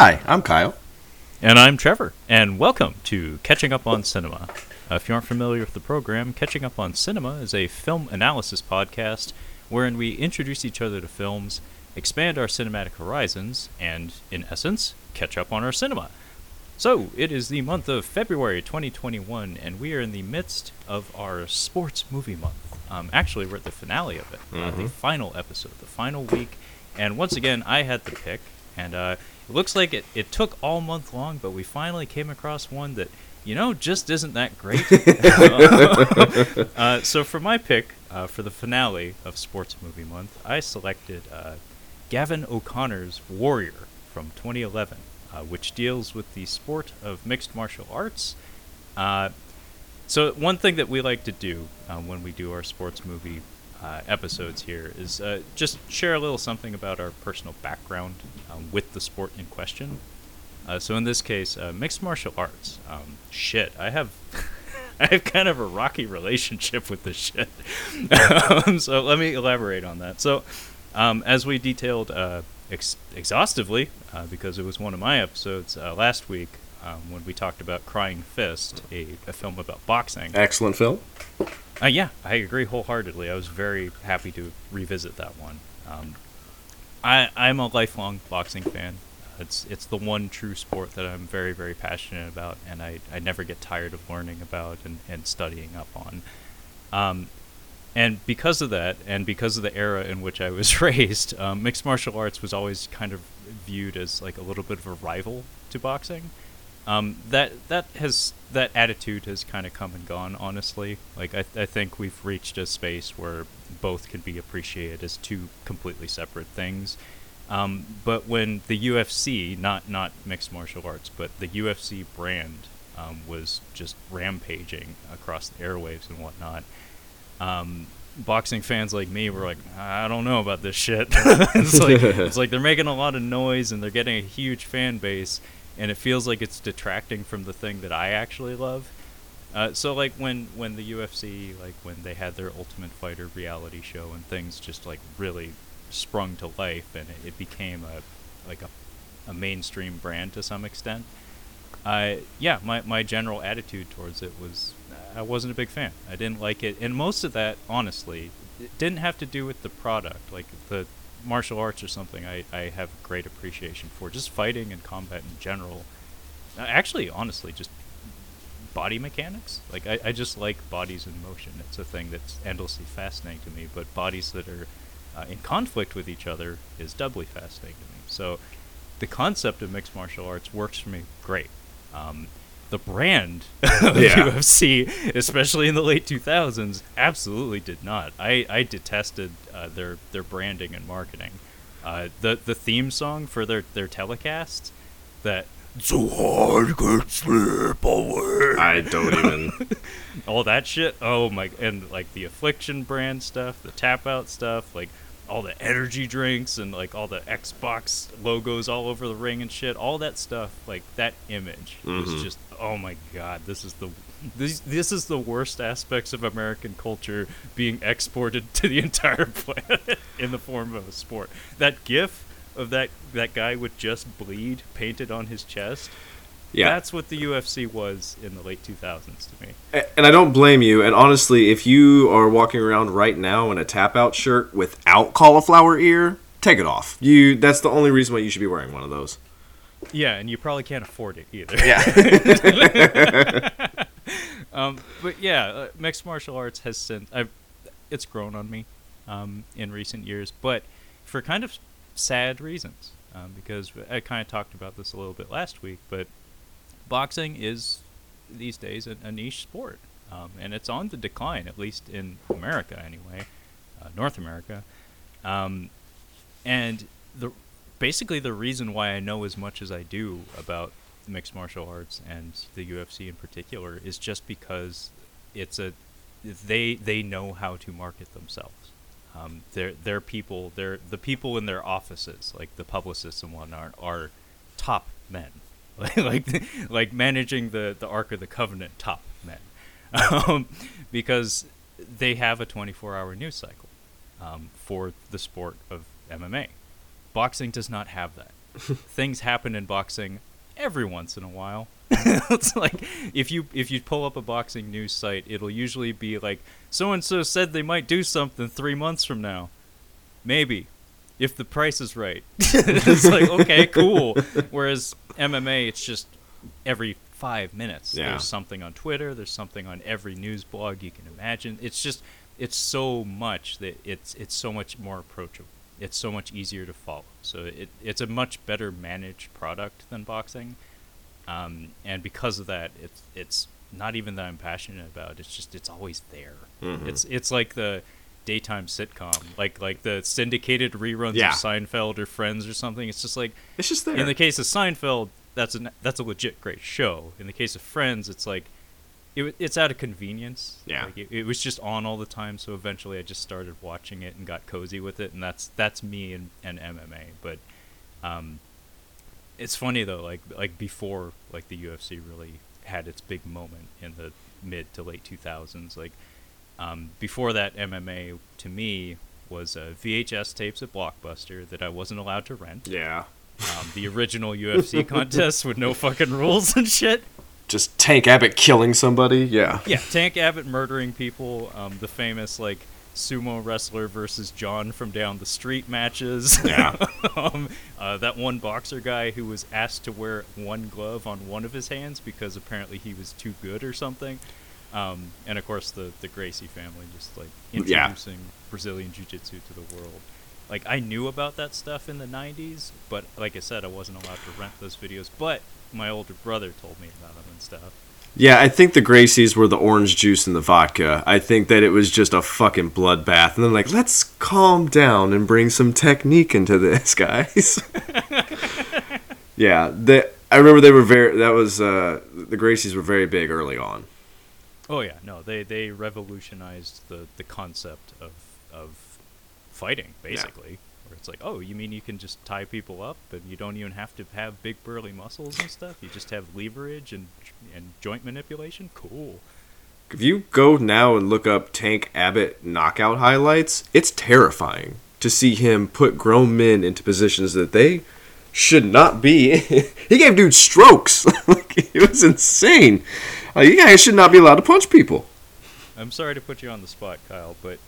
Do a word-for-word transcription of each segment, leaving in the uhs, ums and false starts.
Hi, I'm Kyle. And I'm Trevor, and welcome to Catching Up on Cinema. Uh, if you aren't familiar with the program, Catching Up on Cinema is a film analysis podcast wherein we introduce each other to films, expand our cinematic horizons, and, in essence, catch up on our cinema. So, it is the month of February twenty twenty-one, and we are in the midst of our sports movie month. Um, actually, we're at the finale of it, mm-hmm. uh, the final episode, the final week. And once again, I had the pick, and uh, it looks like it, it took all month long, but we finally came across one that, you know, just isn't that great. uh, so for my pick, uh, for the finale of Sports Movie Month, I selected uh, Gavin O'Connor's Warrior from twenty eleven. Uh, which deals with the sport of mixed martial arts. Uh, so one thing that we like to do um, when we do our sports movie uh, episodes here is uh, just share a little something about our personal background um, with the sport in question. Uh, so in this case, uh, mixed martial arts. Um, shit, I have I have kind of a rocky relationship with this shit. um, so let me elaborate on that. So um, as we detailed uh, ex- exhaustively, Uh, because it was one of my episodes uh, last week um, when we talked about Crying Fist, a, a film about boxing. Excellent film. Uh, yeah, I agree wholeheartedly. I was very happy to revisit that one. Um, I, I'm a lifelong boxing fan. It's it's the one true sport that I'm very, very passionate about, and I, I never get tired of learning about and, and studying up on. Um, and because of that, and because of the era in which I was raised, um, mixed martial arts was always kind of viewed as like a little bit of a rival to boxing. Um, that that has that attitude has kind of come and gone, honestly. Like I, I think we've reached a space where both can be appreciated as two completely separate things. Um, but when the U F C, not not mixed martial arts, but the U F C brand um, was just rampaging across the airwaves and whatnot, um, boxing fans like me were like, I don't know about this shit. it's like it's like they're making a lot of noise and they're getting a huge fan base, and it feels like it's detracting from the thing that I actually love. Uh, so like when when the U F C, like when they had their Ultimate Fighter reality show and things just like really sprung to life, and it, it became a like a, a mainstream brand to some extent. I uh, yeah, my my general attitude towards it was, I wasn't a big fan. I didn't like it. And most of that, honestly, it didn't have to do with the product. Like, the martial arts or something I, I have great appreciation for. Just fighting and combat in general. Uh, actually, honestly, just body mechanics. Like, I, I just like bodies in motion. It's a thing that's endlessly fascinating to me. But bodies that are uh, in conflict with each other is doubly fascinating to me. So the concept of mixed martial arts works for me great. Um... The brand of yeah. U F C, especially in the late two thousands, absolutely did not. I, I detested uh, their their branding and marketing. Uh, the the theme song for their, their telecast, that so hard can slip away. I don't even all that shit. Oh my! And like the Affliction brand stuff, the Tap Out stuff, like all the energy drinks and like all the Xbox logos all over the ring and shit, all that stuff, like that image mm-hmm. was just, oh my god, this is the this this is the worst aspects of American culture being exported to the entire planet in the form of a sport. That gif of that that guy with just bleed painted on his chest, yeah, that's what the U F C was in the late two thousands to me. And I don't blame you. And honestly, if you are walking around right now in a tap-out shirt without cauliflower ear, take it off. You That's the only reason why you should be wearing one of those. Yeah, and you probably can't afford it either. Yeah. um, but yeah, mixed martial arts has since... I've, it's grown on me um, in recent years, but for kind of sad reasons. Um, because I kind of talked about this a little bit last week, but boxing is these days a, a niche sport, um, and it's on the decline, at least in America anyway, uh, North America. Um, and the basically the reason why I know as much as I do about mixed martial arts and the U F C in particular is just because it's a they they know how to market themselves. Um, they're they're people they're the people in their offices, like the publicists and whatnot, are, are top men. like like managing the, the Ark of the Covenant top men, um, because they have a twenty-four hour news cycle um, for the sport of M M A. Boxing does not have that. things happen in boxing every once in a while. It's like if you if you pull up a boxing news site, it'll usually be like, so and so said they might do something three months from now, maybe, if the price is right. It's like, okay, cool. Whereas M M A, it's just every five minutes. Yeah. There's something on Twitter. There's something on every news blog you can imagine. It's just, it's so much that it's it's so much more approachable. It's so much easier to follow. So it it's a much better managed product than boxing. Um, and because of that, it's it's not even that I'm passionate about. It's just, it's always there. Mm-hmm. It's it's like the daytime sitcom, like like the syndicated reruns yeah. of Seinfeld or Friends or something. It's just like, it's just there. In the case of Seinfeld, that's a that's a legit great show. In the case of Friends, it's like it it's out of convenience. Yeah, like it, it was just on all the time. So eventually, I just started watching it and got cozy with it. And that's that's me and, and M M A. But um, it's funny though. Like like before, like the U F C really had its big moment in the mid to late two thousands. Like um, before that, M M A to me was uh, V H S tapes at Blockbuster that I wasn't allowed to rent. Yeah. Um, the original U F C contests with no fucking rules and shit. Just Tank Abbott killing somebody, yeah. Yeah, Tank Abbott murdering people, um, the famous, like, sumo wrestler versus John from down the street matches. Yeah. um, uh, that one boxer guy who was asked to wear one glove on one of his hands because apparently he was too good or something. Um, and, of course, the, the Gracie family just, like, introducing yeah. Brazilian Jiu-Jitsu to the world. Like, I knew about that stuff in the nineties, but like I said, I wasn't allowed to rent those videos. But my older brother told me about them and stuff. Yeah, I think the Gracies were the orange juice and the vodka. I think that it was just a fucking bloodbath. And then like, let's calm down and bring some technique into this, guys. yeah, they, I remember they were very, that was, uh, the Gracies were very big early on. Oh, yeah, no, they, they revolutionized the, the concept of of. fighting, basically, yeah. where it's like, oh, you mean you can just tie people up and you don't even have to have big burly muscles and stuff? You just have leverage and and joint manipulation? Cool. If you go now and look up Tank Abbott knockout highlights, it's terrifying to see him put grown men into positions that they should not be in. He gave dudes strokes. Like, it was insane. Like, you guys should not be allowed to punch people. I'm sorry to put you on the spot, Kyle, but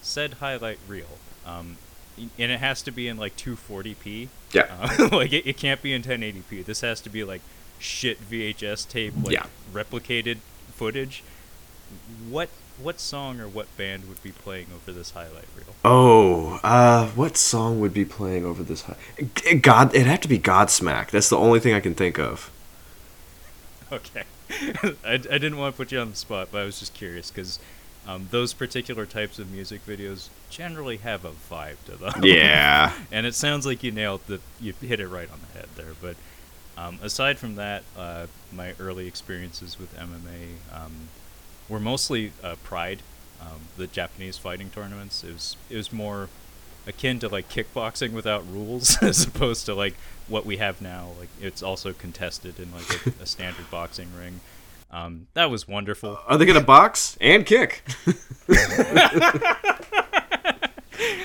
said highlight reel. Um, and it has to be in like two forty p. Yeah. Uh, like it, it can't be in ten eighty p. This has to be like shit V H S tape, like yeah. replicated footage. What what song or what band would be playing over this highlight reel? Oh, uh, what song would be playing over this? Hi- God, it'd have to be Godsmack. That's the only thing I can think of. Okay, I, I didn't want to put you on the spot, but I was just curious because. Um, those particular types of music videos generally have a vibe to them. Yeah. And it sounds like you nailed the, you hit it right on the head there. But um, aside from that, uh, my early experiences with M M A um, were mostly uh, Pride, um, the Japanese fighting tournaments. It was it was more akin to like kickboxing without rules, as opposed to like what we have now. Like it's also contested in like a, a standard boxing ring. Um, that was wonderful. Are they gonna box and kick? oh,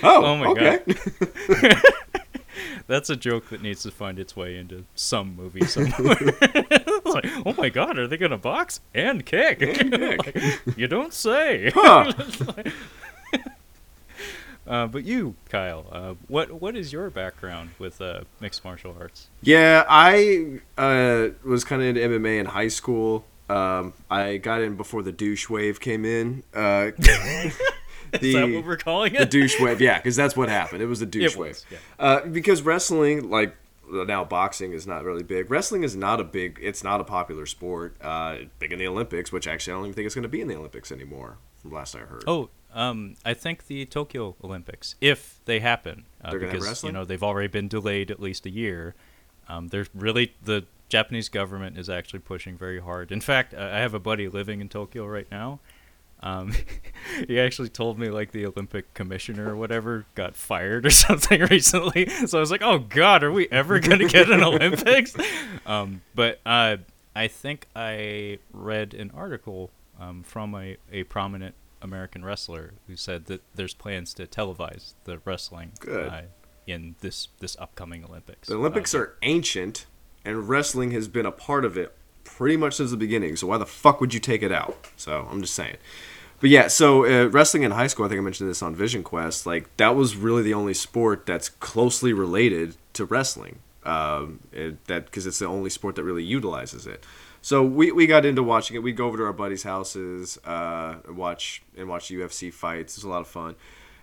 oh my okay. god! That's a joke that needs to find its way into some movie somewhere. It's like, oh my god, are they gonna box and kick? And kick. Like, you don't say. Huh. Uh, but you, Kyle, uh, what what is your background with uh, mixed martial arts? Yeah, I uh, was kind of into M M A in high school. Um, I got in before the douche wave came in. Uh, the, is that what we're calling it? The douche wave, yeah, because that's what happened. It was the douche wave. Was, yeah. uh, because wrestling, like now boxing is not really big. Wrestling is not a big, it's not a popular sport. Uh, big in the Olympics, which actually I don't even think it's going to be in the Olympics anymore, from last I heard. Oh, um, I think the Tokyo Olympics, if they happen. Uh, They're going to have wrestling? You know, they've already been delayed at least a year. Um, there's really, the Japanese government is actually pushing very hard. In fact, I have a buddy living in Tokyo right now. Um, he actually told me like the Olympic commissioner or whatever got fired or something recently. So I was like, oh God, are we ever going to get an Olympics? um, but uh, I think I read an article um, from a, a prominent American wrestler who said that there's plans to televise the wrestling. Good. Uh, in this this upcoming Olympics. The Olympics um, are ancient, and wrestling has been a part of it pretty much since the beginning. So why the fuck would you take it out? So I'm just saying. But yeah, so uh, wrestling in high school, I think I mentioned this on Vision Quest, like that was really the only sport that's closely related to wrestling. Um, it, that because it's the only sport that really utilizes it. So we, we got into watching it. We'd go over to our buddies' houses, uh, watch and watch U F C fights. It was a lot of fun.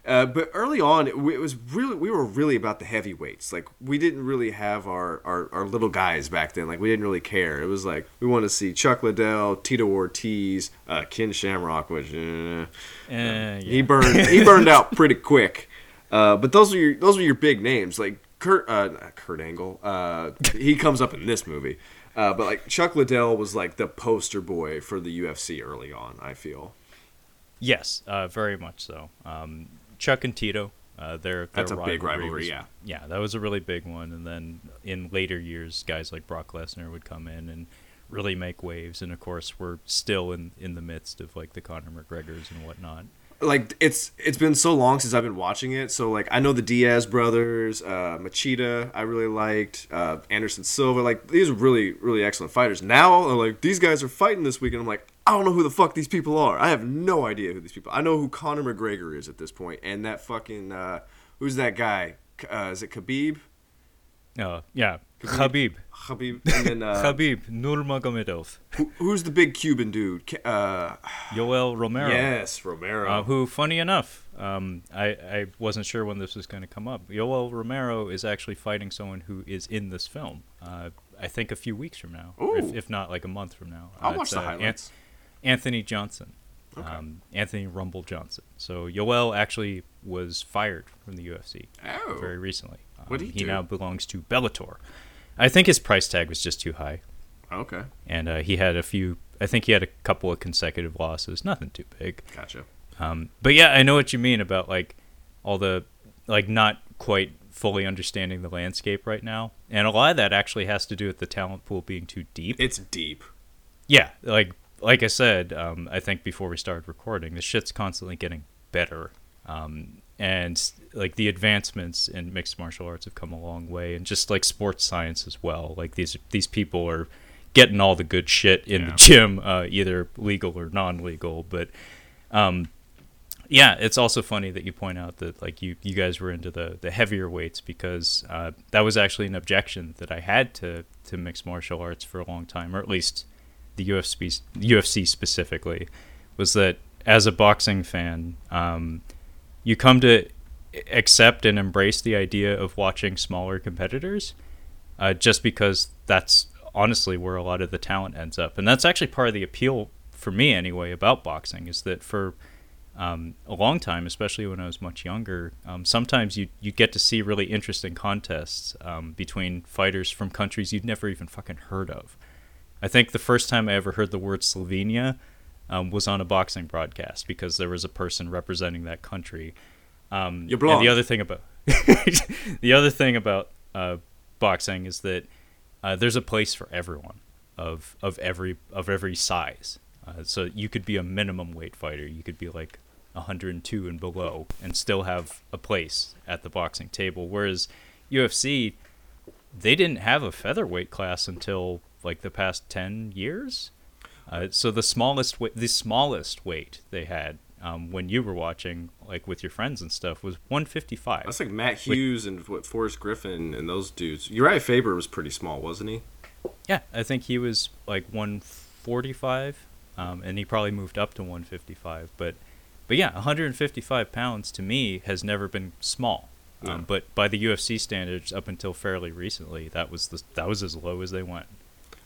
Uh, but early on, it was really we were really about the heavyweights. Like we didn't really have our, our, our little guys back then. Like we didn't really care. It was like we wanted to see Chuck Liddell, Tito Ortiz, uh, Ken Shamrock, which uh, uh, yeah. he burned he burned out pretty quick. Uh, but those were your those were your big names. Like Kurt uh, not Kurt Angle. Uh, he comes up in this movie. Uh, but like Chuck Liddell was like the poster boy for the U F C early on. I feel. Yes, uh, very much so. Um, Chuck and Tito, uh, their, their that's a rivalry big rivalry, was, yeah. Yeah, that was a really big one. And then in later years, guys like Brock Lesnar would come in and really make waves. And of course, we're still in, in the midst of like the Conor McGregors and whatnot. Like it's it's been so long since I've been watching it. So like I know the Diaz brothers, uh, Machida, I really liked uh, Anderson Silva. Like these are really really excellent fighters. Now like these guys are fighting this weekend. I'm like, I don't know who the fuck these people are. I have no idea who these people are. I know who Conor McGregor is at this point, and that fucking, uh, who's that guy? Uh, is it Khabib? Uh, yeah, Khabib. Khabib. Khabib. And then, uh, Khabib Nurmagomedov. Who, who's the big Cuban dude? Uh, Yoel Romero. Yes, Romero. Uh, who, funny enough, um, I, I wasn't sure when this was going to come up. Yoel Romero is actually fighting someone who is in this film, uh, I think a few weeks from now, if, if not like a month from now. I'll uh, watch the uh, highlights. An- Anthony Johnson, okay. um, Anthony Rumble Johnson. So Yoel actually was fired from the U F C oh. very recently. Um, what did he do? He now belongs to Bellator. I think his price tag was just too high. Okay. And uh, he had a few. I think he had a couple of consecutive losses. Nothing too big. Gotcha. Um, but yeah, I know what you mean about like all the like not quite fully understanding the landscape right now, and a lot of that actually has to do with the talent pool being too deep. It's deep. Yeah, like. Like I said, um, I think before we started recording, this shit's constantly getting better. Um, and like the advancements in mixed martial arts have come a long way, and just like sports science as well. Like these these people are getting all the good shit in yeah. the gym, uh, either legal or non-legal. But um, yeah, it's also funny that you point out that like you, you guys were into the, the heavier weights, because uh, that was actually an objection that I had to, to mixed martial arts for a long time, or at least... the U F C, U F C specifically, was that as a boxing fan, um, you come to accept and embrace the idea of watching smaller competitors, uh, just because that's honestly where a lot of the talent ends up. And that's actually part of the appeal for me anyway about boxing, is that for um, a long time, especially when I was much younger, um, sometimes you, you get to see really interesting contests um, between fighters from countries you'd never even fucking heard of. I think the first time I ever heard the word Slovenia um, was on a boxing broadcast, because there was a person representing that country. Um, You're blonde. And the other thing about the other thing about uh, boxing is that uh, there's a place for everyone of of every of every size. Uh, so you could be a minimum weight fighter. You could be like one hundred two and below, and still have a place at the boxing table. Whereas U F C, they didn't have a featherweight class until like the past ten years. Uh, so the smallest weight, the smallest weight they had um, when you were watching, like with your friends and stuff, was one fifty-five. That's like Matt Hughes like, and what Forrest Griffin and those dudes. Uriah Faber was pretty small, wasn't he? Yeah, I think he was like one forty-five, um, and he probably moved up to one fifty-five. But, but yeah, one fifty-five pounds to me has never been small. No. Um, but by the U F C standards, up until fairly recently, that was the that was as low as they went.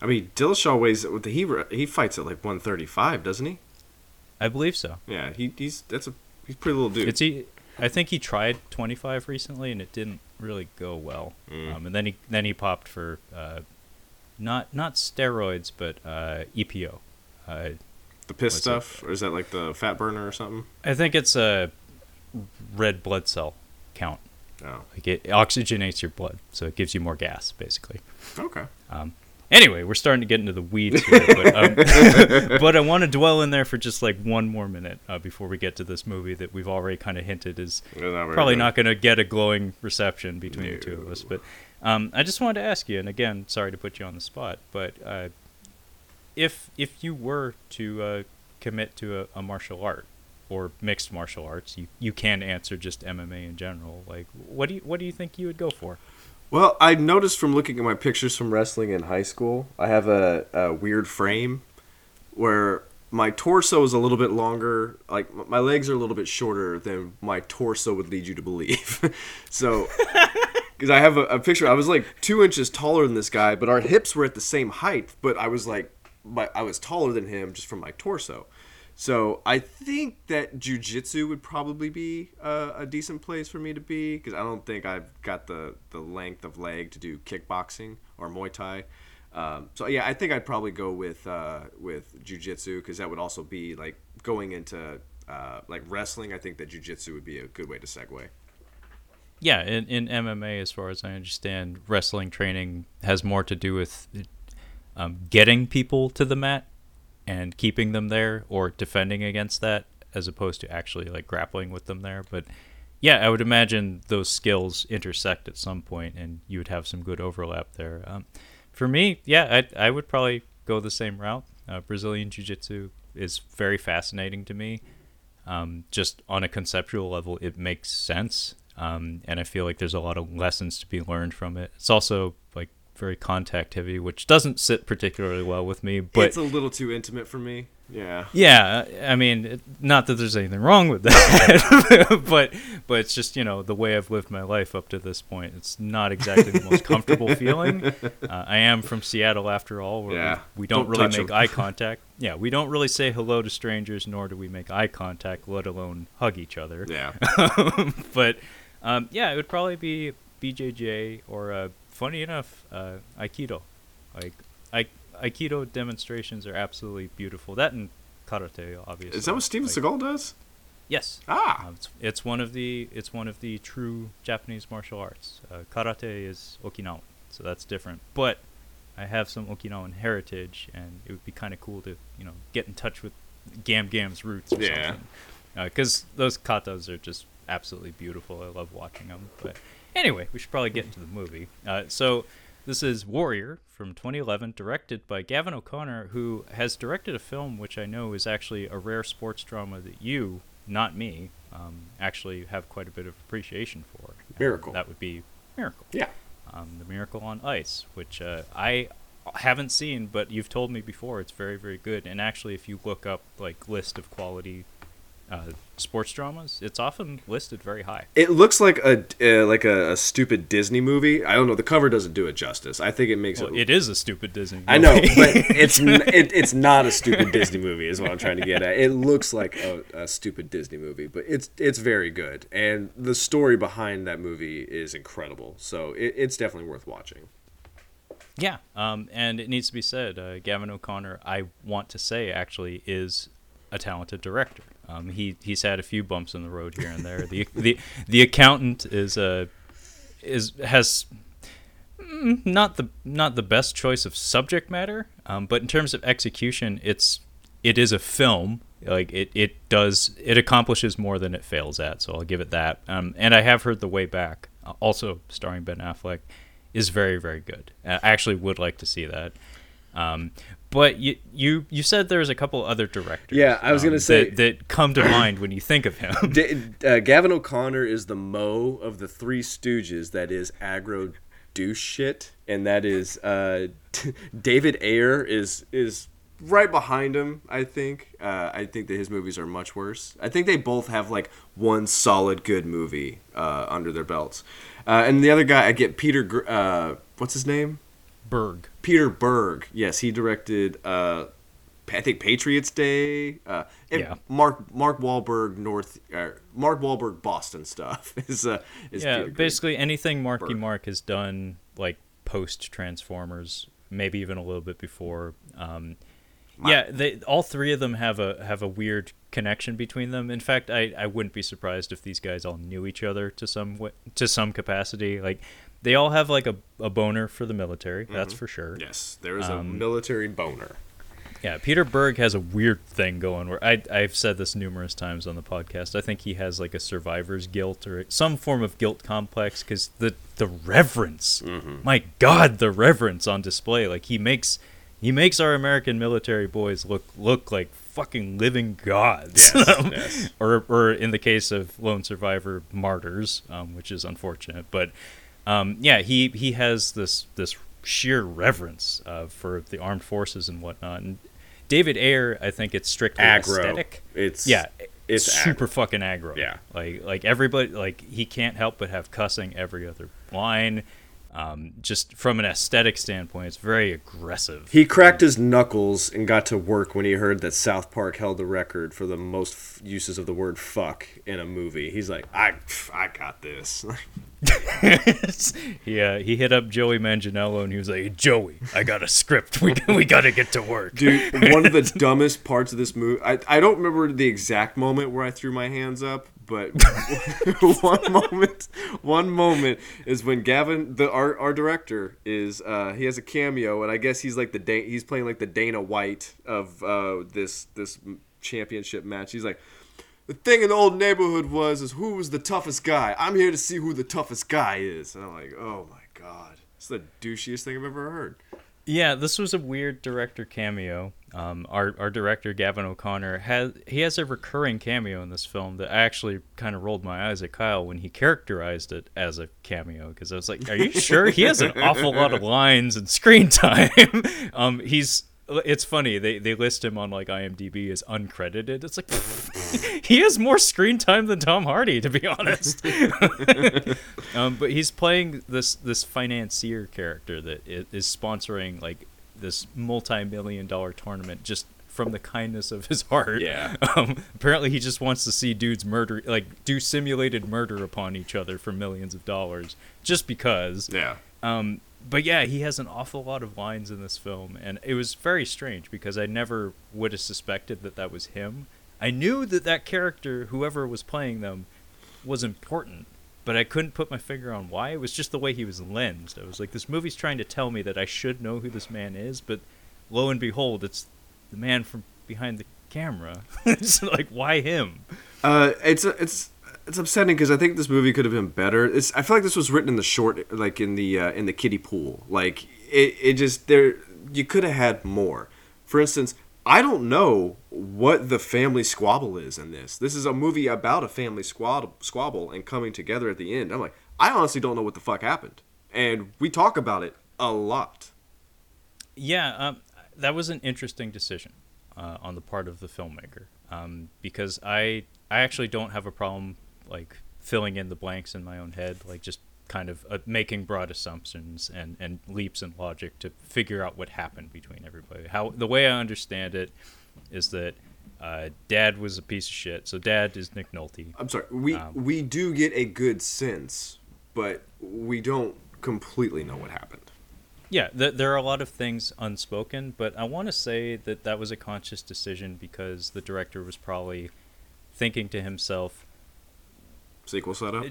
I mean, Dillashaw weighs with the he he fights at like one thirty five, doesn't he? I believe so. Yeah, he he's that's a he's a pretty little dude. It's he. I think he tried twenty five recently, and it didn't really go well. Mm. Um, and then he then he popped for uh, not not steroids, but uh, E P O. Uh, the piss stuff, it? Or is that like the fat burner or something? I think it's a red blood cell count. Oh, like it oxygenates your blood, so it gives you more gas, basically. Okay. Um. Anyway, we're starting to get into the weeds here, but, um, but I want to dwell in there for just like one more minute uh, before we get to this movie that we've already kind of hinted is not probably not going to get a glowing reception between no. the two of us. But um, I just wanted to ask you, and again, sorry to put you on the spot, but uh, if if you were to uh, commit to a, a martial art or mixed martial arts, you, you can answer just M M A in general. Like, what do you what do you think you would go for? Well, I noticed from looking at my pictures from wrestling in high school, I have a, a weird frame where my torso is a little bit longer. Like, my legs are a little bit shorter than my torso would lead you to believe. So, because I have a, a picture, I was like two inches taller than this guy, but our hips were at the same height, but I was like, my, I was taller than him just from my torso. So I think that jiu-jitsu would probably be uh, a decent place for me to be, because I don't think I've got the, the length of leg to do kickboxing or Muay Thai. Um, so, yeah, I think I'd probably go with uh, with jiu-jitsu, because that would also be, like, going into, uh, like, wrestling. I think that jiu-jitsu would be a good way to segue. Yeah, in, in M M A, as far as I understand, wrestling training has more to do with um, getting people to the mat and keeping them there or defending against that, as opposed to actually like grappling with them there. But yeah, I would imagine those skills intersect at some point and you would have some good overlap there. Um, for me, yeah, I, I would probably go the same route. Uh, Brazilian Jiu-Jitsu is very fascinating to me. Um, just on a conceptual level, it makes sense. Um, and I feel like there's a lot of lessons to be learned from it. It's also like very contact heavy, which doesn't sit particularly well with me, but it's a little too intimate for me. Yeah. Yeah. I mean, not that there's anything wrong with that, but, but it's just, you know, the way I've lived my life up to this point, it's not exactly the most comfortable feeling. Uh, I am from Seattle after all, where yeah. we, we don't, don't really make them. eye contact. Yeah. We don't really say hello to strangers, nor do we make eye contact, let alone hug each other. Yeah. But, um, yeah, it would probably be B J J or, uh, funny enough, uh, Aikido. Like, I, Aikido demonstrations are absolutely beautiful. That and karate, obviously. Is that what Steven like, Seagal does? Yes. Ah. Um, it's, it's one of the it's one of the true Japanese martial arts. Uh, karate is Okinawan, so that's different. But I have some Okinawan heritage, and it would be kind of cool to you know get in touch with Gam Gam's roots. Or yeah. Because uh, those katas are just absolutely beautiful. I love watching them, but. Anyway, we should probably get into the movie. Uh, so this is Warrior from twenty eleven, directed by Gavin O'Connor, who has directed a film which I know is actually a rare sports drama that you, not me, um, actually have quite a bit of appreciation for. Miracle. Uh, that would be Miracle. Yeah. Um, the Miracle on Ice, which uh, I haven't seen, but you've told me before it's very, very good. And actually, if you look up like list of quality Uh, sports dramas, it's often listed very high. It looks like a uh, like a, a stupid Disney movie. I don't know. The cover doesn't do it justice. I think it makes well, it. It is a stupid Disney movie. I know, but it's n- it, it's not a stupid Disney movie. Is what I'm trying to get at. It looks like a, a stupid Disney movie, but it's it's very good, and the story behind that movie is incredible. So it, it's definitely worth watching. Yeah, um, and it needs to be said. Uh, Gavin O'Connor, I want to say actually, is a talented director. Um, he he's had a few bumps in the road here and there. The the the accountant is a uh, is has not the not the best choice of subject matter, um, but in terms of execution, it's it is a film. Like it, it does it accomplishes more than it fails at. So I'll give it that. Um, and I have heard The Way Back, also starring Ben Affleck, is very very good. I actually would like to see that. Um, but you, you you said there's a couple other directors. Yeah, I was um, going to say that, that come to mind when you think of him. D- uh, Gavin O'Connor is the Mo of the Three Stooges that is aggro douche shit, and that is uh, t- David Ayer is is right behind him. I think uh, I think that his movies are much worse. I think they both have like one solid good movie uh, under their belts, uh, and the other guy I get Peter. Gr- uh, what's his name? Berg. Peter Berg. Yes, he directed, uh, I think, Patriots Day. Uh, and yeah. Mark Mark Wahlberg North. Uh, Mark Wahlberg Boston stuff is uh is yeah. Peter basically Greg anything Marky Berg. Mark has done, like post Transformers, maybe even a little bit before. Um, My- yeah, they all three of them have a have a weird connection between them. In fact, I, I wouldn't be surprised if these guys all knew each other to some way, to some capacity. Like they all have like a, a boner for the military, mm-hmm. that's for sure. Yes, there is um, a military boner. Yeah, Peter Berg has a weird thing going where I, I've said this numerous times on the podcast. I think he has like a survivor's guilt or some form of guilt complex because the, the reverence, mm-hmm. my God, the reverence on display. Like he makes he makes our American military boys look look like fucking living gods. Yes, um, yes. Or, or in the case of Lone Survivor, martyrs, um, which is unfortunate. But um, yeah, he, he has this, this sheer reverence uh, for the armed forces and whatnot. And David Ayer, I think it's strictly aggro. Aesthetic. It's yeah, it's super aggro. Fucking aggro. Yeah, like like everybody, like he can't help but have cussing every other line. Um, just from an aesthetic standpoint, it's very aggressive. He cracked his knuckles and got to work when he heard that South Park held the record for the most f- uses of the word "fuck" in a movie. He's like, I, I got this. Yeah, he hit up Joey Manganiello and he was like, Joey, I got a script. We we gotta get to work, dude. One of the dumbest parts of this movie. I I don't remember the exact moment where I threw my hands up. But one moment, one moment is when Gavin, the our, our director, is uh, he has a cameo, and I guess he's like the da- he's playing like the Dana White of uh, this this championship match. He's like, the thing in the old neighborhood was is who was the toughest guy. I'm here to see who the toughest guy is. And I'm like, oh my God, it's the douchiest thing I've ever heard. Yeah, this was a weird director cameo. Um, our our director Gavin O'Connor has he has a recurring cameo in this film that I actually kind of rolled my eyes at Kyle when he characterized it as a cameo because I was like, are you sure? He has an awful lot of lines and screen time. um, he's it's funny they they list him on like I M D B as uncredited. It's like he has more screen time than Tom Hardy, to be honest. um, but he's playing this this financier character that is sponsoring like. This multi-million dollar tournament just from the kindness of his heart. Yeah. Um, apparently he just wants to see dudes murder, like do simulated murder upon each other for millions of dollars just because. Yeah. Um, but yeah, he has an awful lot of lines in this film. And it was very strange because I never would have suspected that that was him. I knew that that character, whoever was playing them, was important. But I couldn't put my finger on why. It was just the way he was lensed. I was like, this movie's trying to tell me that I should know who this man is, but lo and behold, it's the man from behind the camera. It's like, why him? Uh, it's it's it's upsetting because I think this movie could have been better. It's I feel like this was written in the short, like in the uh, in the kiddie pool. Like it it just there you could have had more. For instance. I don't know what the family squabble is in this. This is a movie about a family squabble, squabble and coming together at the end. I'm like, I honestly don't know what the fuck happened. And we talk about it a lot. Yeah, um, that was an interesting decision uh, on the part of the filmmaker. Um, because I I actually don't have a problem like filling in the blanks in my own head. Like just kind of uh, making broad assumptions and, and leaps in logic to figure out what happened between everybody. How the way I understand it is that uh, Dad was a piece of shit, so Dad is Nick Nolte. I'm sorry, we um, we do get a good sense, but we don't completely know what happened. Yeah, th- there are a lot of things unspoken, but I want to say that that was a conscious decision because the director was probably thinking to himself... Sequel setup?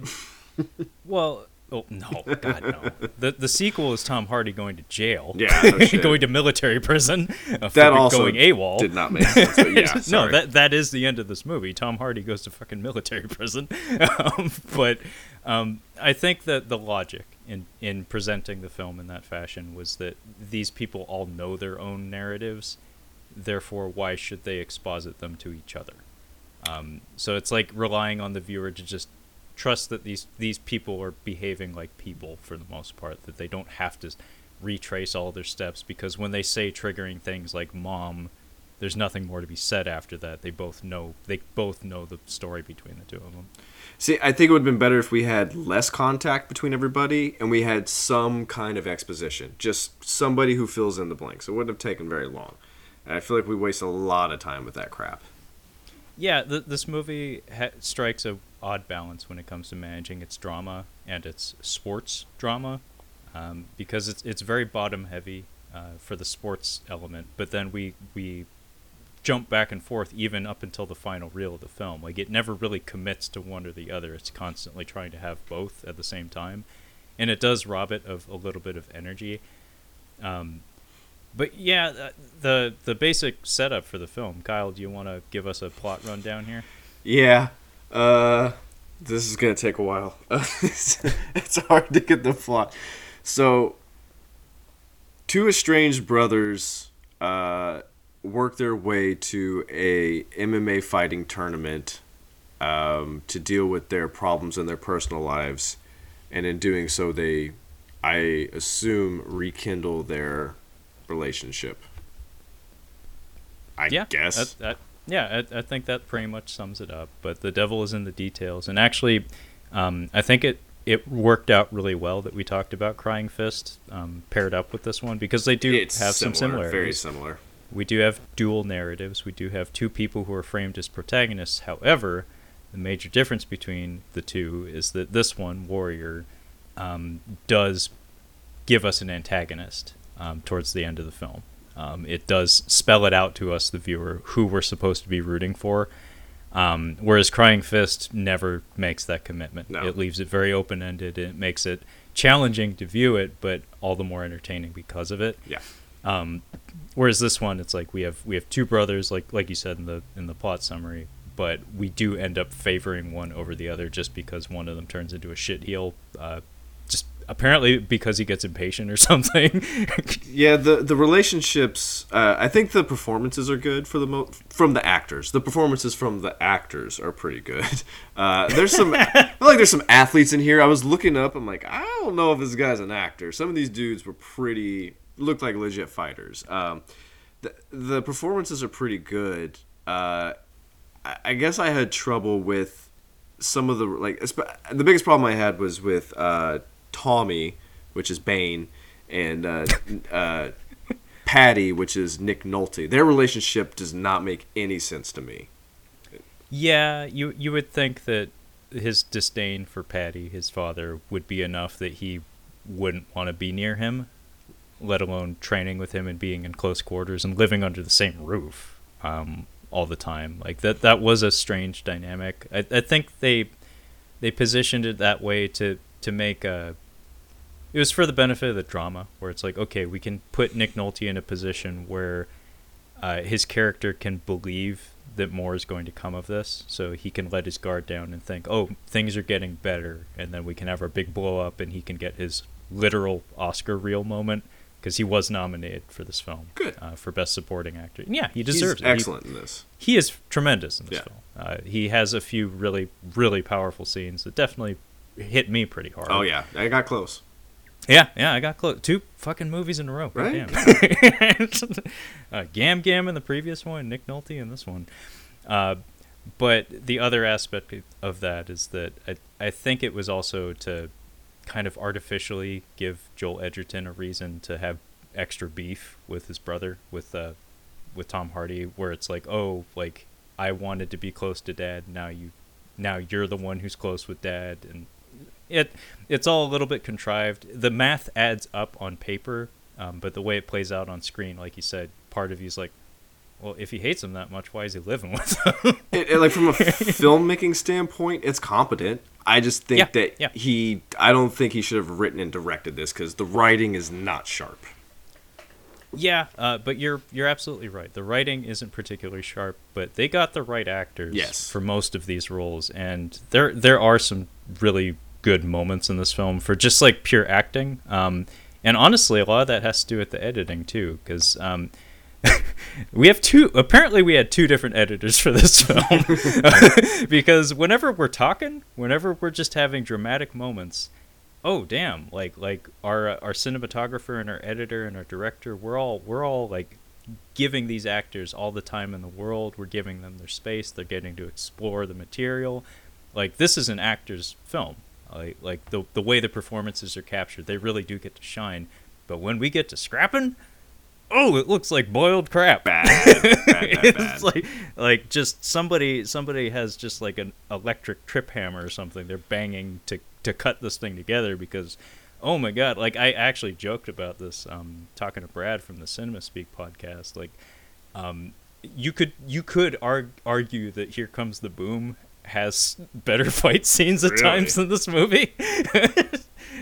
Well... Oh, no, God, no. The the sequel is Tom Hardy going to jail. Yeah, no shit. Going to military prison. Uh, that also going AWOL. Did not make sense, but yeah, sorry. No, that, that is the end of this movie. Tom Hardy goes to fucking military prison. Um, but um, I think that the logic in, in presenting the film in that fashion was that these people all know their own narratives. Therefore, why should they exposit them to each other? Um, so it's like relying on the viewer to just trust that these these people are behaving like people for the most part, that they don't have to retrace all their steps, because when they say triggering things like mom, there's nothing more to be said after that. They both know they both know the story between the two of them. See, I think it would have been better if we had less contact between everybody and we had some kind of exposition, just somebody who fills in the blanks. It wouldn't have taken very long. And I feel like we waste a lot of time with that crap. Yeah, th- this movie ha- strikes a odd balance when it comes to managing its drama and its sports drama, um, because it's it's very bottom heavy uh, for the sports element, but then we we jump back and forth even up until the final reel of the film. Like, it never really commits to one or the other. It's constantly trying to have both at the same time, and it does rob it of a little bit of energy. Um, but yeah, the the basic setup for the film. Kyle, do you want to give us a plot rundown here? Yeah. Uh, this is going to take a while. It's hard to get the plot. So, two estranged brothers uh, work their way to a M M A fighting tournament um, to deal with their problems in their personal lives. And in doing so, they, I assume, rekindle their relationship. I yeah, guess. I, I, yeah, I, I think that pretty much sums it up. But the devil is in the details. And actually, um, I think it, it worked out really well that we talked about Crying Fist um, paired up with this one, because they do it's have similar, some similarities. Very similar. We do have dual narratives. We do have two people who are framed as protagonists. However, the major difference between the two is that this one, Warrior, um, does give us an antagonist um, towards the end of the film. Um, it does spell it out to us, the viewer, who we're supposed to be rooting for. Um, whereas Crying Fist never makes that commitment. No. It leaves it very open-ended. It makes it challenging to view it, but all the more entertaining because of it. Yeah. Um, whereas this one, it's like we have we have two brothers, like like you said in the in the plot summary, but we do end up favoring one over the other just because one of them turns into a shit heel, uh, just apparently because he gets impatient or something. Yeah, the the relationships. Uh, I think the performances are good for the mo- from the actors. The performances from the actors are pretty good. Uh, there's some I feel like there's some athletes in here. I was looking up. I'm like, I don't know if this guy's an actor. Some of these dudes were pretty looked like legit fighters. Um, the the performances are pretty good. Uh, I guess I had trouble with some of the, like, the biggest problem I had was with uh, Tommy, which is Bane, and uh, uh, Patty, which is Nick Nolte. Their relationship does not make any sense to me. Yeah, you you would think that his disdain for Patty, his father, would be enough that he wouldn't want to be near him, let alone training with him and being in close quarters and living under the same roof. Um all the time. Like that that was a strange dynamic. I, I think they they positioned it that way to to make a it was for the benefit of the drama, where it's like, okay, we can put Nick Nolte in a position where uh, his character can believe that more is going to come of this, so he can let his guard down and think, oh, things are getting better, and then we can have our big blow up and he can get his literal Oscar reel moment, because he was nominated for this film uh, for Best Supporting Actor. And yeah, he deserves He's it. He's excellent he, in this. He is tremendous in this yeah. film. Uh, he has a few really, really powerful scenes that definitely hit me pretty hard. Oh, yeah. I got close. Yeah, yeah, I got close. Two fucking movies in a row. Right? uh, Gam Gam in the previous one, Nick Nolte in this one. Uh, but the other aspect of that is that I, I think it was also to kind of artificially give Joel Edgerton a reason to have extra beef with his brother, with uh with Tom Hardy, where it's like, oh, like, I wanted to be close to Dad, now you now you're the one who's close with Dad, and it it's all a little bit contrived. The math adds up on paper, um, but the way it plays out on screen, like you said, part of you's like, well, if he hates him that much, why is he living with him? it, it, like, from a filmmaking standpoint, it's competent. I just think yeah, that yeah. he, I don't think he should have written and directed this, because the writing is not sharp. Yeah, uh, but you're you're absolutely right. The writing isn't particularly sharp, but they got the right actors yes. for most of these roles, and there there are some really good moments in this film for just like pure acting. Um, and honestly, a lot of that has to do with the editing too, because. Um, we have two apparently we had two different editors for this film because whenever we're talking whenever we're just having dramatic moments, oh damn, like like our our cinematographer and our editor and our director, we're all we're all like giving these actors all the time in the world. We're giving them their space. They're getting to explore the material. Like, this is an actor's film. Like, like the the way the performances are captured, they really do get to shine. But when we get to scrapping, oh, it looks like boiled crap. Bad, bad, bad, it's bad. like, like just somebody, somebody has just like an electric trip hammer or something. They're banging to, to cut this thing together because, oh my God. Like, I actually joked about this, um, talking to Brad from the Cinema Speak podcast. Like, um, you could you could arg- argue that Here Comes the Boom has better fight scenes at really? times than this movie.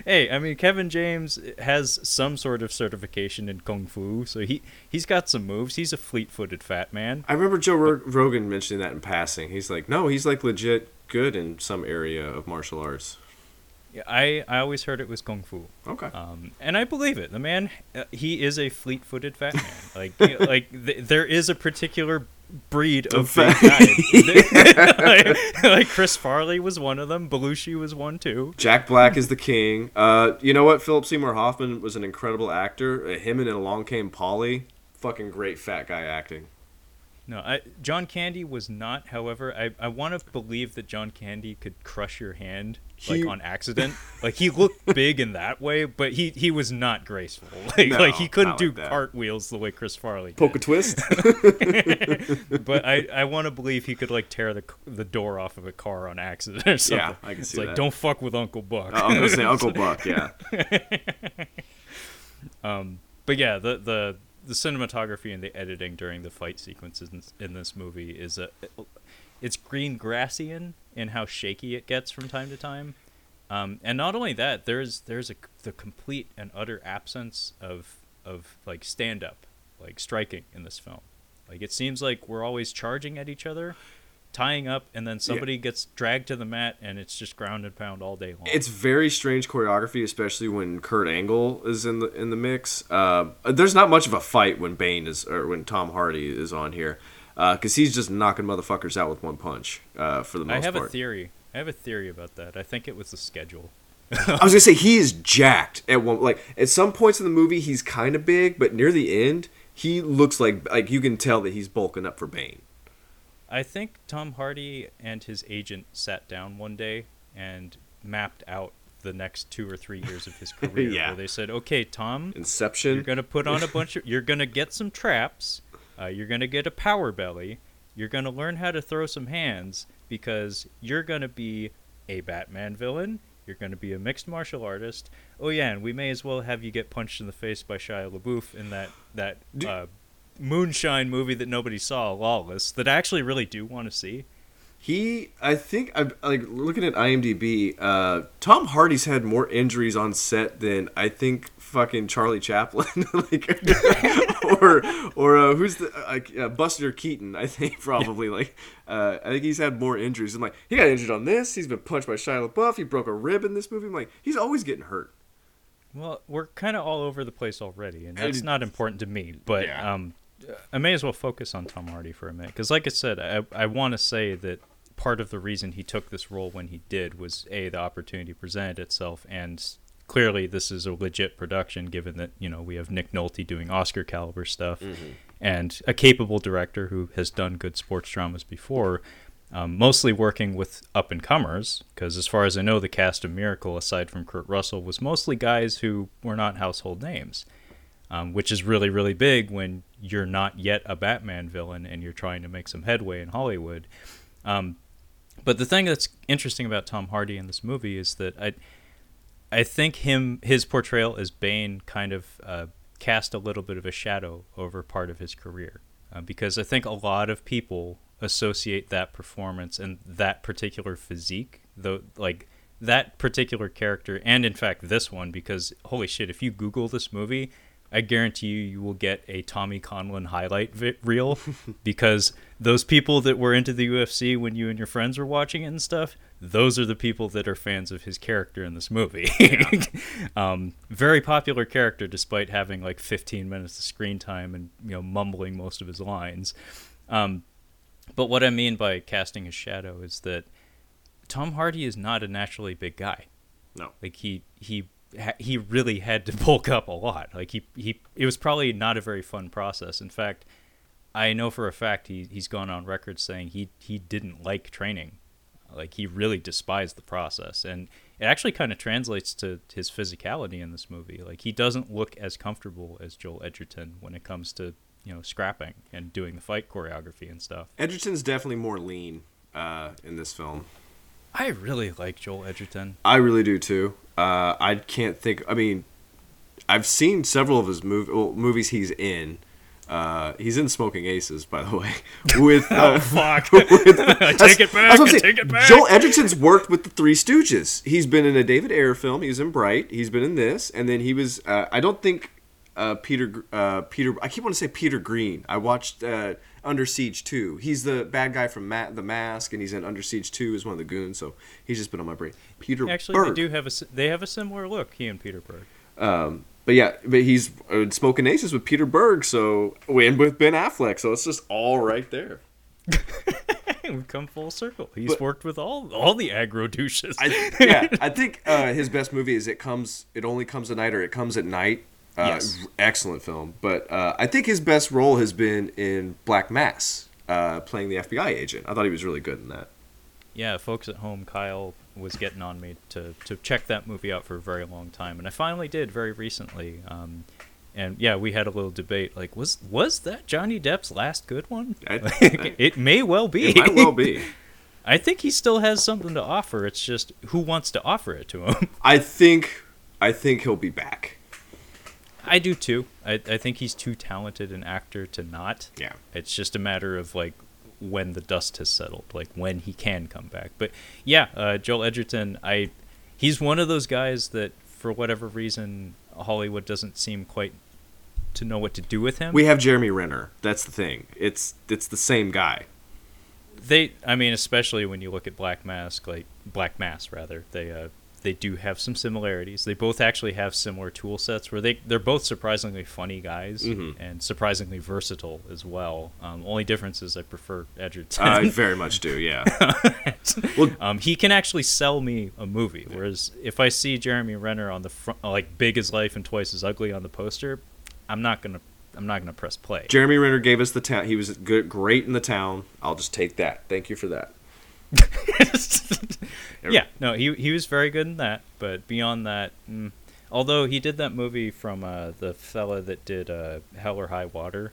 Hey, I mean, Kevin James has some sort of certification in Kung Fu, so he, he's got some moves. He's a fleet-footed fat man. I remember Joe Rog- Rogan mentioning that in passing. He's like, no, he's like legit good in some area of martial arts. Yeah, I, I always heard it was Kung Fu. Okay. Um, and I believe it. The man, uh, he is a fleet-footed fat man. Like, you know, like th- there is a particular breed of fat guy. like, like Chris Farley was one of them. Belushi was one too. Jack Black is the king. Uh, you know what? Philip Seymour Hoffman was an incredible actor. Him and Along Came Polly, fucking great fat guy acting. No, I, John Candy was not. However, I, I want to believe that John Candy could crush your hand like he... on accident. Like he looked big in that way, but he, he was not graceful. Like, no, like he couldn't like do that. Cartwheels the way Chris Farley did. Poke a twist. But I, I want to believe he could like tear the the door off of a car on accident or something. Yeah, I can it's see like, that. Like don't fuck with Uncle Buck. Uh, I'm gonna say Uncle Buck. Yeah. um. But yeah, the the. the cinematography and the editing during the fight sequences in this, in this movie is a, it's Green Grassian in how shaky it gets from time to time. Um, and not only that, there's, there's a, the complete and utter absence of, of like stand up, like striking in this film. Like it seems like we're always charging at each other, tying up, and then somebody yeah. gets dragged to the mat, and it's just ground and pound all day long. It's very strange choreography, especially when Kurt Angle is in the in the mix. Uh, there's not much of a fight when Bane is or when Tom Hardy is on here, because uh, he's just knocking motherfuckers out with one punch uh, for the most part. I have part. a theory. I have a theory about that. I think it was the schedule. I was gonna say he is jacked at one. Like at some points in the movie, he's kind of big, but near the end, he looks like like you can tell that he's bulking up for Bane. I think Tom Hardy and his agent sat down one day and mapped out the next two or three years of his career. yeah. Where they said, "Okay, Tom, Inception. You're gonna put on a bunch of. You're gonna get some traps. Uh, you're gonna get a power belly. You're gonna learn how to throw some hands because you're gonna be a Batman villain. You're gonna be a mixed martial artist. Oh yeah, and we may as well have you get punched in the face by Shia LaBeouf in that that." Uh, moonshine movie that nobody saw, Lawless, that I actually really do want to see. He, I think, I like looking at IMDb, uh, Tom Hardy's had more injuries on set than I think fucking Charlie Chaplin, like, or or uh, who's the like uh, Buster Keaton, I think probably. Yeah. Like, uh, I think he's had more injuries. I'm like, he got injured on this. He's been punched by Shia LaBeouf. He broke a rib in this movie. I'm like, he's always getting hurt. Well, we're kind of all over the place already, and that's and, not important to me. But yeah. um. I may as well focus on Tom Hardy for a minute, because like I said, I, I want to say that part of the reason he took this role when he did was, A, the opportunity presented itself, and clearly this is a legit production, given that, you know, we have Nick Nolte doing Oscar-caliber stuff, mm-hmm. and a capable director who has done good sports dramas before, um, mostly working with up-and-comers, because as far as I know, the cast of Miracle, aside from Kurt Russell, was mostly guys who were not household names. Um, which is really, really big when you're not yet a Batman villain and you're trying to make some headway in Hollywood. Um, but the thing that's interesting about Tom Hardy in this movie is that I, I think him his portrayal as Bane kind of uh, cast a little bit of a shadow over part of his career, uh, because I think a lot of people associate that performance and that particular physique, though, like that particular character, and in fact this one, because holy shit, if you Google this movie, I guarantee you, you will get a Tommy Conlon highlight vi- reel because those people that were into the U F C when you and your friends were watching it and stuff, those are the people that are fans of his character in this movie. Yeah. um, very popular character, despite having like fifteen minutes of screen time and, you know, mumbling most of his lines. Um, but what I mean by casting his shadow is that Tom Hardy is not a naturally big guy. No, like he he. he really had to bulk up a lot. Like he, he, it was probably not a very fun process. In fact, I know for a fact he, he's gone on record saying he, he didn't like training. Like he really despised the process. And it actually kind of translates to his physicality in this movie. Like he doesn't look as comfortable as Joel Edgerton when it comes to, you know, scrapping and doing the fight choreography and stuff. Edgerton's definitely more lean uh, in this film. I really like Joel Edgerton. I really do too. Uh, I can't think. I mean, I've seen several of his mov- well, movies he's in, Uh, he's in Smoking Aces, by the way. With, uh, oh, fuck. With, I take it back, I, I take it back. Joel Edgerton's worked with the Three Stooges. He's been in a David Ayer film. He was in Bright. He's been in this. And then he was, uh, I don't think uh, Peter, uh, Peter. I keep wanting to say Peter Green. I watched uh, Under Siege two. He's the bad guy from Ma- The Mask, and he's in Under Siege two as one of the goons. So he's just been on my brain. Peter Actually, Berg. They do have a, they have a similar look, he and Peter Berg. Um, But yeah, but he's Smoking Aces with Peter Berg, so and with Ben Affleck, so it's just all right there. We've come full circle. He's but, worked with all all the aggro douches. I, yeah, I think uh, his best movie is It Comes. It Only Comes at Night, or It Comes at Night. Uh, yes, excellent film. But uh, I think his best role has been in Black Mass, uh, playing the F B I agent. I thought he was really good in that. Yeah, folks at home, Kyle was getting on me to, to check that movie out for a very long time, and I finally did very recently. Um, and yeah, we had a little debate. Like, was was that Johnny Depp's last good one? I, like, I, it may well be. It might well be. I think he still has something to offer. It's just who wants to offer it to him. I think, I think he'll be back. I do too. I I think he's too talented an actor to not. Yeah. It's just a matter of like. When the dust has settled, like when he can come back. But yeah, uh, Joel Edgerton, I he's one of those guys that for whatever reason Hollywood doesn't seem quite to know what to do with him. We have Jeremy Renner. That's the thing. It's it's the same guy. They, I mean, especially when you look at Black Mask, like Black Mass rather, they uh, they do have some similarities. They both actually have similar tool sets where they, they're both surprisingly funny guys mm-hmm. and surprisingly versatile as well. Um, only difference is I prefer Edgerton. Uh, I very much do, yeah. well, um, he can actually sell me a movie, whereas if I see Jeremy Renner on the front, like Big as Life and Twice as Ugly on the poster, I'm not going to I'm not gonna press play. Jeremy Renner gave us The Town. He was good, great in The Town. I'll just take that. Thank you for that. yeah no he he was very good in that, but beyond that mm, although he did that movie from uh the fella that did uh Hell or High Water,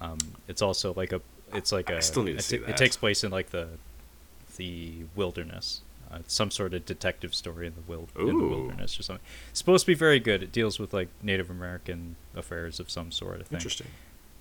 um it's also like a it's like I a still need to a, see it, that. It takes place in like the the wilderness, uh, it's some sort of detective story in the, wild, in the wilderness or something. It's supposed to be very good. It deals with like Native American affairs of some sort, I think. Interesting.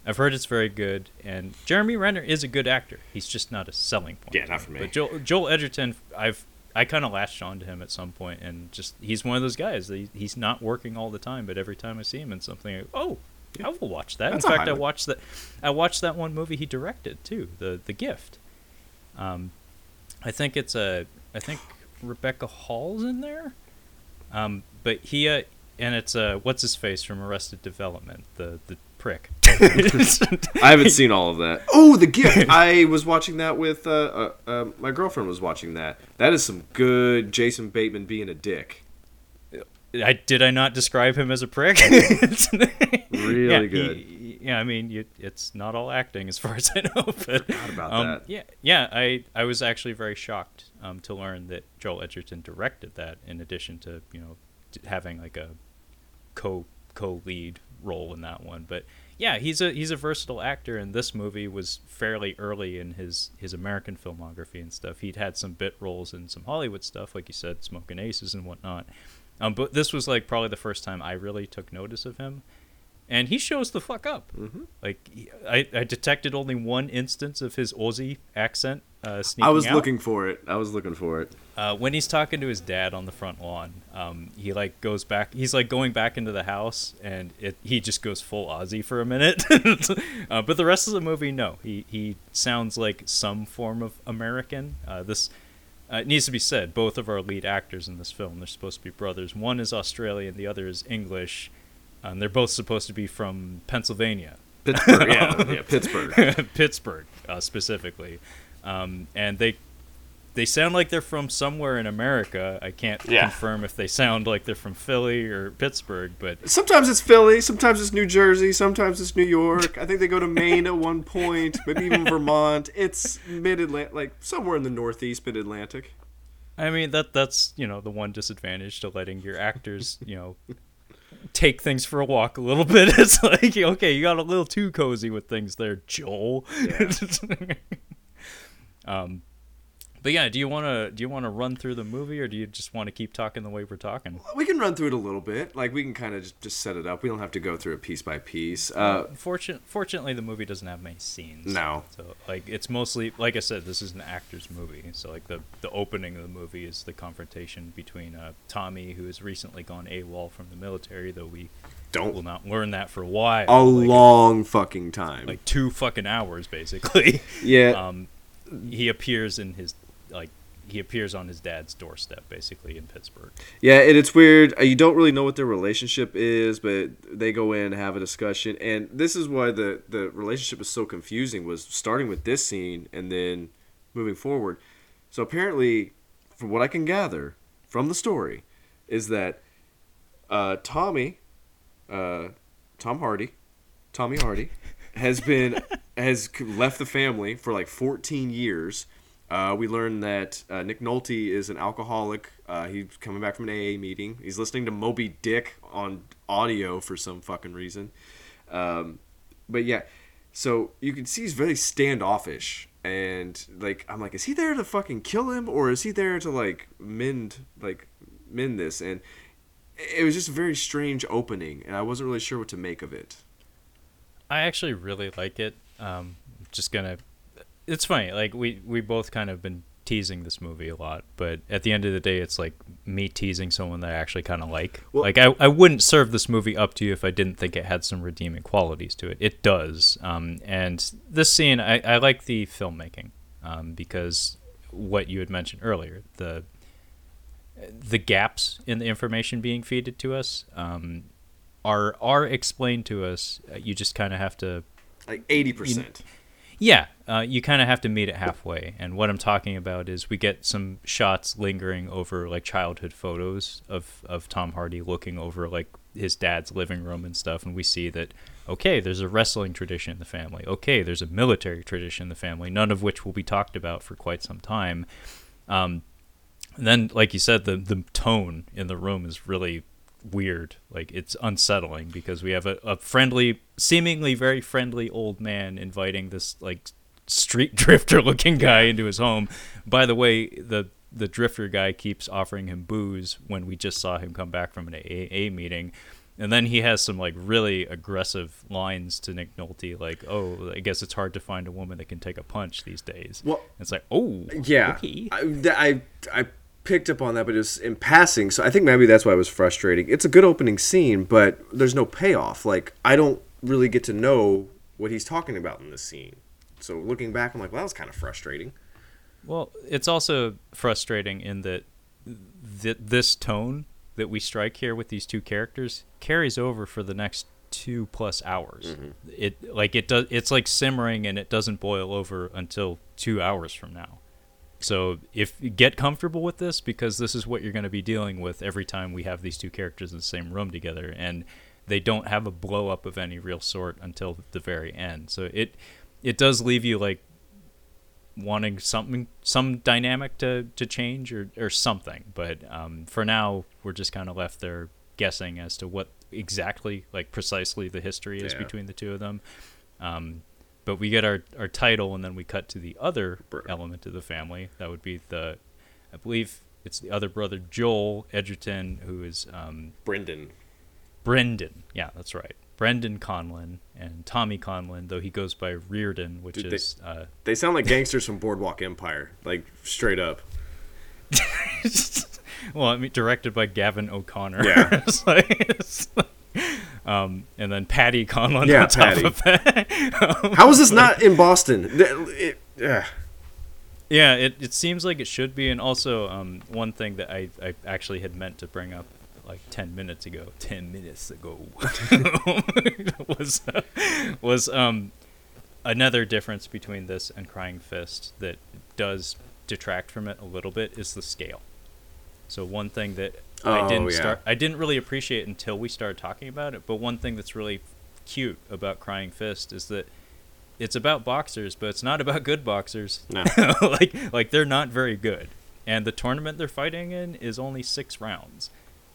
I've heard it's very good, and Jeremy Renner is a good actor. He's just not a selling point. Yeah, not for me. But Joel, Joel Edgerton, I've I kind of latched on to him at some point, and just he's one of those guys. He, he's not working all the time, but every time I see him in something, I go, oh, yeah. I will watch that. That's in fact, I watched that. I watched that one movie he directed too, the The Gift. Um, I think it's a I think Rebecca Hall's in there, um, but he uh, and it's uh, what's his face from Arrested Development, the the prick. I haven't seen all of that. Oh, The Gift. I was watching that with uh, uh, uh, my girlfriend was watching that. That is some good Jason Bateman being a dick. I, did I not describe him as a prick? really yeah, good. He, yeah, I mean, you, it's not all acting as far as I know. But, I forgot about um, that. Yeah, yeah. I, I was actually very shocked um, to learn that Joel Edgerton directed that in addition to, you know, having like a co co lead role in that one. But yeah, he's a he's a versatile actor, and this movie was fairly early in his, his American filmography and stuff. He'd had some bit roles in some Hollywood stuff, like you said, Smoking Aces and whatnot. Um, but this was like probably the first time I really took notice of him, and he shows the fuck up. Mm-hmm. Like I, I detected only one instance of his Aussie accent. Uh, sneaking I was out. looking for it. I was looking for it. Uh, when he's talking to his dad on the front lawn, um, he like goes back. He's like going back into the house, and it he just goes full Aussie for a minute. uh, but the rest of the movie, no, he he sounds like some form of American. Uh, this uh, it needs to be said. Both of our lead actors in this film, they're supposed to be brothers. One is Australian, the other is English, and they're both supposed to be from Pennsylvania, Pittsburgh, yeah, yeah, Pittsburgh, Pittsburgh uh, specifically. Um, and they they sound like they're from somewhere in America. I can't yeah. confirm if they sound like they're from Philly or Pittsburgh, but sometimes it's Philly, sometimes it's New Jersey, sometimes it's New York. I think they go to Maine at one point, maybe even Vermont. It's mid-Atlantic, like somewhere in the Northeast, mid-Atlantic. I mean, that that's, you know, the one disadvantage to letting your actors, you know, take things for a walk a little bit. It's like, okay, you got a little too cozy with things there, Joel. Yeah. Um, But yeah, do you want to do you want to run through the movie, or do you just want to keep talking the way we're talking? We can run through it a little bit. Like, we can kind of just, just set it up. We don't have to go through it piece by piece. Uh, Fortun- fortunately, the movie doesn't have many scenes. No. So, like, it's mostly, like I said, this is an actor's movie. So, like, the, the opening of the movie is the confrontation between uh, Tommy, who has recently gone AWOL from the military, though we don't will not learn that for a while. A like, long fucking time. Like, two fucking hours, basically. Yeah. Um, he appears in his... like he appears on his dad's doorstep, basically, in Pittsburgh. Yeah, and it's weird. You don't really know what their relationship is, but they go in and have a discussion. And this is why the, the relationship is so confusing, was starting with this scene and then moving forward. So apparently, from what I can gather from the story, is that uh, Tommy, uh, Tom Hardy, Tommy Hardy, has been has left the family for like fourteen years. Uh, we learned that uh, Nick Nolte is an alcoholic. Uh, he's coming back from an A A meeting. He's listening to Moby Dick on audio for some fucking reason. Um, but yeah, so you can see he's very standoffish. And like, I'm like, is he there to fucking kill him? Or is he there to like mend, like mend this? And it was just a very strange opening. And I wasn't really sure what to make of it. I actually really like it. Um, I'm just going to... It's funny, like, we, we both kind of been teasing this movie a lot, but at the end of the day, it's, like, me teasing someone that I actually kind of like. Well, like, I, I wouldn't serve this movie up to you if I didn't think it had some redeeming qualities to it. It does. Um, and this scene, I, I like the filmmaking, um, because what you had mentioned earlier, the the gaps in the information being fed to us um, are, are explained to us. You just kind of have to... Like, eighty percent. You, Yeah, uh, you kind of have to meet it halfway. And what I'm talking about is we get some shots lingering over like childhood photos of, of Tom Hardy looking over like his dad's living room and stuff. And we see that, okay, there's a wrestling tradition in the family. Okay, there's a military tradition in the family, none of which will be talked about for quite some time. Um, and then, like you said, the, the tone in the room is really weird. Like, it's unsettling because we have a, a friendly, seemingly very friendly old man inviting this like street drifter looking guy into his home. By the way, the the drifter guy keeps offering him booze when we just saw him come back from an A A meeting. And then he has some like really aggressive lines to Nick Nolte, like, "Oh, I guess it's hard to find a woman that can take a punch these days." Well, it's like, oh yeah, okay. I I. I picked up on that, but it was in passing, so I think maybe that's why it was frustrating. It's a good opening scene, but there's no payoff. Like, I don't really get to know what he's talking about in this scene. So looking back, I'm like, well, that was kind of frustrating. Well, it's also frustrating in that th- this tone that we strike here with these two characters carries over for the next two plus hours. Mm-hmm. It like it does. It's like simmering, and it doesn't boil over until two hours from now. So if get comfortable with this, because this is what you're going to be dealing with every time we have these two characters in the same room together, and they don't have a blow up of any real sort until the very end. So it it does leave you like wanting something, some dynamic to, to change or, or something. But um, for now, we're just kind of left there guessing as to what exactly, like precisely, the history is yeah. between the two of them. Um, But we get our, our title, and then we cut to the other brother. element of the family. That would be the, I believe it's the other brother, Joel Edgerton, who is... Um, Brendan. Brendan. Yeah, that's right. Brendan Conlon and Tommy Conlon, though he goes by Reardon, which Dude, is... They, uh, they sound like gangsters from Boardwalk Empire, like straight up. Well, I mean, directed by Gavin O'Connor. Yeah. It's like... It's like Um, and then Patty Conlon yeah, on top Patty. of that. um, How is this not in Boston? It, it, uh. Yeah, it, it seems like it should be. And also, um, one thing that I, I actually had meant to bring up like ten minutes ago, ten minutes ago, was, uh, was um, another difference between this and Crying Fist that does detract from it a little bit is the scale. So one thing that... I didn't oh, yeah. start. I didn't really appreciate it until we started talking about it. But one thing that's really cute about Crying Fist is that it's about boxers, but it's not about good boxers. No, like like they're not very good, and the tournament they're fighting in is only six rounds.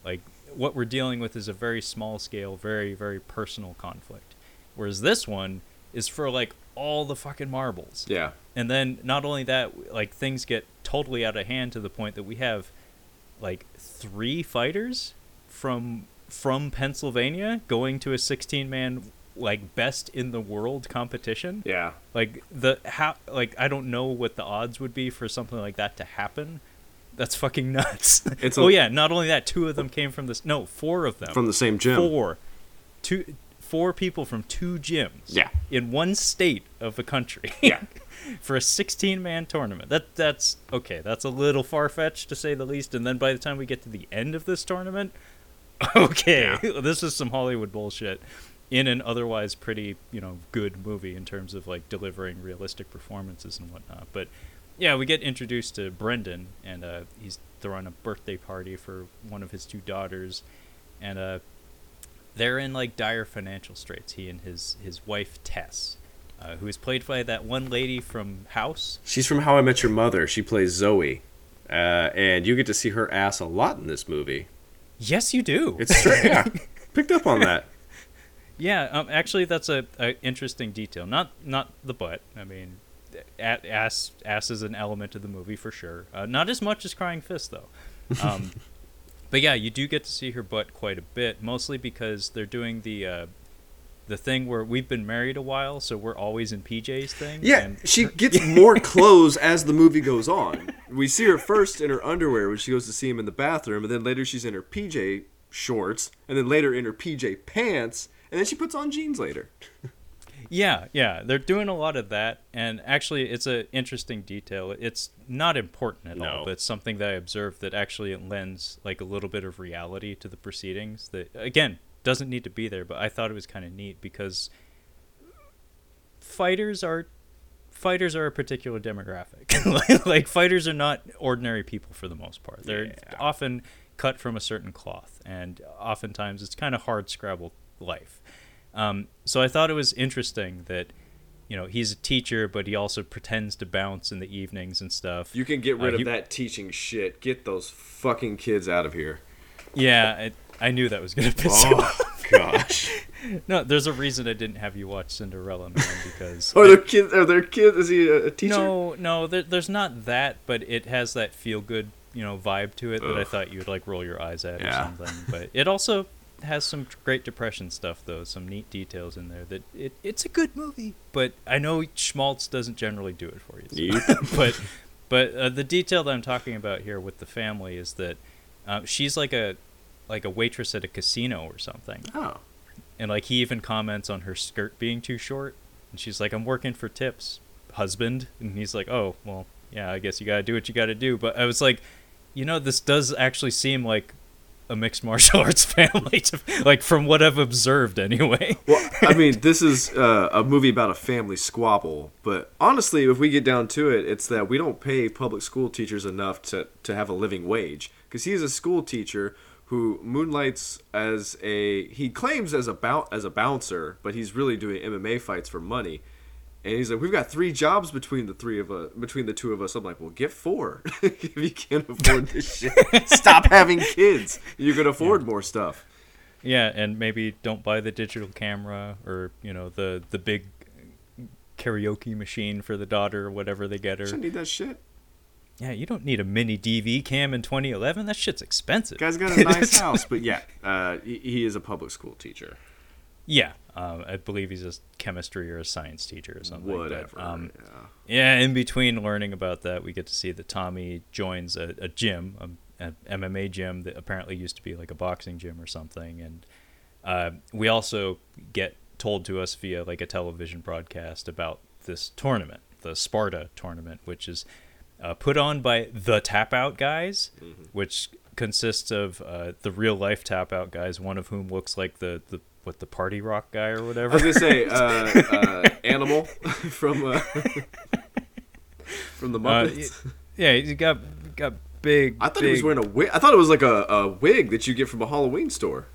Like what we're dealing with is a very small scale, very very personal conflict. Whereas this one is for like all the fucking marbles. Yeah. And then not only that, like, things get totally out of hand to the point that we have like three fighters from from Pennsylvania going to a sixteen man like best in the world competition. Yeah. Like the how ha- like I don't know what the odds would be for something like that to happen. That's fucking nuts. It's a, oh yeah, not only that, two of them came from this no, four of them. From the same gym. Four. Two four people from two gyms. Yeah. In one state of the country. Yeah. For a sixteen man tournament. That that's okay, that's a little far-fetched to say the least, and then by the time we get to the end of this tournament, okay, yeah. This is some Hollywood bullshit in an otherwise pretty, you know, good movie in terms of like delivering realistic performances and whatnot. But yeah, we get introduced to Brendan, and uh, he's throwing a birthday party for one of his two daughters, and uh, they're in like dire financial straits. He and his his wife Tess, uh, who is played by that one lady from House. She's from How I Met Your Mother. She plays Zoe, uh, and you get to see her ass a lot in this movie. Yes, you do. It's true. Yeah, picked up on that. Yeah, um, actually, that's a, a interesting detail. Not not the butt. I mean. Ass, ass is an element of the movie for sure. Uh, not as much as Crying Fist, though. Um, but yeah, you do get to see her butt quite a bit, mostly because they're doing the uh, the thing where we've been married a while, so we're always in P Js thing. Yeah, and she gets more clothes as the movie goes on. We see her first in her underwear when she goes to see him in the bathroom, and then later she's in her P J shorts, and then later in her P J pants, and then she puts on jeans later. Yeah, yeah, they're doing a lot of that, and actually it's an interesting detail. It's not important at no. all, but it's something that I observed that actually it lends like a little bit of reality to the proceedings that, again, doesn't need to be there, but I thought it was kind of neat because fighters are fighters are a particular demographic. like, like fighters are not ordinary people for the most part. They're yeah. often cut from a certain cloth, and oftentimes it's kind of hard-scrabble life. Um, so I thought it was interesting that, you know, he's a teacher, but he also pretends to bounce in the evenings and stuff. You can get rid uh, he, of that teaching shit. Get those fucking kids out of here. Yeah, it, I knew that was going to piss oh, you off. Gosh. No, there's a reason I didn't have you watch Cinderella, man, because... are, I, there kids, are there kids? Is he a, a teacher? No, no, there, there's not that, but it has that feel-good, you know, vibe to it Ugh. that I thought you'd, like, roll your eyes at yeah. or something. But it also... has some great depression stuff, though, some neat details in there that it, it's a good movie, but I know Schmaltz doesn't generally do it for you, so. but but uh, the detail that I'm talking about here with the family is that uh, she's like a like a waitress at a casino or something. Oh. And like he even comments on her skirt being too short, and she's like, I'm working for tips, husband. And he's like, oh well, yeah, I guess you gotta do what you gotta do. But I was like, you know, this does actually seem like a mixed martial arts family, to, like from what I've observed anyway. Well, I mean, this is uh, a movie about a family squabble, but honestly, if we get down to it, it's that we don't pay public school teachers enough to, to have a living wage, because he's a school teacher who moonlights as a, he claims as a, bou- as a bouncer, but he's really doing M M A fights for money. And he's like, we've got three jobs between the three of us, between the two of us. I'm like, well, get four. If you can't afford this shit, stop having kids. You can afford yeah. more stuff. Yeah, and maybe don't buy the digital camera or, you know, the, the big karaoke machine for the daughter or whatever they get her. Shouldn't need that shit. Yeah, you don't need a mini D V cam in twenty eleven. That shit's expensive. Guy's got a nice house, but yeah, uh, he, he is a public school teacher. Yeah, um, I believe he's a chemistry or a science teacher or something. Whatever. But, um, yeah. yeah, in between learning about that, we get to see that Tommy joins a, a gym, an M M A gym that apparently used to be like a boxing gym or something. And uh, we also get told to us via like a television broadcast about this tournament, the Sparta tournament, which is uh, put on by the Tap Out guys, mm-hmm. which consists of uh, the real life Tap Out guys, one of whom looks like the, the What, the Party Rock guy or whatever? I was going to say, uh, uh, Animal from uh, from the Muppets. Uh, yeah, he got got big, I thought big... he was wearing a wig. I thought it was like a, a wig that you get from a Halloween store.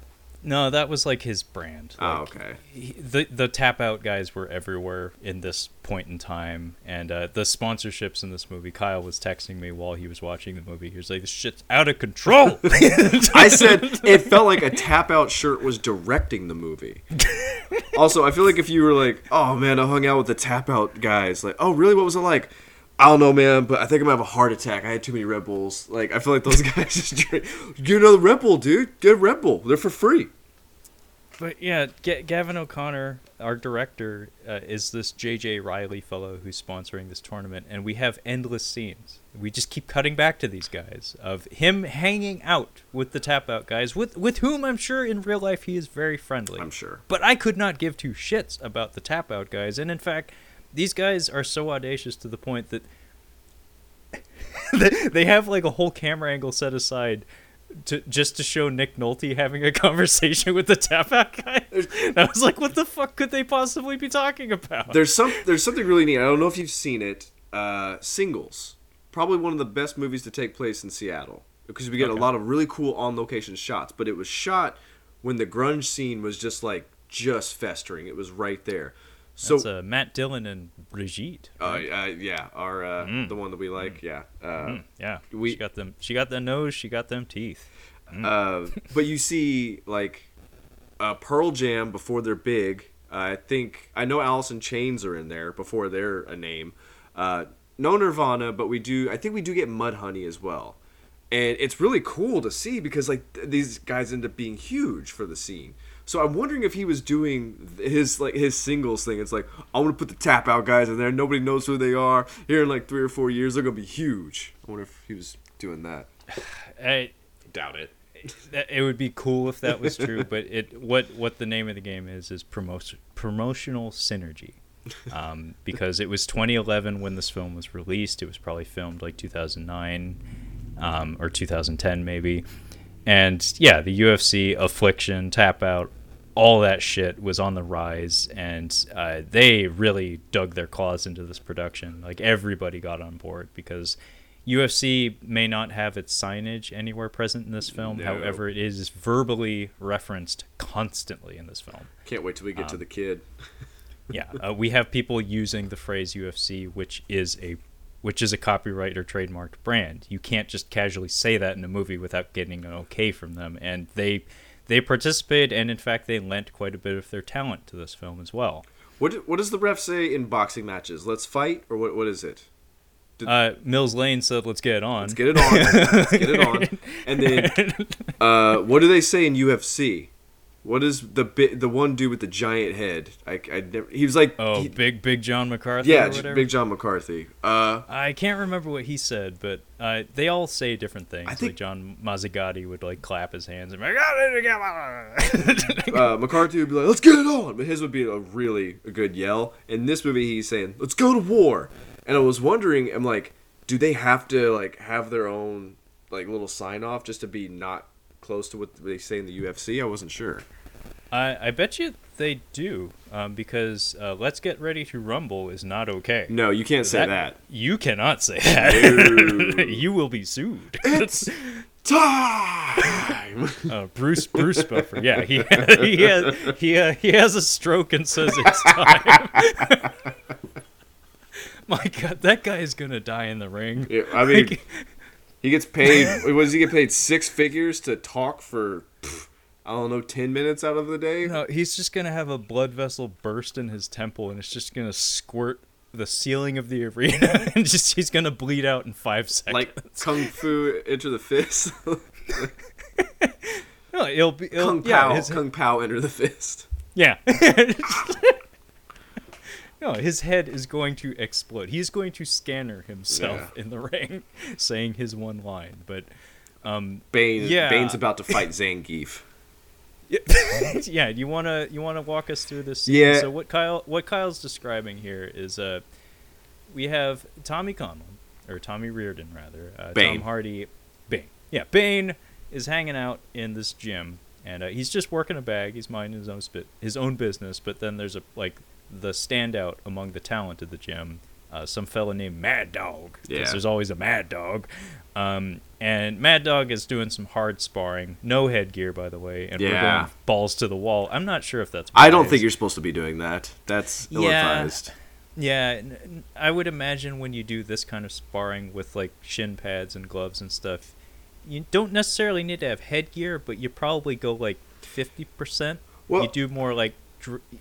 No, that was like his brand. Like, oh, okay. He, the the tap out guys were everywhere in this point in time, and uh, the sponsorships in this movie. Kyle was texting me while he was watching the movie. He was like, "This shit's out of control." I said it felt like a tap out shirt was directing the movie. Also, I feel like if you were like, "Oh man, I hung out with the tap out guys," like, "Oh really? What was it like?" I don't know, man, but I think I'm going to have a heart attack. I had too many Red Bulls. Like, I feel like those guys just drink. Get another Red Bull, dude. Get a Red Bull. They're for free. But, yeah, Gavin O'Connor, our director, uh, is this J J Riley fellow who's sponsoring this tournament, and we have endless scenes. We just keep cutting back to these guys of him hanging out with the tap-out guys, with, with whom I'm sure in real life he is very friendly. I'm sure. But I could not give two shits about the tap-out guys, and in fact... These guys are so audacious to the point that they have like a whole camera angle set aside to just to show Nick Nolte having a conversation with the tap-out guy. And I was like, what the fuck could they possibly be talking about? There's some there's something really neat. I don't know if you've seen it. Uh, Singles, probably one of the best movies to take place in Seattle because we get okay. a lot of really cool on-location shots. But it was shot when the grunge scene was just like just festering. It was right there. So that's, uh, Matt Dillon and Brigitte. Oh right? uh, yeah, our uh, mm. the one that we like. Mm. Yeah, uh, mm. yeah. We, she got them. She got that nose. She got them teeth. Mm. Uh, but you see, like uh, Pearl Jam before they're big. Uh, I think I know Alice in Chains are in there before they're a name. Uh, no Nirvana, but we do. I think we do get Mudhoney as well, and it's really cool to see because like th- these guys end up being huge for the scene. So I'm wondering if he was doing his like his singles thing. It's like, I want to put the tap out guys in there. Nobody knows who they are. Here in like three or four years, they're going to be huge. I wonder if he was doing that. I doubt it. It would be cool if that was true, but it what what the name of the game is is promotion, promotional synergy. Um, because it was twenty eleven when this film was released. It was probably filmed like two thousand nine um, or two thousand ten maybe. And yeah, the U F C, Affliction, Tap Out, all that shit was on the rise, and uh, they really dug their claws into this production. Like, everybody got on board because U F C may not have its signage anywhere present in this film. No. However, it is verbally referenced constantly in this film. Can't wait till we get um, to the kid. yeah, uh, we have people using the phrase U F C, which is a which is a copyright or trademarked brand. You can't just casually say that in a movie without getting an okay from them. And they they participated, and in fact, they lent quite a bit of their talent to this film as well. What what does the ref say in boxing matches? Let's fight, or what what is it? Did, uh, Mills Lane said, let's get it on. Let's get it on. let's get it on. And then uh, what do they say in U F C? What is the bit, the one dude with the giant head? I, I never, he was like... Oh, he, Big Big John McCarthy yeah, or whatever? Yeah, Big John McCarthy. Uh, I can't remember what he said, but uh, they all say different things. I think, like John Mazzigotti would like clap his hands and be like... uh, McCarthy would be like, let's get it on! But his would be a really a good yell. In this movie, he's saying, let's go to war! And I was wondering, I'm like, do they have to like have their own like little sign-off just to be not close to what they say in the U F C? I wasn't sure. I, I bet you they do, um, because uh, let's get ready to rumble is not okay. No, you can't say that. that. You cannot say that. No. You will be sued. It's time. uh, Bruce Bruce Buffer. Yeah, he he has he, uh, he has a stroke and says it's time. My God, that guy is gonna die in the ring. Yeah, I mean, like, he gets paid. What does he get paid? Six figures to talk for. Pff, I don't know, ten minutes out of the day? No, he's just going to have a blood vessel burst in his temple, and it's just going to squirt the ceiling of the arena, and just he's going to bleed out in five seconds. Like Kung Fu Enter the Fist? no, it'll be... It'll, Kung, yeah, Pao, his, Kung Pao Enter the Fist. Yeah. No, his head is going to explode. He's going to scanner himself yeah. in the ring, saying his one line, but... Um, Bane, yeah. Bane's about to fight Zangief. yeah, you wanna you wanna walk us through this scene? Yeah. So what Kyle what Kyle's describing here is uh, we have Tommy Conlon or Tommy Reardon rather, uh, Bane. Tom Hardy, Bane. Yeah, Bane is hanging out in this gym, and uh, he's just working a bag. He's minding his own spit, his own business. But then there's a like the standout among the talent of the gym, uh, some fella named Mad Dog. Yeah. There's always a Mad Dog. Um, and Mad Dog is doing some hard sparring. No headgear, by the way. And yeah. we're going balls to the wall. I'm not sure if that's biased. I don't think you're supposed to be doing that. That's ill-advised. Yeah. yeah. I would imagine when you do this kind of sparring with, like, shin pads and gloves and stuff, you don't necessarily need to have headgear, but you probably go, like, fifty percent. Well, you do more, like,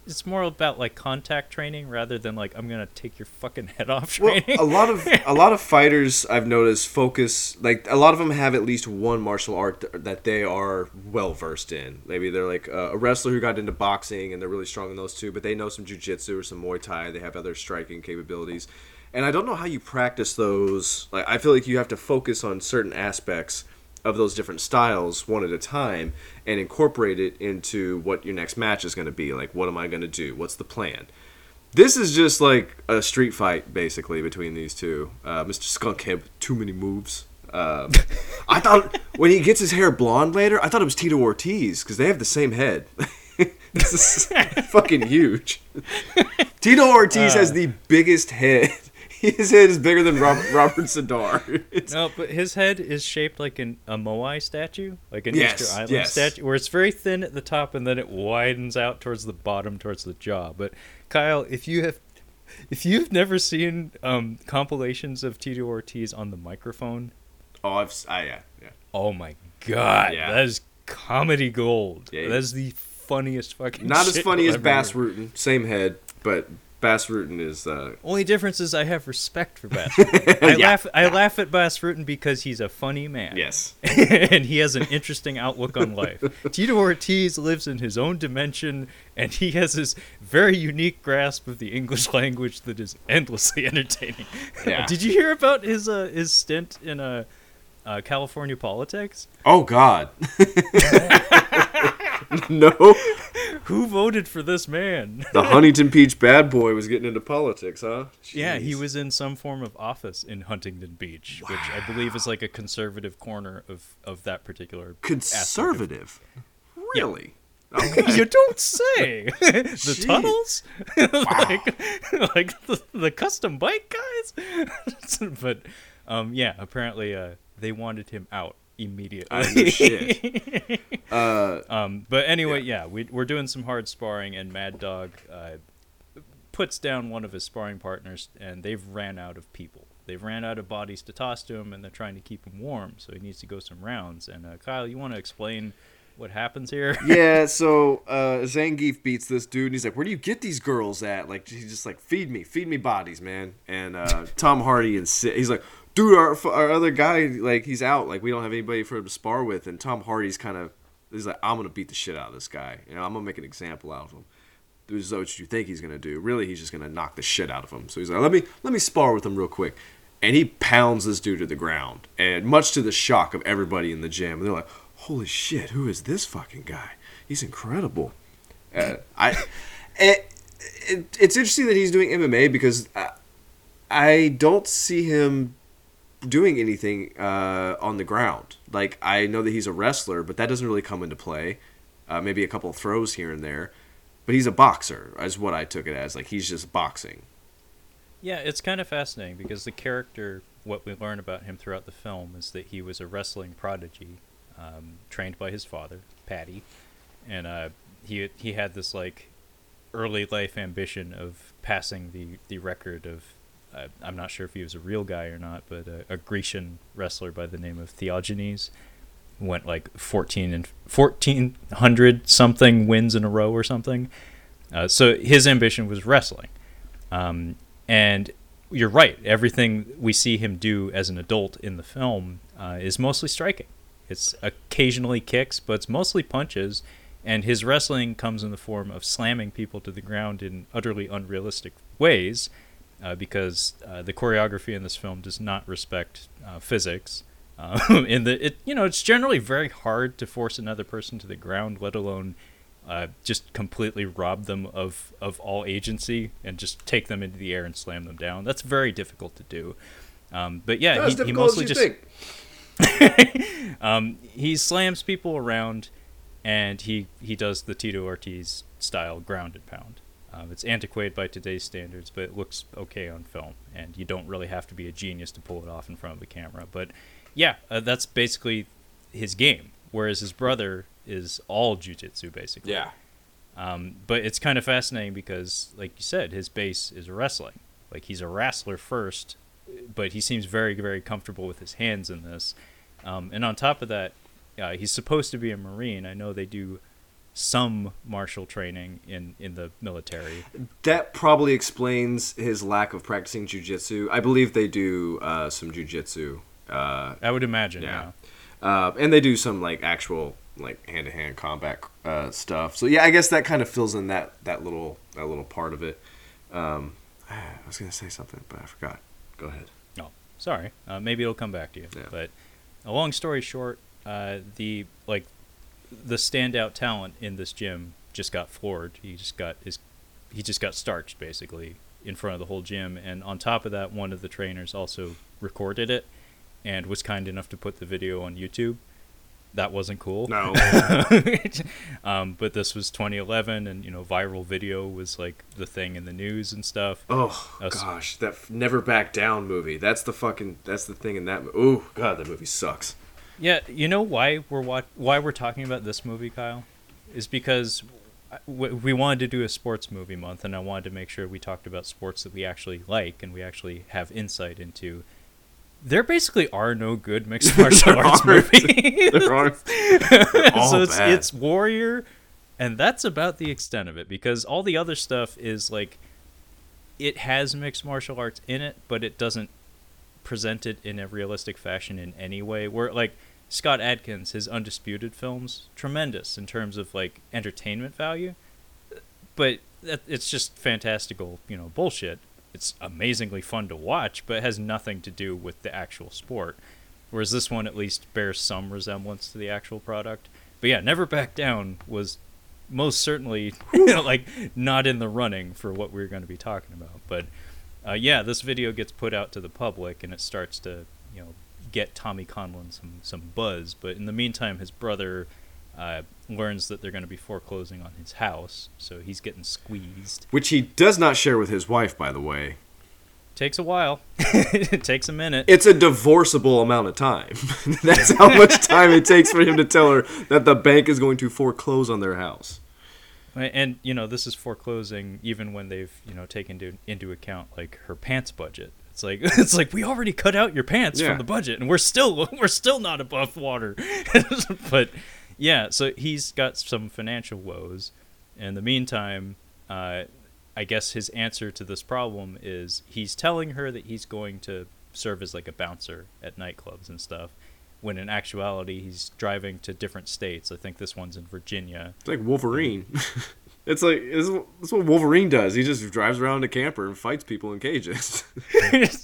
it's more about like contact training rather than like I'm gonna take your fucking head off training. Well, a lot of a lot of fighters I've noticed focus, like a lot of them have at least one martial art th- that they are well versed in. Maybe they're like uh, a wrestler who got into boxing and they're really strong in those two, but they know some jiu-jitsu or some Muay Thai. They have other striking capabilities, and I don't know how you practice those. Like I feel like you have to focus on certain aspects of those different styles one at a time and incorporate it into what your next match is going to be. Like, what am I going to do? What's the plan? This is just like a street fight, basically, between these two. Uh, Mister Skunk had too many moves. Um, I thought when he gets his hair blonde later, I thought it was Tito Ortiz because they have the same head. This is fucking huge. Tito Ortiz uh. has the biggest head. His head is bigger than Robert, Robert Sadar. No, but his head is shaped like an, a Moai statue, like an yes, Easter Island yes. statue, where it's very thin at the top and then it widens out towards the bottom, towards the jaw. But Kyle, if you have, if you've never seen um, compilations of Tito Ortiz on the microphone, oh, I've, uh, yeah, yeah. Oh my God, yeah. That is comedy gold. Yeah, yeah. That is the funniest fucking. Not shit as funny as Bass Rutten. Same head, but. Bass Rutten is... Uh... Only difference is I have respect for Bass Rutten. I, yeah. laugh, I laugh at Bass Rutten because he's a funny man. Yes. And he has an interesting outlook on life. Tito Ortiz lives in his own dimension, and he has this very unique grasp of the English language that is endlessly entertaining. Yeah. Did you hear about his uh, his stint in uh, uh, California politics? Oh, God. No. Who voted for this man? The Huntington Beach bad boy was getting into politics, huh? Jeez. Yeah, he was in some form of office in Huntington Beach, wow. which I believe is like a conservative corner of, of that particular conservative. Of... Really? Yeah. Okay. You don't say. The tunnels? like like the, the custom bike guys? But um, yeah, apparently uh, they wanted him out. Immediately. I know, shit. uh, um, but anyway, yeah, yeah we, we're doing some hard sparring, and Mad Dog uh, puts down one of his sparring partners, and they've ran out of people. They've ran out of bodies to toss to him, and they're trying to keep him warm, so he needs to go some rounds. And uh, Kyle, you want to explain what happens here? Yeah, so uh, Zangief beats this dude, and he's like, "Where do you get these girls at?" Like, he's just like, "Feed me, feed me bodies, man." And uh, Tom Hardy and Sid, he's like, dude, our our other guy, like, he's out. Like, we don't have anybody for him to spar with. And Tom Hardy's kind of, he's like, I'm going to beat the shit out of this guy. You know, I'm going to make an example out of him. This is what you think he's going to do. Really, he's just going to knock the shit out of him. So he's like, let me let me spar with him real quick. And he pounds this dude to the ground. And much to the shock of everybody in the gym. And they're like, holy shit, who is this fucking guy? He's incredible. Uh, I, it, it, it's interesting that he's doing M M A because I, I don't see him doing anything uh, on the ground. Like, I know that he's a wrestler, but that doesn't really come into play. Uh, maybe a couple of throws here and there. But he's a boxer, is what I took it as. Like, he's just boxing. Yeah, it's kind of fascinating because the character, what we learn about him throughout the film, is that he was a wrestling prodigy, um, trained by his father, Patty. And uh, he he had this, like, early life ambition of passing the, the record of I'm not sure if he was a real guy or not, but a, a Grecian wrestler by the name of Theogenes went like fourteen and fourteen hundred something wins in a row or something. Uh, so his ambition was wrestling. Um, and you're right. Everything we see him do as an adult in the film uh, is mostly striking. It's occasionally kicks, but it's mostly punches. And his wrestling comes in the form of slamming people to the ground in utterly unrealistic ways. Uh, because uh, the choreography in this film does not respect uh, physics. Um, in the it, you know, it's generally very hard to force another person to the ground, let alone uh, just completely rob them of, of all agency and just take them into the air and slam them down. That's very difficult to do. Um, but yeah, That's he, he mostly just um, he slams people around, and he he does the Tito Ortiz style ground and pound. Um, it's antiquated by today's standards, but it looks okay on film, and you don't really have to be a genius to pull it off in front of a camera. But yeah, uh, that's basically his game, whereas his brother is all jiu-jitsu, basically. Yeah. Um, but it's kind of fascinating because, like you said, his base is wrestling. Like, he's a wrestler first, but he seems very, very comfortable with his hands in this. Um, and on top of that, uh, he's supposed to be a Marine. I know they do some martial training in, in the military. That probably explains his lack of practicing jiu-jitsu. I believe they do uh, some jiu-jitsu. Uh, I would imagine, yeah. yeah. Uh, and they do some, like, actual, like, hand-to-hand combat uh, stuff. So, yeah, I guess that kind of fills in that, that little that little part of it. Um, I was going to say something, but I forgot. Go ahead. No, oh, sorry. Uh, maybe it'll come back to you. Yeah. But a long story short, uh, the, like, the standout talent in this gym just got floored. He just got his, he just got starched basically in front of the whole gym. And on top of that, one of the trainers also recorded it and was kind enough to put the video on YouTube. That wasn't cool. No. um, but this was twenty eleven, and you know, viral video was like the thing in the news and stuff. Oh uh, gosh, that Never Back Down movie. That's the fucking. That's the thing in that. Oh god, that movie sucks. Yeah, you know why we're watch- why we're talking about this movie, Kyle, is because w- we wanted to do a sports movie month, and I wanted to make sure we talked about sports that we actually like and we actually have insight into. There basically are no good mixed martial arts are. movies. There are. So it's, it's Warrior, and that's about the extent of it, because all the other stuff is like, it has mixed martial arts in it, but it doesn't present it in a realistic fashion in any way. Where like Scott Adkins, his Undisputed films, tremendous in terms of like entertainment value, but it's just fantastical, you know, bullshit. It's amazingly fun to watch, but it has nothing to do with the actual sport. Whereas this one at least bears some resemblance to the actual product. But yeah, Never Back Down was most certainly you know, like not in the running for what we we're going to be talking about, but. Uh, yeah, this video gets put out to the public, and it starts to, you know, get Tommy Conlon some, some buzz. But in the meantime, his brother uh, learns that they're going to be foreclosing on his house, so he's getting squeezed. Which he does not share with his wife, by the way. Takes a while. It takes a minute. It's a divorceable amount of time. That's how much time it takes for him to tell her that the bank is going to foreclose on their house. And, you know, this is foreclosing even when they've, you know, taken to, into account, like, her pants budget. It's like, it's like we already cut out your pants yeah. from the budget, and we're still we're still not above water. But, yeah, so he's got some financial woes. In the meantime, uh, I guess his answer to this problem is he's telling her that he's going to serve as, like, a bouncer at nightclubs and stuff. When in actuality, he's driving to different states. I think this one's in Virginia. It's like Wolverine. It's like, it's, it's what Wolverine does. He just drives around a camper and fights people in cages.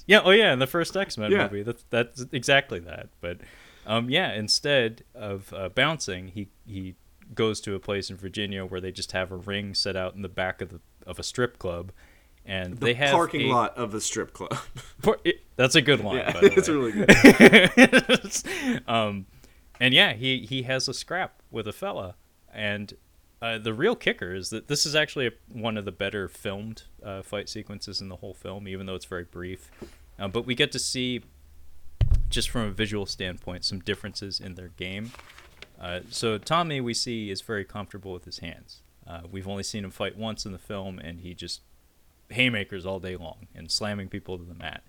yeah, oh yeah, in the first X-Men yeah. movie. That's, that's exactly that. But um, yeah, instead of uh, bouncing, he, he goes to a place in Virginia where they just have a ring set out in the back of the of a strip club. And the they have parking a, lot of a strip club. That's a good line. Yeah, by the way. It's really good. um, and yeah, he, he has a scrap with a fella, and uh, the real kicker is that this is actually a, one of the better filmed uh, fight sequences in the whole film, even though it's very brief. Uh, but we get to see, just from a visual standpoint, some differences in their game. Uh, so Tommy, we see, is very comfortable with his hands. Uh, we've only seen him fight once in the film, and he just haymakers all day long and slamming people to the mat.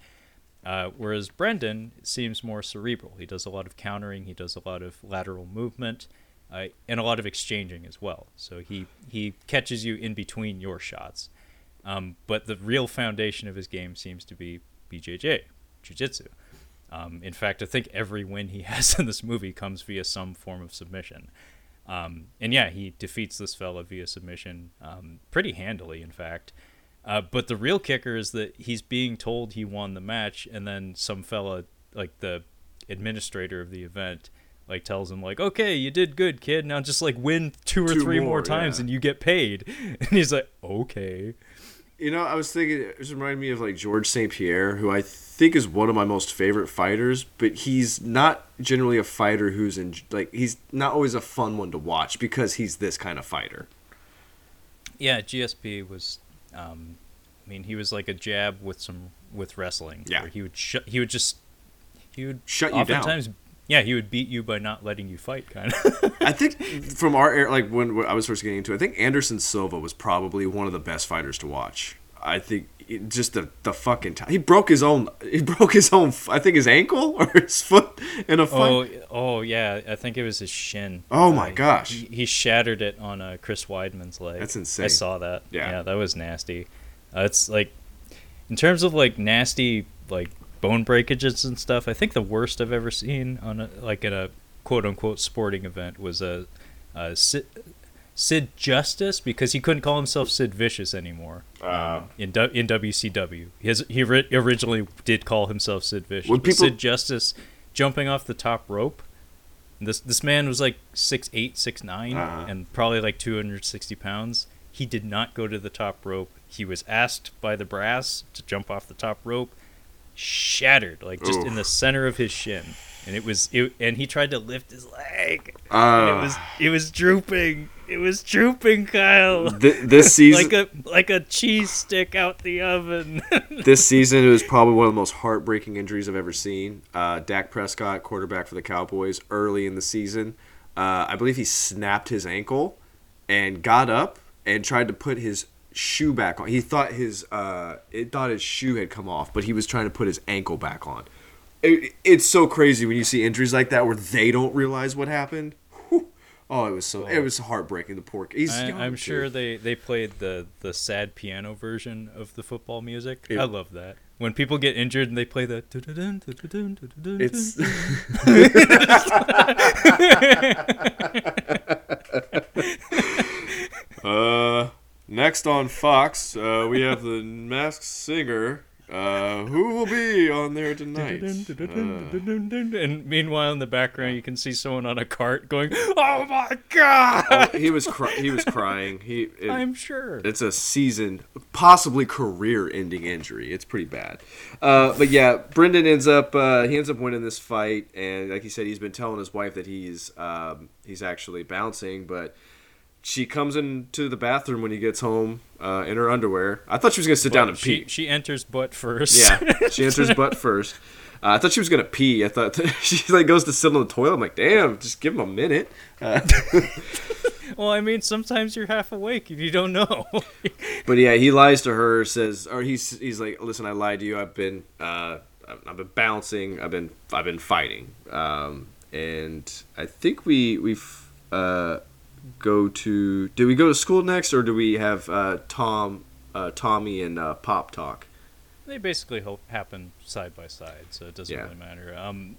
Uh, whereas Brendan seems more cerebral. He does a lot of countering. He does a lot of lateral movement uh, and a lot of exchanging as well. So he, he catches you in between your shots. Um, but the real foundation of his game seems to be B J J, jiu-jitsu. Um, in fact, I think every win he has in this movie comes via some form of submission. Um, and yeah, he defeats this fella via submission um, pretty handily, in fact. Uh, but the real kicker is that he's being told he won the match, and then some fella, like the administrator of the event, like tells him, like, okay, you did good, kid. Now just like win two or two three more, more times yeah. and you get paid. And he's like, okay. You know, I was thinking, it just reminded me of like Georges Saint Pierre, who I think is one of my most favorite fighters, but he's not generally a fighter who's in, like, he's not always a fun one to watch because he's this kind of fighter. Yeah, G S P was Um, I mean, he was like a jab with some with wrestling. Yeah, where he would sh- he would just he would shut you down. Yeah, he would beat you by not letting you fight, kind of. I think from our era, like when I was first getting into it, I think Anderson Silva was probably one of the best fighters to watch. I think it, just the the fucking time he broke his own he broke his own I think his ankle or his foot in a fight. Oh, oh yeah, I think it was his shin. Oh my uh, gosh, he, he shattered it on uh, Chris Weidman's leg. That's insane. I saw that. Yeah, yeah that was nasty. Uh, it's like in terms of like nasty like bone breakages and stuff, I think the worst I've ever seen on a, like at a quote unquote sporting event was a, a Sid, Sid Justice, because he couldn't call himself Sid Vicious anymore. Uh, um, in in W C W, his he ri- originally did call himself Sid Vicious. People... Sid Justice jumping off the top rope. This this man was like six eight, six nine uh-huh. and probably like two hundred sixty pounds. He did not go to the top rope. He was asked by the brass to jump off the top rope. Shattered like just Oof. in the center of his shin, and it was it and he tried to lift his leg uh, and it was it was drooping it was drooping Kyle th- this season like a like a cheese stick out the oven. This season it was probably one of the most heartbreaking injuries I've ever seen. uh Dak Prescott, quarterback for the Cowboys, early in the season, uh I believe he snapped his ankle and got up and tried to put his shoe back on. He thought his uh it thought his shoe had come off, but he was trying to put his ankle back on. It, it's so crazy when you see injuries like that where they don't realize what happened. Whew. Oh, it was so oh. it was heartbreaking. The poor he's I, I'm sure dude. they they played the the sad piano version of the football music. It, I love that. When people get injured and they play the it's uh Next on Fox, uh, we have the Masked Singer, uh, who will be on there tonight. Uh, and meanwhile, in the background, you can see someone on a cart going, "Oh my God!" Oh, he was cry- he was crying. He, it, I'm sure it's a season, possibly career-ending injury. It's pretty bad. Uh, but yeah, Brendan ends up uh, he ends up winning this fight, and like he said, he's been telling his wife that he's um, he's actually bouncing, but. She comes into the bathroom when he gets home uh, in her underwear. I thought she was going to sit but down and she, pee. She enters butt first. Yeah, she enters butt first. Uh, I thought she was going to pee. I thought th- she like goes to sit on the toilet. I'm like, damn, just give him a minute. Uh, well, I mean, sometimes you're half awake if you don't know. But yeah, he lies to her, says, or he's he's like, listen, I lied to you. I've been uh, I've been bouncing. I've been I've been fighting. Um, and I think we we've. Uh, Go to? Do we go to school next, or do we have uh, Tom, uh, Tommy, and uh, Pop talk? They basically happen side by side, so it doesn't yeah. really matter. Um,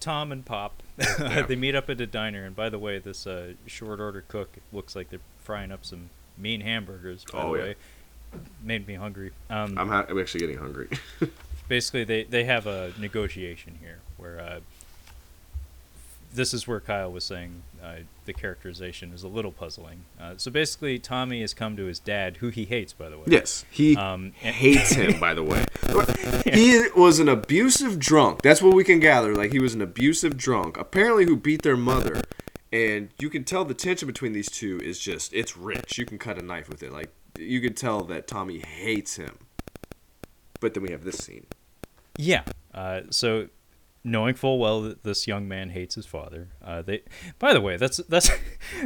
Tom and Pop, yeah. they meet up at a diner, and by the way, this uh, short order cook looks like they're frying up some mean hamburgers. By oh the yeah, way. Made me hungry. Um, I'm, ha- I'm actually getting hungry. Basically, they they have a negotiation here where. Uh, This is where Kyle was saying uh, the characterization is a little puzzling. Uh, so basically, Tommy has come to his dad, who he hates, by the way. Yes, he um, and- hates him, by the way. He was an abusive drunk. That's what we can gather. Like, he was an abusive drunk, apparently who beat their mother. And you can tell the tension between these two is just, it's rich. You can cut a knife with it. Like, you can tell that Tommy hates him. But then we have this scene. Yeah, uh, so... knowing full well that this young man hates his father. Uh, they, by the way, that's that's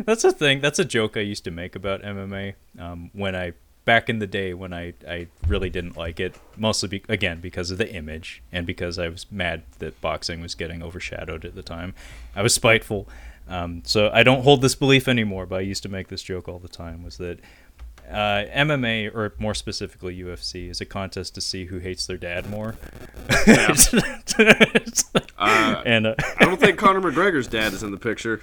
that's a thing. That's a joke I used to make about M M A. Um, when I back in the day when I, I really didn't like it, mostly be, again because of the image and because I was mad that boxing was getting overshadowed at the time. I was spiteful, um, so I don't hold this belief anymore. But I used to make this joke all the time: was that uh, M M A, or more specifically U F C, is a contest to see who hates their dad more. Yeah. uh, and uh, I don't think Conor McGregor's dad is in the picture.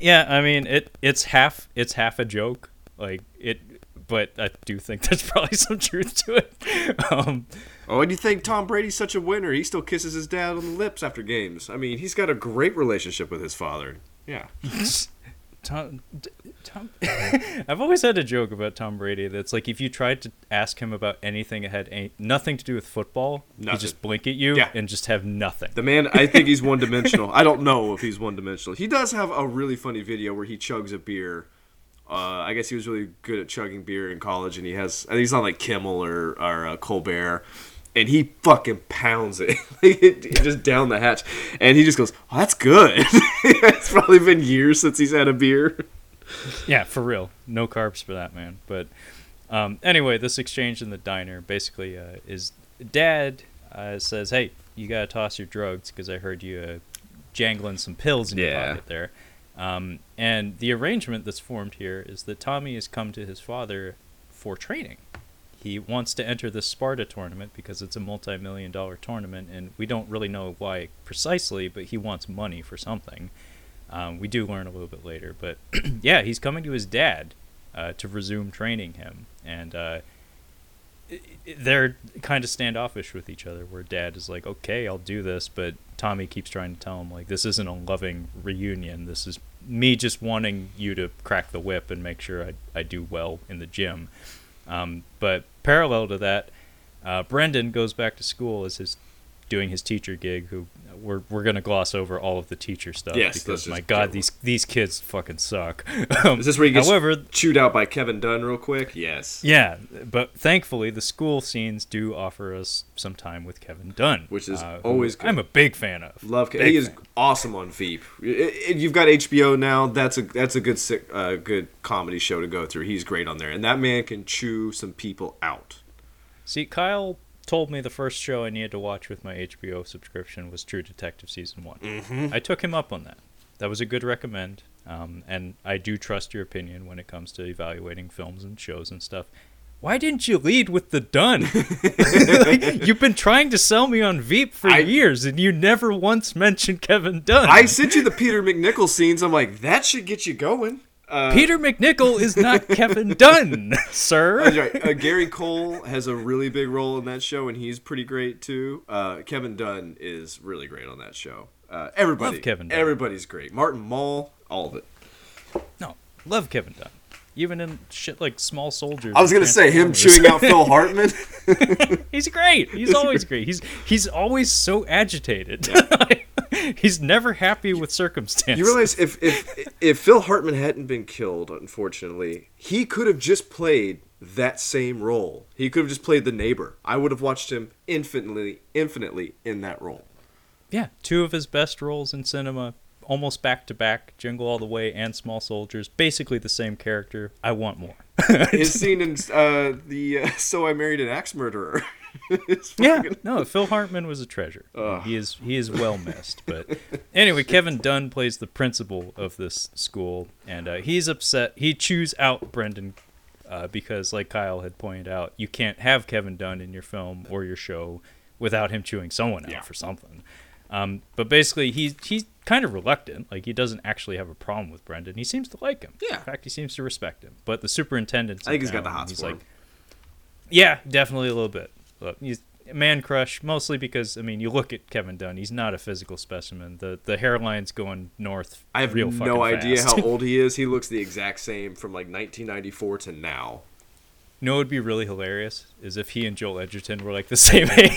Yeah, I mean it. It's half. It's half a joke. Like it, but I do think there's probably some truth to it. Um, oh, and you think Tom Brady's such a winner? He still kisses his dad on the lips after games. I mean, he's got a great relationship with his father. Yeah. Tom, Tom, I've always had a joke about Tom Brady that's like if you tried to ask him about anything that had any, nothing to do with football, nothing. He'd just blink at you yeah. and just have nothing. The man, I think he's one-dimensional. I don't know if he's one-dimensional. He does have a really funny video where he chugs a beer Uh, I guess he was really good at chugging beer in college, and he has. I think he's on like Kimmel or or uh, Colbert, and he fucking pounds it, like it, it just down the hatch, and he just goes, "Oh, that's good." It's probably been years since he's had a beer. Yeah, for real, no carbs for that man. But um, anyway, this exchange in the diner basically uh, is Dad uh, says, "Hey, you gotta toss your drugs because I heard you uh, jangling some pills in yeah. your pocket there." Um, and the arrangement that's formed here is that Tommy has come to his father for training. He wants to enter the Sparta tournament because it's a multi-million dollar tournament, and we don't really know why precisely, but he wants money for something. Um, we do learn a little bit later, but yeah, he's coming to his dad uh, to resume training him, and uh, they're kind of standoffish with each other, where Dad is like, okay, I'll do this, but Tommy keeps trying to tell him, like, this isn't a loving reunion. This is me just wanting you to crack the whip and make sure I, I do well in the gym. Um, but parallel to that, uh, Brendan goes back to school as his doing his teacher gig. Who we're we're gonna gloss over all of the teacher stuff yes, because my god, terrible. these these kids fucking suck. Um, is this where he gets however, chewed out by Kevin Dunn real quick? Yes. Yeah, but thankfully the school scenes do offer us some time with Kevin Dunn, which is uh, always good. I'm a big fan of. Love Kevin. He is fan. awesome on Veep. You've got H B O now. That's a that's a good uh, good comedy show to go through. He's great on there, and that man can chew some people out. See, Kyle told me the first show I needed to watch with my H B O subscription was True Detective Season one. Mm-hmm. I took him up on that. That was a good recommend, um, and I do trust your opinion when it comes to evaluating films and shows and stuff. Why didn't you lead with the Dunn? Like, you've been trying to sell me on Veep for I, years, and you never once mentioned Kevin Dunn. I sent you the Peter McNichol scenes. I'm like, that should get you going. Uh, Peter McNichol is not Kevin Dunn, sir. That's right. Uh, Gary Cole has a really big role in that show, and he's pretty great too. Uh, Kevin Dunn is really great on that show. Uh, everybody, love Kevin Dunn. Everybody's great. Martin Mull, all of it. No, love Kevin Dunn. Even in shit like Small Soldiers. I was gonna say him chewing out Phil Hartman. He's great. He's always great. He's he's always so agitated. Yeah. He's never happy with circumstances. You realize if, if if Phil Hartman hadn't been killed, unfortunately, he could have just played that same role. He could have just played the neighbor. I would have watched him infinitely, infinitely in that role. Yeah, two of his best roles in cinema, almost back-to-back, Jingle All the Way and Small Soldiers, basically the same character. I want more. His scene in uh, the uh, So I Married an Axe Murderer. Yeah, no, Phil Hartman was a treasure. Ugh. He is he is well missed. But anyway, Kevin Dunn plays the principal of this school, and uh, he's upset. He chews out Brendan uh, because, like Kyle had pointed out, you can't have Kevin Dunn in your film or your show without him chewing someone out yeah. for something. Um, but basically, he, he's kind of reluctant. Like, he doesn't actually have a problem with Brendan. He seems to like him. Yeah. In fact, he seems to respect him. But the superintendent's I think he's got the hots for him. Like, yeah, definitely a little bit. Look, he's a man crush, mostly because, I mean, you look at Kevin Dunn, he's not a physical specimen. The the hairline's going north. I have real no idea fast. How old he is. He looks the exact same from like nineteen ninety-four to now. You know what would be really hilarious is if he and Joel Edgerton were like the same age.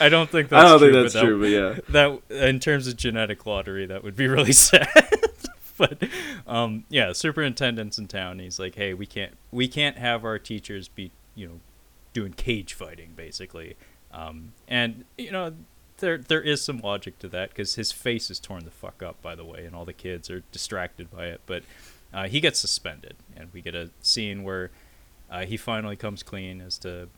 I don't think that's true. I don't true, think that's but true, that, but yeah. That, in terms of genetic lottery, that would be really sad. But um, yeah, superintendent's in town. He's like, hey, we can't we can't have our teachers be, you know, doing cage fighting, basically. Um, and, you know, there there is some logic to that because his face is torn the fuck up, by the way, and all the kids are distracted by it. But uh, he gets suspended, and we get a scene where uh, he finally comes clean as to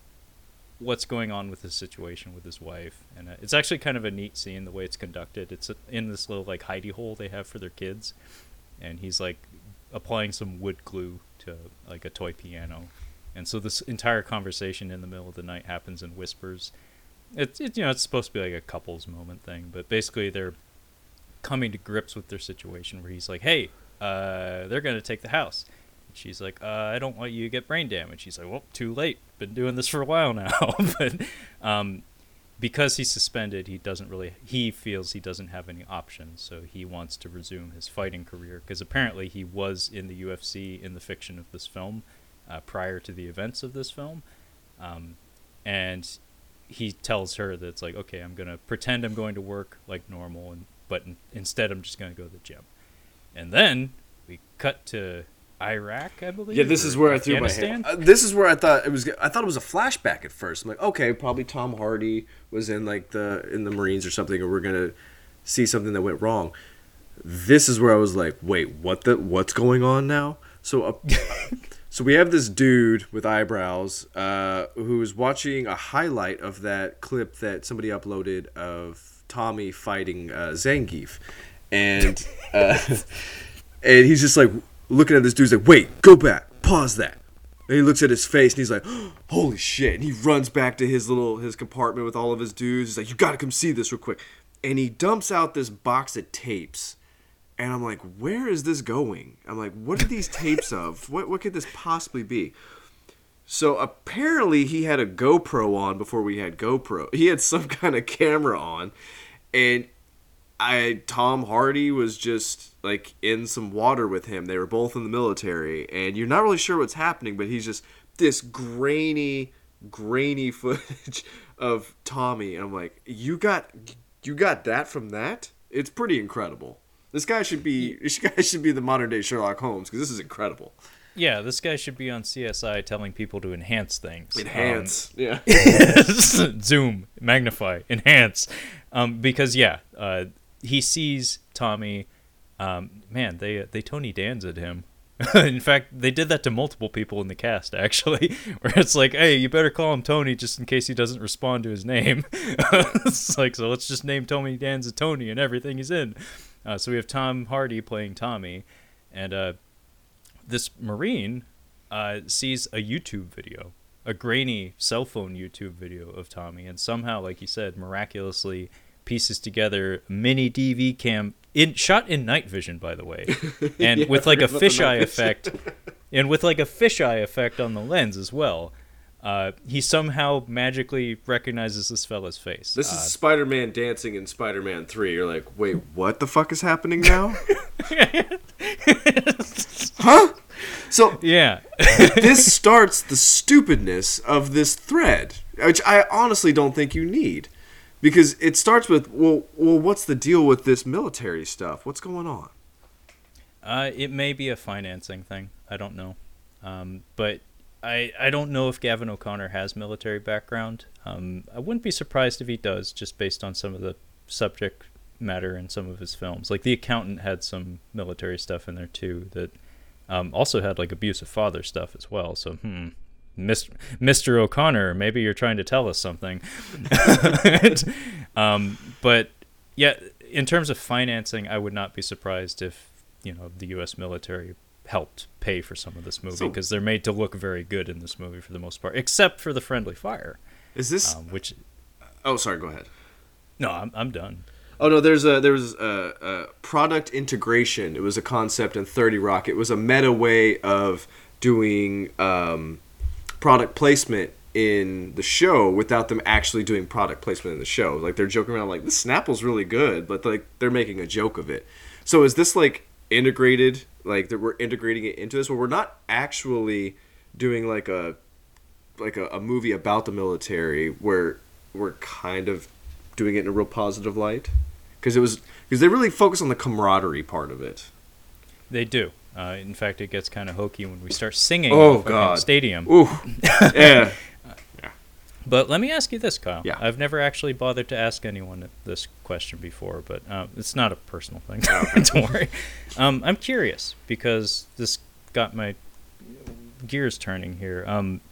what's going on with his situation with his wife. And uh, it's actually kind of a neat scene, the way it's conducted. It's in this little, like, hidey hole they have for their kids. And he's, like, applying some wood glue to, like, a toy piano. And so this entire conversation in the middle of the night happens in whispers. It's, it, you know, it's supposed to be, like, a couples moment thing. But basically they're coming to grips with their situation where he's like, hey, uh, they're going to take the house. And she's like, uh, I don't want you to get brain damage. He's like, well, too late. Been doing this for a while now. But um, because he's suspended, he doesn't really, he feels he doesn't have any options. So he wants to resume his fighting career because apparently he was in the U F C in the fiction of this film uh, prior to the events of this film. Um, and he tells her that it's like, okay, I'm going to pretend I'm going to work like normal, and but in, instead I'm just going to go to the gym. And then we cut to Iraq, I believe. Yeah, this is where I threw my hand. Uh, this is where I thought it was. I thought it was a flashback at first. I'm like, okay, probably Tom Hardy was in like the in the Marines or something, or we're gonna see something that went wrong. This is where I was like, wait, what the what's going on now? So, uh, so we have this dude with eyebrows uh, who's watching a highlight of that clip that somebody uploaded of Tommy fighting uh, Zangief, and uh, and he's just like. Looking at this dude's like, wait, go back, pause that. And he looks at his face and he's like, oh, holy shit. And he runs back to his little his compartment with all of his dudes. He's like, you gotta come see this real quick. And he dumps out this box of tapes. And I'm like, where is this going? I'm like, what are these tapes of? What what could this possibly be? So apparently he had a GoPro on before we had GoPro. He had some kind of camera on. And I Tom Hardy was just like in some water with him. They were both in the military, and you're not really sure what's happening, but he's just this grainy, grainy footage of Tommy. And I'm like, you got, you got that from that? It's pretty incredible. This guy should be, this guy should be the modern day Sherlock Holmes, because this is incredible. Yeah, this guy should be on C S I telling people to enhance things. Enhance, um, yeah. Zoom, magnify, enhance, um, because yeah. Uh, He sees Tommy. Um, man, they they Tony Danza'd him. In fact, they did that to multiple people in the cast, actually, where it's like, hey, you better call him Tony just in case he doesn't respond to his name. It's like, so let's just name Tony Danza Tony and everything he's in. Uh, so we have Tom Hardy playing Tommy. And uh, this Marine uh, sees a YouTube video, a grainy cell phone YouTube video of Tommy. And somehow, like you said, miraculously pieces together mini D V cam in shot in night vision, by the way, and yeah, with like a fisheye effect and with like a fisheye effect on the lens as well. Uh, he somehow magically recognizes this fella's face. This uh, is Spider-Man dancing in Spider-Man three. You're like, wait, what the fuck is happening now? Huh? So yeah, this starts the stupidness of this thread, which I honestly don't think you need. Because it starts with, well, well, what's the deal with this military stuff? What's going on? Uh, it may be a financing thing. I don't know. Um, but I, I don't know if Gavin O'Connor has military background. Um, I wouldn't be surprised if he does, just based on some of the subject matter in some of his films. Like, The Accountant had some military stuff in there, too, that um, also had, like, abusive father stuff as well. So, hmm. Mister O'Connor, maybe you're trying to tell us something. um, but yeah, in terms of financing, I would not be surprised if, you know, the U S military helped pay for some of this movie, because so, they're made to look very good in this movie for the most part, except for the friendly fire. Is this um, which? Oh, sorry. Go ahead. No, I'm I'm done. Oh no, there's a there was a, a product integration. It was a concept in thirty Rock. It was a meta way of doing. Um, product placement in the show without them actually doing product placement in the show. Like, they're joking around like, this Snapple's really good, but like they're making a joke of it. So is this like integrated, like that we're integrating it into this? Well, we're not actually doing like a like a, a movie about the military where we're kind of doing it in a real positive light, because it was because they really focus on the camaraderie part of it. They do. Uh, in fact, it gets kind of hokey when we start singing oh, God. Stadium. Ooh. Yeah. Yeah. But let me ask you this, Kyle. Yeah. I've never actually bothered to ask anyone this question before, but uh, it's not a personal thing. Don't worry. Um, I'm curious, because this got my gears turning here. Um,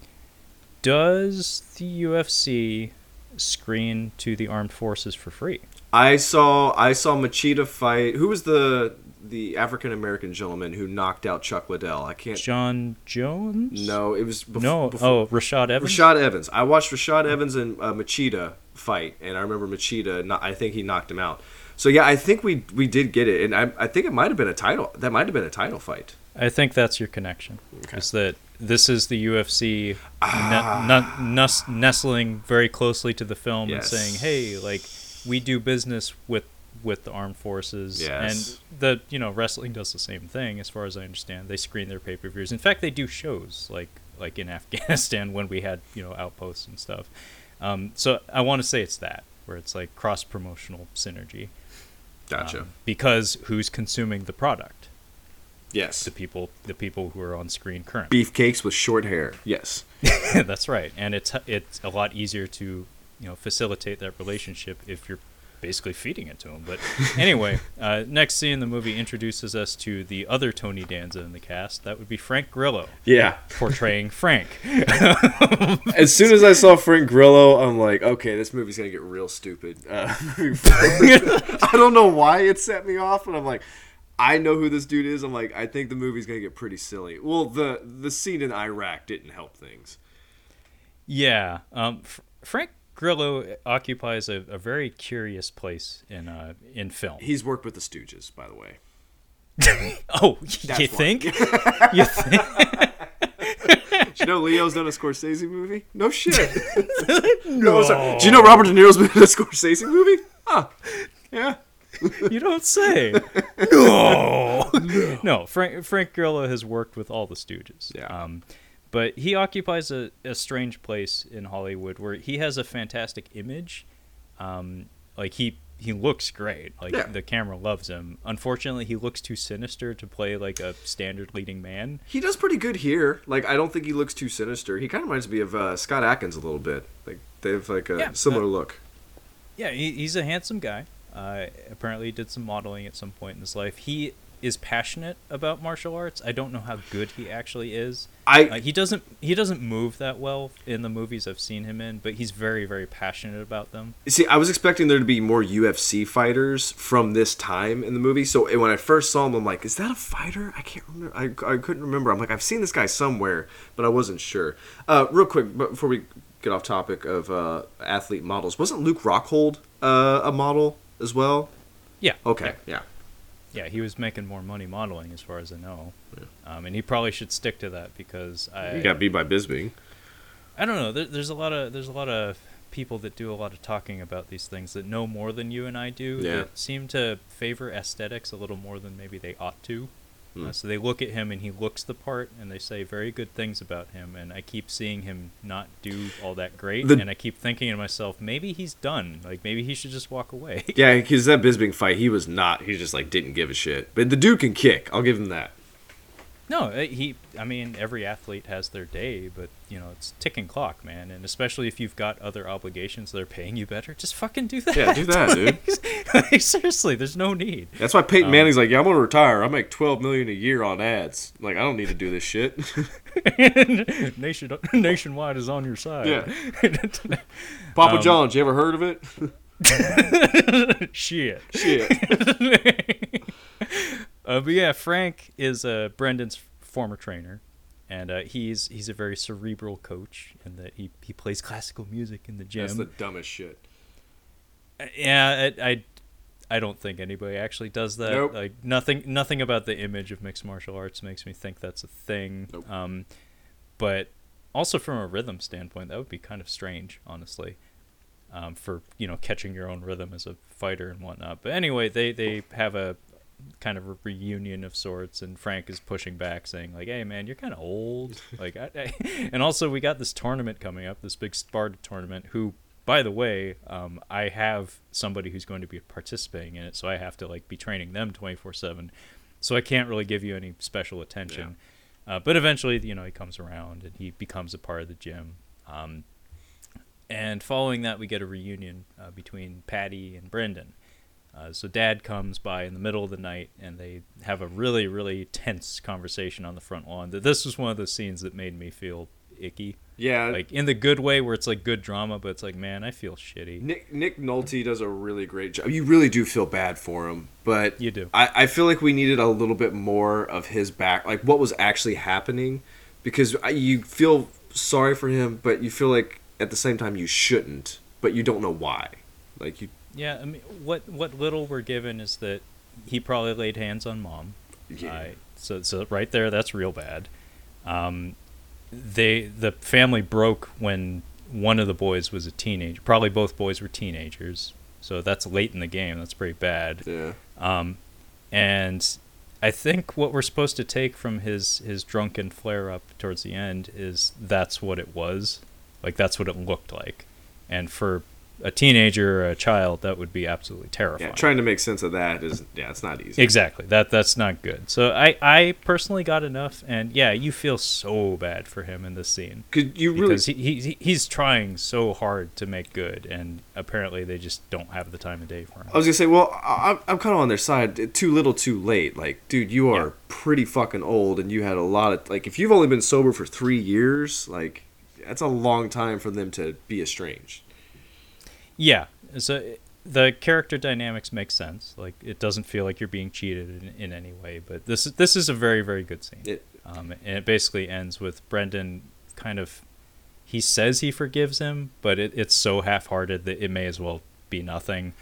does the U F C screen to the armed forces for free? I saw I saw Machida fight. Who was the the African American gentleman who knocked out Chuck Liddell? I can't. John Jones? No, it was bef- no. Before... Oh, Rashad Evans. Rashad Evans. I watched Rashad Evans and uh, Machida fight, and I remember Machida. Not, I think he knocked him out. So yeah, I think we we did get it, and I I think it might have been a title. That might have been a title fight. I think that's your connection. Okay. Is that this is the U F C ah. n- n- nestling very closely to the film, yes, and saying, hey, like, we do business with, with the armed forces, yes, and the, you know, wrestling does the same thing, as far as I understand. They screen their pay-per-views. In fact, they do shows like like in Afghanistan when we had, you know, outposts and stuff. Um, so I want to say it's that, where it's like cross-promotional synergy. Gotcha. Um, because who's consuming the product? Yes. The people the people who are on screen currently. Beefcakes with short hair. Yes. That's right. And it's it's a lot easier to, you know, facilitate that relationship if you're basically feeding it to him. But anyway, uh, next scene in the movie introduces us to the other Tony Danza in the cast. That would be Frank Grillo. Yeah. Portraying Frank. As soon as I saw Frank Grillo, I'm like, okay, this movie's going to get real stupid. Uh, I don't know why it set me off, but I'm like, I know who this dude is. I'm like, I think the movie's going to get pretty silly. Well, the, the scene in Iraq didn't help things. Yeah. Um, F- Frank Grillo occupies a, a very curious place in uh, in film. He's worked with the Stooges, by the way. Oh, That's you why. think? You think? Do you know Leo's done a Scorsese movie? No shit. no. no Do you know Robert De Niro's been in a Scorsese movie? Huh. Yeah. You don't say. no. no. No. Frank Frank Grillo has worked with all the Stooges. Yeah. Um, But he occupies a, a strange place in Hollywood where he has a fantastic image. Um, like, he, he looks great. Like, yeah. The camera loves him. Unfortunately, he looks too sinister to play, like, a standard leading man. He does pretty good here. Like, I don't think he looks too sinister. He kind of reminds me of uh, Scott Adkins a little bit. Like, they have, like, a yeah, similar uh, look. Yeah, he, he's a handsome guy. Uh, apparently he did some modeling at some point in his life. He... is passionate about martial arts. I don't know how good he actually is. I uh, he doesn't he doesn't move that well in the movies I've seen him in, but he's very, very passionate about them. See, I was expecting there to be more U F C fighters from this time in the movie. So when I first saw him, I'm like, is that a fighter? I can't remember. I, I couldn't remember. I'm like, I've seen this guy somewhere, but I wasn't sure. Uh, real quick, before we get off topic of uh, athlete models, wasn't Luke Rockhold uh, a model as well? Yeah. Okay, yeah. yeah. Yeah, he was making more money modeling, as far as I know. Yeah. Um, and he probably should stick to that because I... He got beat by Bisbing. I don't know. There, there's a lot of there's a lot of people that do a lot of talking about these things that know more than you and I do. Yeah. That seem to favor aesthetics a little more than maybe they ought to. Hmm. Uh, so they look at him and he looks the part, and they say very good things about him. And I keep seeing him not do all that great, the... and I keep thinking to myself, maybe he's done. Like, maybe he should just walk away. Yeah, because that Bisping fight, he was not. He just like didn't give a shit. But the dude can kick. I'll give him that. No, he. I mean, every athlete has their day, but you know, it's ticking clock, man. And especially if you've got other obligations that are paying you better, just fucking do that. Yeah, do that, like, dude. Like, seriously, there's no need. That's why Peyton Manning's um, like, yeah, I'm gonna retire. I make twelve million a year on ads. Like, I don't need to do this shit. Nation Nationwide is on your side. Yeah. Papa um, John's. You ever heard of it? Shit. Shit. Uh, but yeah, Frank is uh, Brendan's former trainer, and uh, he's he's a very cerebral coach in that he, he plays classical music in the gym. That's the dumbest shit. Uh, yeah, I, I I don't think anybody actually does that. Nope. Like nothing nothing about the image of mixed martial arts makes me think that's a thing. Nope. Um, but also from a rhythm standpoint, that would be kind of strange, honestly. Um, for you know catching your own rhythm as a fighter and whatnot. But anyway, they they have a kind of a reunion of sorts, and Frank is pushing back saying like, hey man, you're kind of old, like I, I, and also we got this tournament coming up, this big Sparta tournament, who by the way um I have somebody who's going to be participating in it, so I have to like be training them twenty-four seven, so I can't really give you any special attention. Yeah. Uh, but eventually, you know, he comes around and he becomes a part of the gym. Um and following that, we get a reunion uh, between Patty and Brendan. Uh, so Dad comes by in the middle of the night, and they have a really, really tense conversation on the front lawn. This was one of the scenes that made me feel icky. Yeah. Like, in the good way, where it's, like, good drama, but it's like, man, I feel shitty. Nick Nick Nolte does a really great job. You really do feel bad for him, but... You do. I, I feel like we needed a little bit more of his back, like, what was actually happening, because you feel sorry for him, but you feel like, at the same time, you shouldn't, but you don't know why. Like, you... Yeah, I mean, what what little we're given is that he probably laid hands on Mom. Yeah. Uh, so so right there, that's real bad. Um, they the family broke when one of the boys was a teenager. Probably both boys were teenagers. So that's late in the game. That's pretty bad. Yeah. Um, and I think what we're supposed to take from his his drunken flare up towards the end is that's what it was. Like that's what it looked like, and for a teenager or a child, that would be absolutely terrifying. Yeah, trying to make sense of that is, yeah, it's not easy. Exactly. That that's not good. So I, I personally got enough, and yeah, you feel so bad for him in this scene. Could you really? Because he, he, he's trying so hard to make good, and apparently they just don't have the time of day for him. I was gonna say, well, I'm I'm kind of on their side. Too little, too late. Like, dude, you are yeah. pretty fucking old, and you had a lot of like. If you've only been sober for three years, like that's a long time for them to be estranged. Yeah, so the character dynamics make sense. Like, it doesn't feel like you're being cheated in, in any way. But this this is a very, very good scene. It, um, and it basically ends with Brendan kind of, he says he forgives him, but it, it's so half-hearted that it may as well be nothing.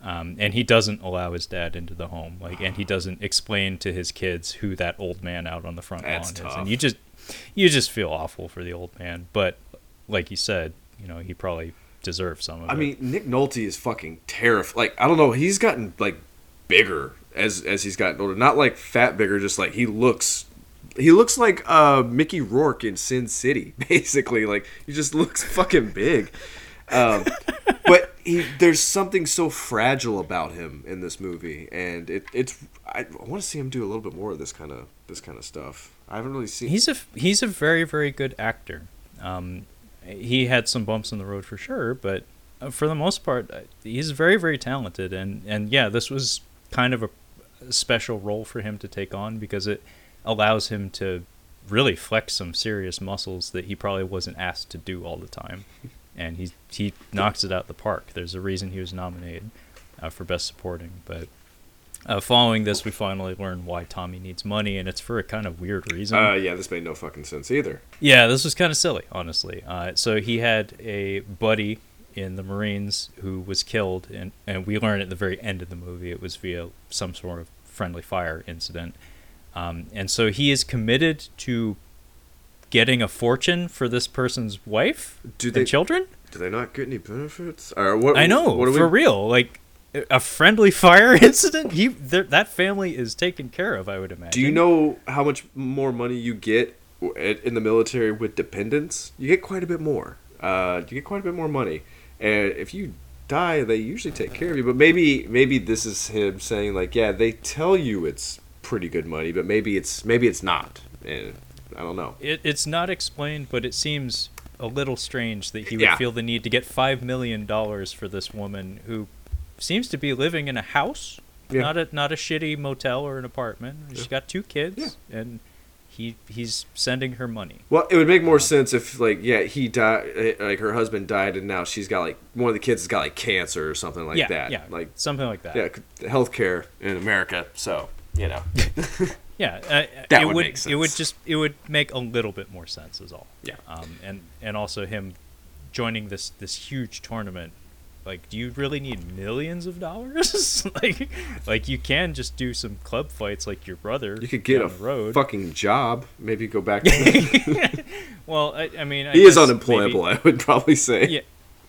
Um, and he doesn't allow his dad into the home. Like, and he doesn't explain to his kids who that old man out on the front lawn is. And you just you just feel awful for the old man. But like you said, you know, he probably deserve some of I it. I mean, Nick Nolte is fucking terrifying. Like, I don't know, he's gotten like bigger as as he's gotten older. Not like fat bigger, just like he looks he looks like uh Mickey Rourke in Sin City, basically. Like, he just looks fucking big. Um but he, there's something so fragile about him in this movie, and it it's I, I want to see him do a little bit more of this kind of this kind of stuff. I haven't really seen He's a he's a very, very good actor. Um He had some bumps in the road for sure, but for the most part, he's very, very talented. And, and yeah, this was kind of a special role for him to take on because it allows him to really flex some serious muscles that he probably wasn't asked to do all the time. And he he knocks it out the park. There's a reason he was nominated uh, for Best Supporting. But uh, following this, we finally learn why Tommy needs money, and it's for a kind of weird reason. Uh, yeah, this made no fucking sense either. Yeah, this was kind of silly, honestly. Uh, so he had a buddy in the Marines who was killed, and, and we learn at the very end of the movie it was via some sort of friendly fire incident. Um, and so he is committed to getting a fortune for this person's wife do they, and children. Do they not get any benefits? Or what, I know, what are for we... real, like... A friendly fire incident? You that family is taken care of, I would imagine. Do you know how much more money you get in the military with dependents? You get quite a bit more. Uh, you get quite a bit more money, and if you die, they usually take care of you. But maybe, maybe this is him saying like, yeah, they tell you it's pretty good money, but maybe it's maybe it's not. And I don't know. It it's not explained, but it seems a little strange that he would yeah. feel the need to get five million dollars for this woman who. Seems to be living in a house, yeah. not a not a shitty motel or an apartment. She's yeah. got two kids, yeah. and he he's sending her money. Well, it would make more um, sense if like yeah he died, like her husband died, and now she's got like one of the kids has got like cancer or something like yeah, that. Yeah, like something like that. Yeah, healthcare in America. So you know, yeah, uh, that it would make sense. It would just it would make a little bit more sense is all. Yeah, um, and and also him joining this this huge tournament. Like, do you really need millions of dollars? like, like you can just do some club fights like your brother. You could get a road. fucking job. Maybe go back to that. Well, I, I mean... I he is unemployable, maybe, I would probably say. Yeah,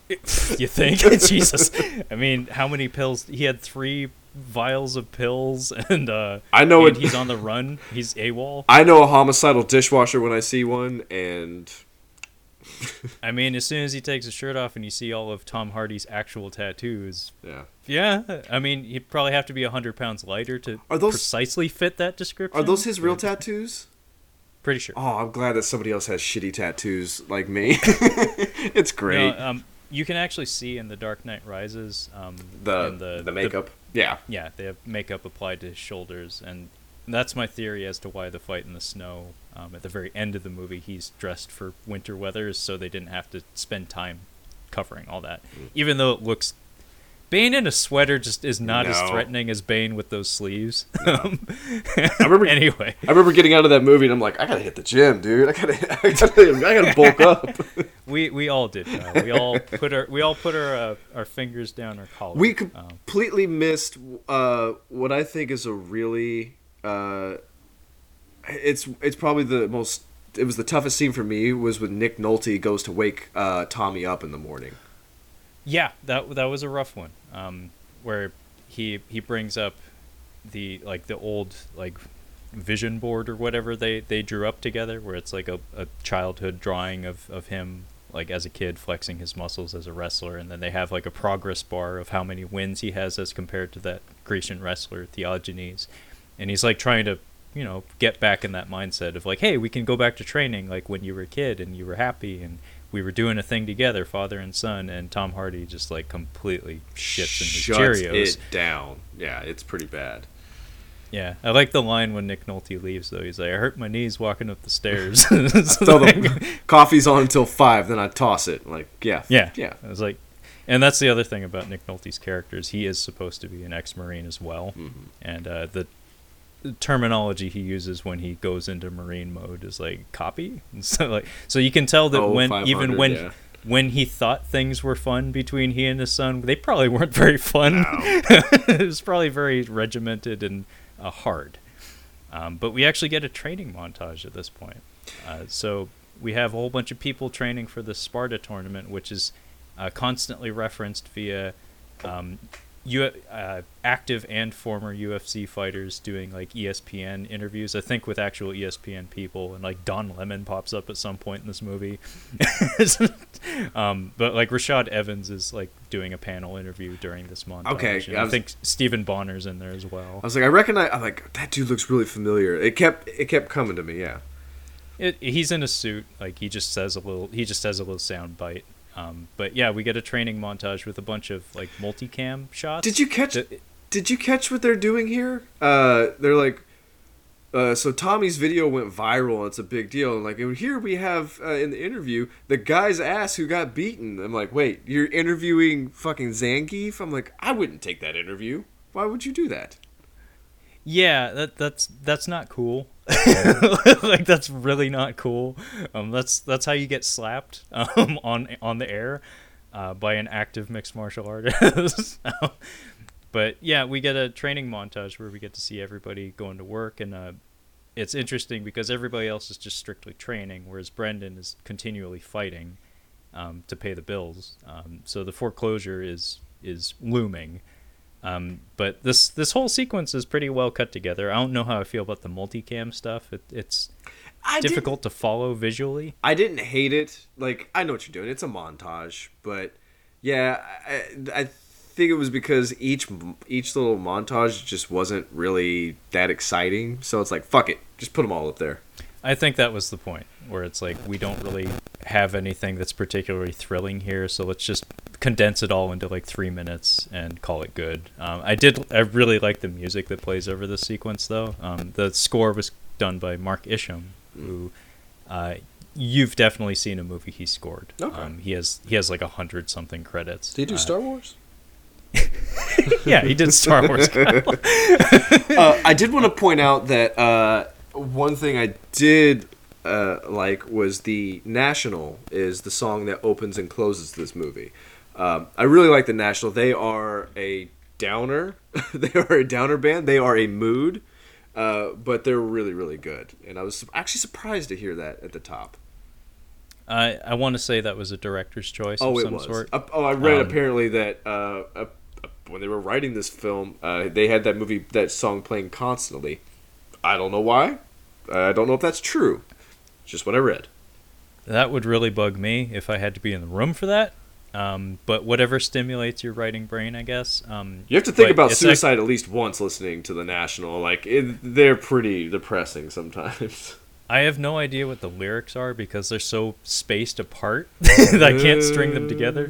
you think? Jesus. I mean, how many pills? He had three vials of pills, and, uh, I know and it, he's on the run. He's AWOL. I know a homicidal dishwasher when I see one, and... I mean, as soon as he takes his shirt off and you see all of Tom Hardy's actual tattoos, yeah, yeah. I mean, he'd probably have to be a hundred pounds lighter to are those, precisely fit that description. Are those his real tattoos? Pretty sure. Oh, I'm glad that somebody else has shitty tattoos like me. It's great. No, um, you can actually see in The Dark Knight Rises um, the, the the makeup. The, yeah, yeah. They have makeup applied to his shoulders, and that's my theory as to why the fight in the snow. Um, at the very end of the movie, he's dressed for winter weather, so they didn't have to spend time covering all that. Mm. Even though it looks... Bane in a sweater just is not no. as threatening as Bane with those sleeves. No. um, I remember, anyway. I remember getting out of that movie, and I'm like, I gotta hit the gym, dude. I gotta, I gotta, I gotta bulk up. we we all did. Uh, we all put our we all put our uh, our fingers down our collar. We completely um, missed uh, what I think is a really... Uh, It's it's probably the most. It was the toughest scene for me was when Nick Nolte goes to wake uh, Tommy up in the morning. Yeah, that that was a rough one. Um, where he he brings up the like the old like vision board or whatever they, they drew up together, where it's like a, a childhood drawing of, of him like as a kid flexing his muscles as a wrestler, and then they have like a progress bar of how many wins he has as compared to that Grecian wrestler Theagenes, and he's like trying to, you know, get back in that mindset of like, hey, we can go back to training like when you were a kid and you were happy and we were doing a thing together, father and son. And Tom Hardy just like completely shits into Cheerios. Shuts it down. Yeah, it's pretty bad. Yeah, I like the line when Nick Nolte leaves, though. He's like, I hurt my knees walking up the stairs. I tell like, them, coffee's on until five, then I toss it. Like, yeah. Yeah. yeah. I was like, and that's the other thing about Nick Nolte's characters. He is supposed to be an ex-Marine as well. Mm-hmm. And uh, the terminology he uses when he goes into Marine mode is like, copy? And so, like, so you can tell that oh, when even when... Yeah. When he thought things were fun between he and his son, they probably weren't very fun. No. It was probably very regimented and uh, hard. Um, but we actually get a training montage at this point. Uh, so we have a whole bunch of people training for the Sparta tournament, which is uh, constantly referenced via um, U- uh, active and former U F C fighters doing like E S P N interviews, I think with actual E S P N people, and like Don Lemon pops up at some point in this movie. um, but like Rashad Evans is like doing a panel interview during this montage. Okay, I, was, I think Stephen Bonner's in there as well. I was like, I recognize. I'm like, that dude looks really familiar. It kept it kept coming to me. Yeah, it, he's in a suit. Like he just says a little. He just says a little sound bite. Um, but yeah, we get a training montage with a bunch of like multicam shots. Did you catch? Th- did you catch what they're doing here? Uh, they're like, uh, so Tommy's video went viral. It's a big deal. And like here we have uh, in the interview the guy's ass who got beaten. I'm like, wait, you're interviewing fucking Zangief? I'm like, I wouldn't take that interview. Why would you do that? Yeah, that that's that's not cool. Like that's really not cool. Um, that's that's how you get slapped um, on on the air uh, by an active mixed martial artist. um, but yeah, we get a training montage where we get to see everybody going to work, and uh, it's interesting because everybody else is just strictly training, whereas Brendan is continually fighting um, to pay the bills. Um, so the foreclosure is is looming. Um, but this this whole sequence is pretty well cut together. I don't know how I feel about the multicam stuff. It, it's I difficult to follow visually. I didn't hate it. Like, I know what you're doing. It's a montage. But, yeah, I, I think it was because each each little montage just wasn't really that exciting. So it's like, fuck it. Just put them all up there. I think that was the point, where it's like, we don't really have anything that's particularly thrilling here, so let's just condense it all into like three minutes and call it good. Um, I did, I really like the music that plays over this sequence, though. Um, the score was done by Mark Isham, who uh, you've definitely seen a movie he scored. Okay. Um, he has he has like a hundred something credits. Did he do uh, Star Wars? Yeah, he did Star Wars. uh, I did want to point out that. Uh, One thing I did uh, like was the National is the song that opens and closes this movie. Um, I really like the National. They are a downer. They are a downer band. They are a mood, uh, but they're really, really good. And I was su- actually surprised to hear that at the top. I I want to say that was a director's choice oh, of some was. sort. Uh, oh, I read um, apparently that uh, uh, when they were writing this film, uh, they had that movie, that song playing constantly. I don't know why. I don't know if that's true. It's just what I read. That would really bug me if I had to be in the room for that. Um, but whatever stimulates your writing brain, I guess. Um, you have to think about suicide ac- at least once listening to the National. Like it, they're pretty depressing sometimes. I have no idea what the lyrics are because they're so spaced apart that I can't string them together.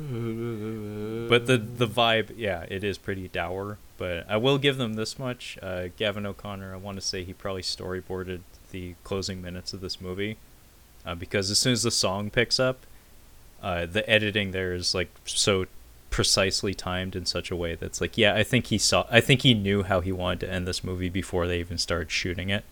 But the the vibe, yeah, it is pretty dour. But I will give them this much. Uh, Gavin O'Connor, I want to say he probably storyboarded the closing minutes of this movie. Uh, because as soon as the song picks up, uh, the editing there is like so precisely timed in such a way that's like, yeah, I think he saw, I think he knew how he wanted to end this movie before they even started shooting it.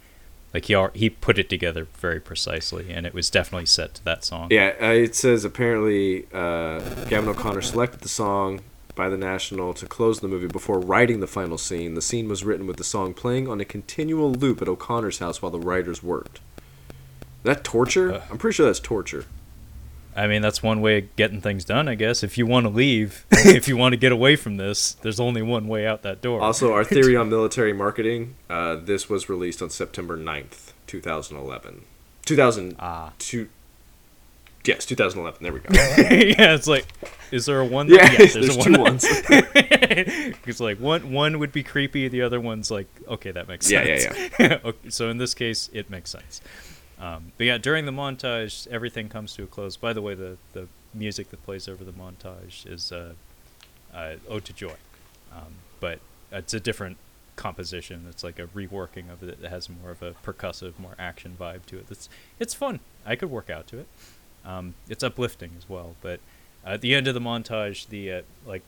Like he he put it together very precisely, and it was definitely set to that song. Yeah, uh, it says apparently uh, Gavin O'Connor selected the song by the National to close the movie before writing the final scene. The scene was written with the song playing on a continual loop at O'Connor's house while the writers worked. That torture? Uh, I'm pretty sure that's torture. I mean, that's one way of getting things done, I guess. If you want to leave, if you want to get away from this, there's only one way out that door. Also, our theory on military marketing, uh, this was released on September ninth, twenty eleven. two thousand two. Ah. Yes, two thousand eleven. There we go. Yeah, it's like, is there a one? Yeah, yes, there's, there's a one. Two ones. It's like one one would be creepy. The other one's like, okay, that makes yeah, sense. Yeah, yeah, yeah. Okay, so in this case, it makes sense. Um, but yeah, during the montage, everything comes to a close. By the way, the, the music that plays over the montage is uh, uh, Ode to Joy. Um, but it's a different composition. It's like a reworking of it that has more of a percussive, more action vibe to it. It's, it's fun. I could work out to it. Um, it's uplifting as well, but uh, at the end of the montage, the uh, like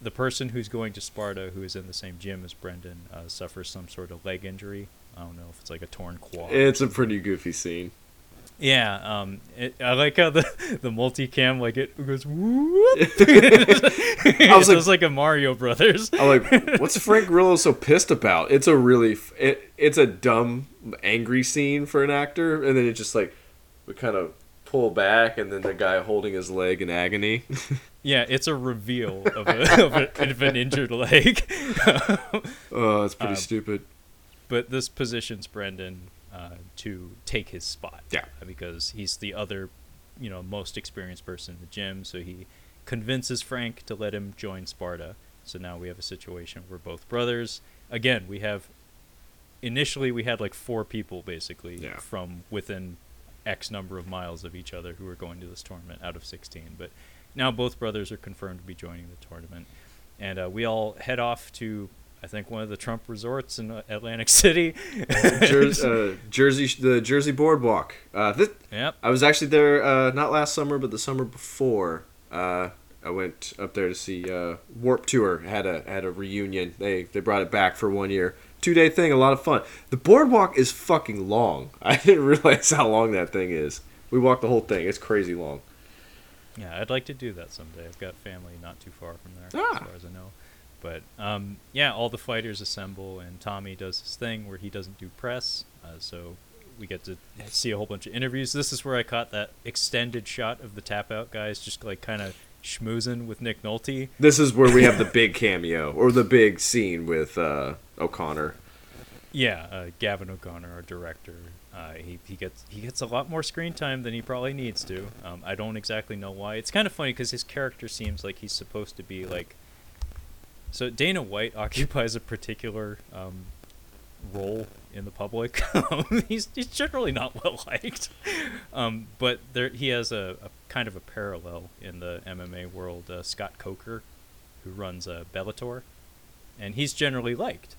the person who's going to Sparta, who is in the same gym as Brendan, uh, suffers some sort of leg injury. I don't know if it's like a torn quad. It's a pretty goofy scene. Yeah, um, it, I like how the, the multicam, like it goes whoop. I was it like, was like a Mario Brothers. I'm like, what's Frank Grillo so pissed about? It's a really it, it's a dumb, angry scene for an actor, and then it just like we kind of. Pull back, and then the guy holding his leg in agony. Yeah, it's a reveal of, a, of, a, of an injured leg. Oh, that's pretty um, stupid. But this positions Brendan uh, to take his spot. Yeah, because he's the other, you know, most experienced person in the gym. So he convinces Frank to let him join Sparta. So now we have a situation where both brothers. Again, we have. Initially, we had like four people basically yeah. from within. X number of miles of each other who are going to this tournament out of sixteen, but now both brothers are confirmed to be joining the tournament, and uh, we all head off to I think one of the Trump resorts in Atlantic City. Jersey, uh, Jersey, the Jersey Boardwalk. Uh, this, yep. I was actually there uh, not last summer, but the summer before. Uh, I went up there to see uh, Warped Tour had a had a reunion. They they brought it back for one year. Two-day thing, a lot of fun. The boardwalk is fucking long. I didn't realize how long that thing is. We walked the whole thing. It's crazy long. Yeah, I'd like to do that someday. I've got family not too far from there, ah. as far as I know. But, um, yeah, all the fighters assemble, and Tommy does his thing where he doesn't do press, uh, so we get to see a whole bunch of interviews. This is where I caught that extended shot of the tap-out guys just, like, kind of schmoozing with Nick Nolte. This is where we have the big cameo, or the big scene with... Uh, O'Connor. Yeah, uh, Gavin O'Connor, our director, uh, he, he gets he gets a lot more screen time than he probably needs to. Um, I don't exactly know why. It's kind of funny because his character seems like he's supposed to be like... So Dana White occupies a particular um, role in the public. he's, he's generally not well liked. Um, but there he has a, a kind of a parallel in the M M A world. Uh, Scott Coker, who runs uh, Bellator, and he's generally liked.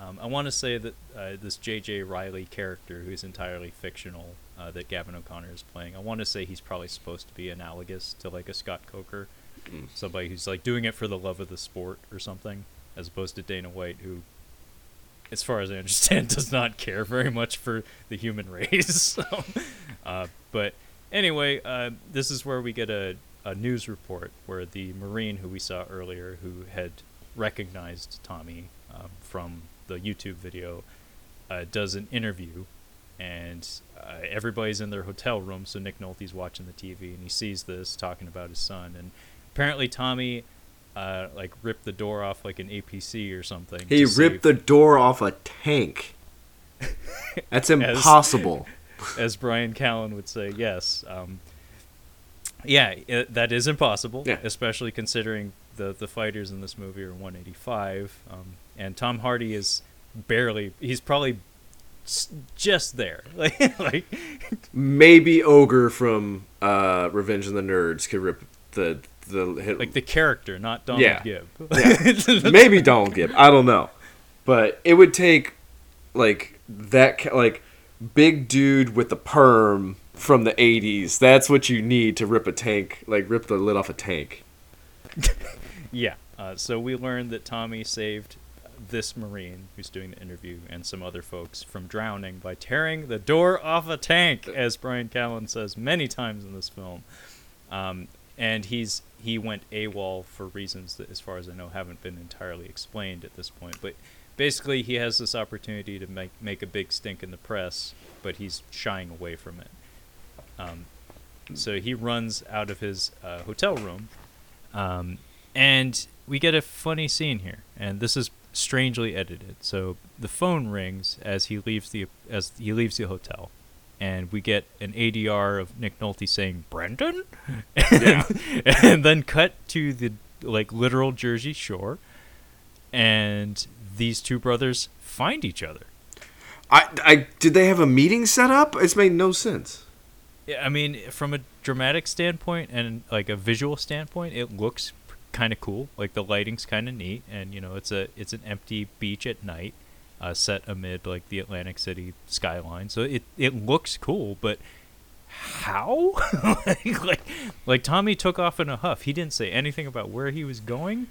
Um, I want to say that uh, this J J Riley character, who's entirely fictional, uh, that Gavin O'Connor is playing, I want to say he's probably supposed to be analogous to like a Scott Coker, mm. somebody who's like doing it for the love of the sport or something, as opposed to Dana White, who, as far as I understand, does not care very much for the human race. so, uh, but anyway, uh, this is where we get a, a news report where the Marine who we saw earlier, who had recognized Tommy um, from the YouTube video, uh, does an interview, and uh, everybody's in their hotel room, so Nick Nolte's watching the T V, and he sees this, talking about his son, and apparently Tommy uh, like ripped the door off like an A P C or something. He ripped save. the door off a tank. That's impossible. As, as Brian Callen would say, yes. Um, yeah, it, that is impossible, yeah. especially considering The, the fighters in this movie are one eighty-five, um, and Tom Hardy is barely, he's probably just there. like, like Maybe Ogre from uh, Revenge of the Nerds could rip the... the hit. Like the character, not Donald yeah. Gibb. Yeah. Maybe Donald Gibb, I don't know. But it would take like that like big dude with the perm from the eighties. That's what you need to rip a tank, like rip the lid off a tank. Yeah, uh, so we learned that Tommy saved this Marine who's doing the interview and some other folks from drowning by tearing the door off a tank, as Brian Callen says many times in this film. Um, and he's he went AWOL for reasons that, as far as I know, haven't been entirely explained at this point. But basically he has this opportunity to make, make a big stink in the press, but he's shying away from it. Um, so he runs out of his uh, hotel room. Um, and we get a funny scene here, and this is strangely edited. So the phone rings as he leaves the as he leaves the hotel, and we get an A D R of Nick Nolte saying Brendan, and, yeah. and then cut to the like literal Jersey Shore, and these two brothers find each other. I, I did they have a meeting set up? It's made no sense. Yeah, I mean, from a dramatic standpoint and like a visual standpoint, it looks kind of cool. Like the lighting's kind of neat, and you know, it's a it's an empty beach at night, uh, set amid like the Atlantic City skyline. So it it looks cool, but how? like, like like Tommy took off in a huff. He didn't say anything about where he was going,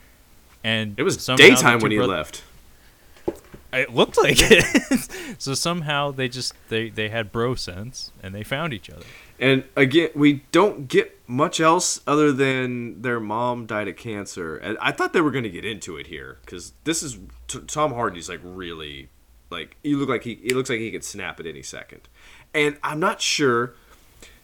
and it was daytime when he brother- left. It looked like it. So somehow they just they, they had bro sense and they found each other. And again, we don't get much else other than their mom died of cancer. And I thought they were going to get into it here because this is t- Tom Hardy's like really like you look like he it looks like he could snap at any second. And I'm not sure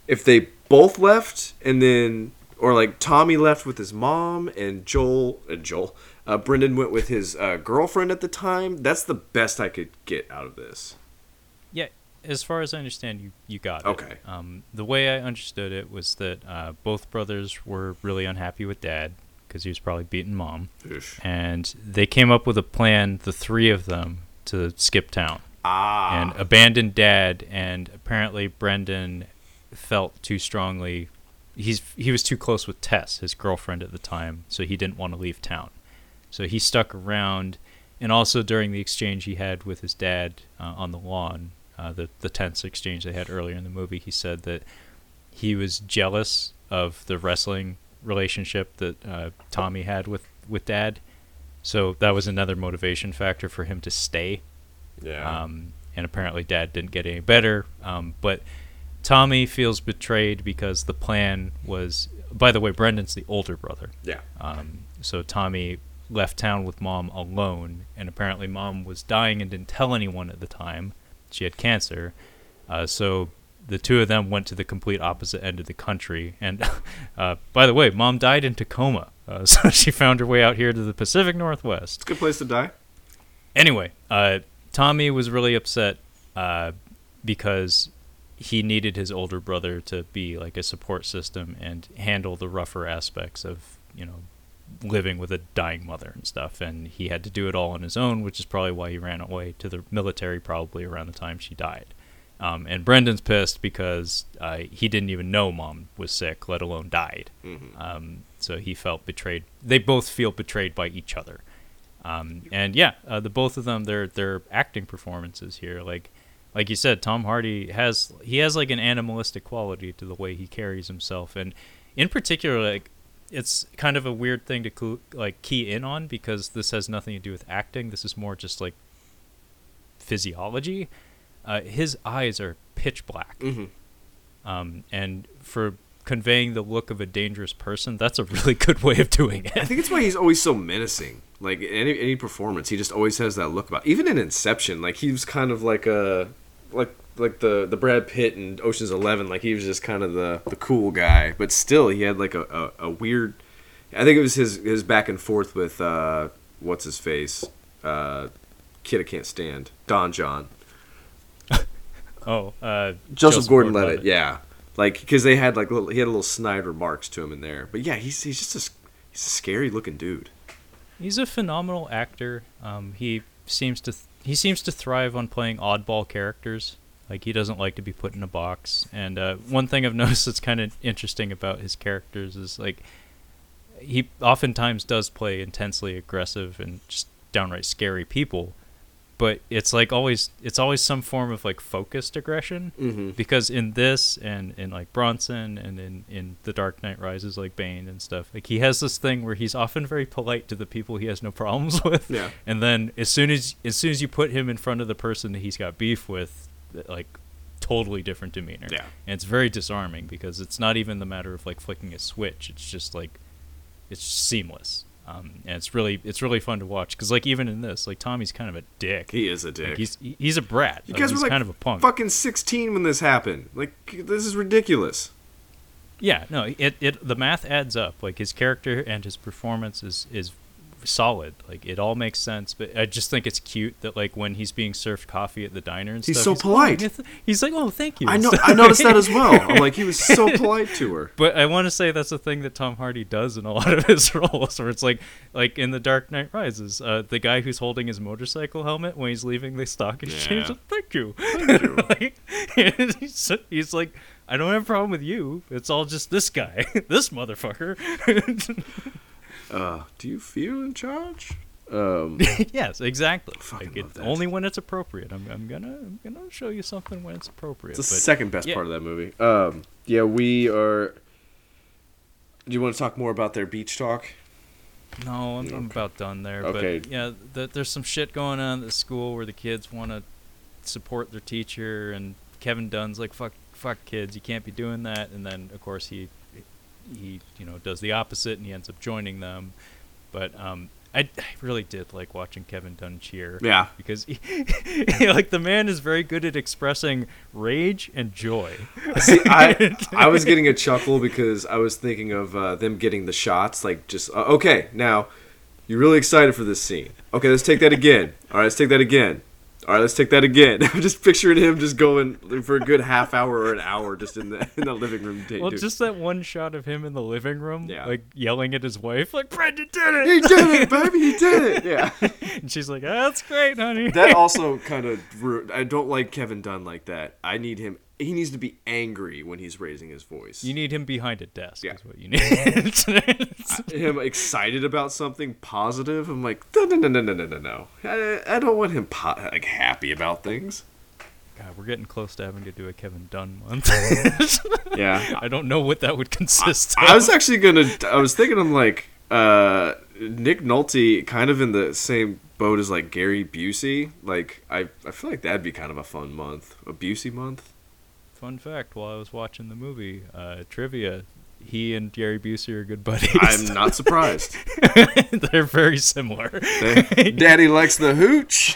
if they both left and then or like Tommy left with his mom and Joel and Joel. Uh, Brendan went with his uh, girlfriend at the time. That's the best I could get out of this. Yeah, as far as I understand, you, you got okay. it. Okay. Um, the way I understood it was that uh, both brothers were really unhappy with Dad because he was probably beating Mom. Oof. And they came up with a plan, the three of them, to skip town. Ah. And abandon Dad, and apparently Brendan felt too strongly. He's He was too close with Tess, his girlfriend at the time, so he didn't want to leave town. So he stuck around, and also during the exchange he had with his dad uh, on the lawn, uh, the, the tense exchange they had earlier in the movie, he said that he was jealous of the wrestling relationship that uh, Tommy had with, with Dad. So that was another motivation factor for him to stay. Yeah. Um, and apparently Dad didn't get any better. Um, but Tommy feels betrayed because the plan was... By the way, Brendan's the older brother. Yeah. Um, so Tommy... left town with Mom alone, and apparently Mom was dying and didn't tell anyone at the time. She had cancer. Uh, so the two of them went to the complete opposite end of the country. And uh, by the way, Mom died in Tacoma. Uh, so she found her way out here to the Pacific Northwest. It's a good place to die. Anyway, uh, Tommy was really upset uh, because he needed his older brother to be like a support system and handle the rougher aspects of, you know, living with a dying mother and stuff, and he had to do it all on his own, which is probably why he ran away to the military probably around the time she died. Um, and Brendan's pissed because uh, he didn't even know Mom was sick, let alone died. Mm-hmm. Um, so he felt betrayed. They both feel betrayed by each other. Um, and yeah, uh, the both of them, their their acting performances here, like like you said, Tom Hardy has he has like an animalistic quality to the way he carries himself, and in particular, like. It's kind of a weird thing to like key in on because this has nothing to do with acting. This is more just like physiology. Uh, his eyes are pitch black. Mm-hmm. Um, and for conveying the look of a dangerous person, that's a really good way of doing it. I think it's why he's always so menacing. Like any any performance, he just always has that look about. Even in Inception, like he was kind of like a like like the, the Brad Pitt in Ocean's Eleven, like he was just kind of the, the cool guy, but still he had like a, a, a weird, I think it was his, his back and forth with, uh, what's his face? Uh, kid I can't stand. Don John. oh, uh, Joseph, Joseph Gordon-Levitt. Gordon-Levitt. Yeah. Like, cause they had like little, he had a little snide remarks to him in there, but yeah, he's, he's just a, he's a scary looking dude. He's a phenomenal actor. Um, he seems to, th- he seems to thrive on playing oddball characters. Like, he doesn't like to be put in a box. And uh, one thing I've noticed that's kind of interesting about his characters is, like, he oftentimes does play intensely aggressive and just downright scary people. But it's, like, always it's always some form of, like, focused aggression. Mm-hmm. Because in this and in, like, Bronson and in, in The Dark Knight Rises, like, Bane and stuff, like, he has this thing where he's often very polite to the people he has no problems with. Yeah. And then as soon as as soon as you put him in front of the person that he's got beef with, like totally different demeanor. Yeah. And it's very disarming because it's not even the matter of like flicking a switch. It's just like, it's seamless. Um, and it's really, it's really fun to watch. Cause like even in this, like Tommy's kind of a dick. He is a dick. Like, he's, he's a brat. You like, guys were like kind of a punk. Fucking sixteen when this happened. Like this is ridiculous. Yeah, no, it, it, the math adds up. Like his character and his performance is, is solid. Like, it all makes sense. But I just think it's cute that, like, when he's being served coffee at the diner and he's stuff, so he's polite. Like, he's like, "Oh, thank you." I know. I noticed that as well. I'm like, he was so polite to her. But I want to say that's a thing that Tom Hardy does in a lot of his roles, where it's like, like in The Dark Knight Rises, uh, the guy who's holding his motorcycle helmet when he's leaving the stock exchange. Yeah. Thank you. Thank you. Like, he's, he's like, I don't have a problem with you. It's all just this guy, this motherfucker. Uh, do you feel in charge? Um, yes, exactly. Like it, only when it's appropriate. I'm, I'm gonna, I'm gonna show you something when it's appropriate. It's the but, second best yeah. part of that movie. Um, yeah, we are. Do you want to talk more about their beach talk? No, I'm, okay. I'm about done there. Okay. But yeah, the, there's some shit going on at the school where the kids want to support their teacher, and Kevin Dunn's like, "Fuck, fuck kids, you can't be doing that." And then, of course, he. he you know does the opposite and he ends up joining them. But um I, I really did like watching Kevin Dunn cheer, yeah, because he, he, like the man is very good at expressing rage and joy. See, I I was getting a chuckle because I was thinking of uh, them getting the shots, like just uh, okay, now you're really excited for this scene, okay, let's take that again, all right, let's take that again, all right, let's take that again. I'm just picturing him just going for a good half hour or an hour just in the in the living room. Well, dude. Just that one shot of him in the living room, yeah. like yelling at his wife, like, "Brendan did it! He did it, baby! He did it!" Yeah, and she's like, "Oh, that's great, honey." That also kind of rude. I don't like Kevin Dunn like that. I need him. He needs to be angry when he's raising his voice. You need him behind a desk. Yeah. Is what you need. Him excited about something positive. I'm like, no, no, no, no, no, no, no. I, I don't want him po- like happy about things. God, we're getting close to having to do a Kevin Dunn month. Yeah, I don't know what that would consist. I, of. I was actually gonna. I was thinking. I'm like, uh, Nick Nolte, kind of in the same boat as like Gary Busey. Like, I, I feel like that'd be kind of a fun month, a Busey month. Fun fact, while I was watching the movie, uh, trivia, he and Gary Busey are good buddies. I'm not surprised. They're very similar. They, Daddy likes the hooch.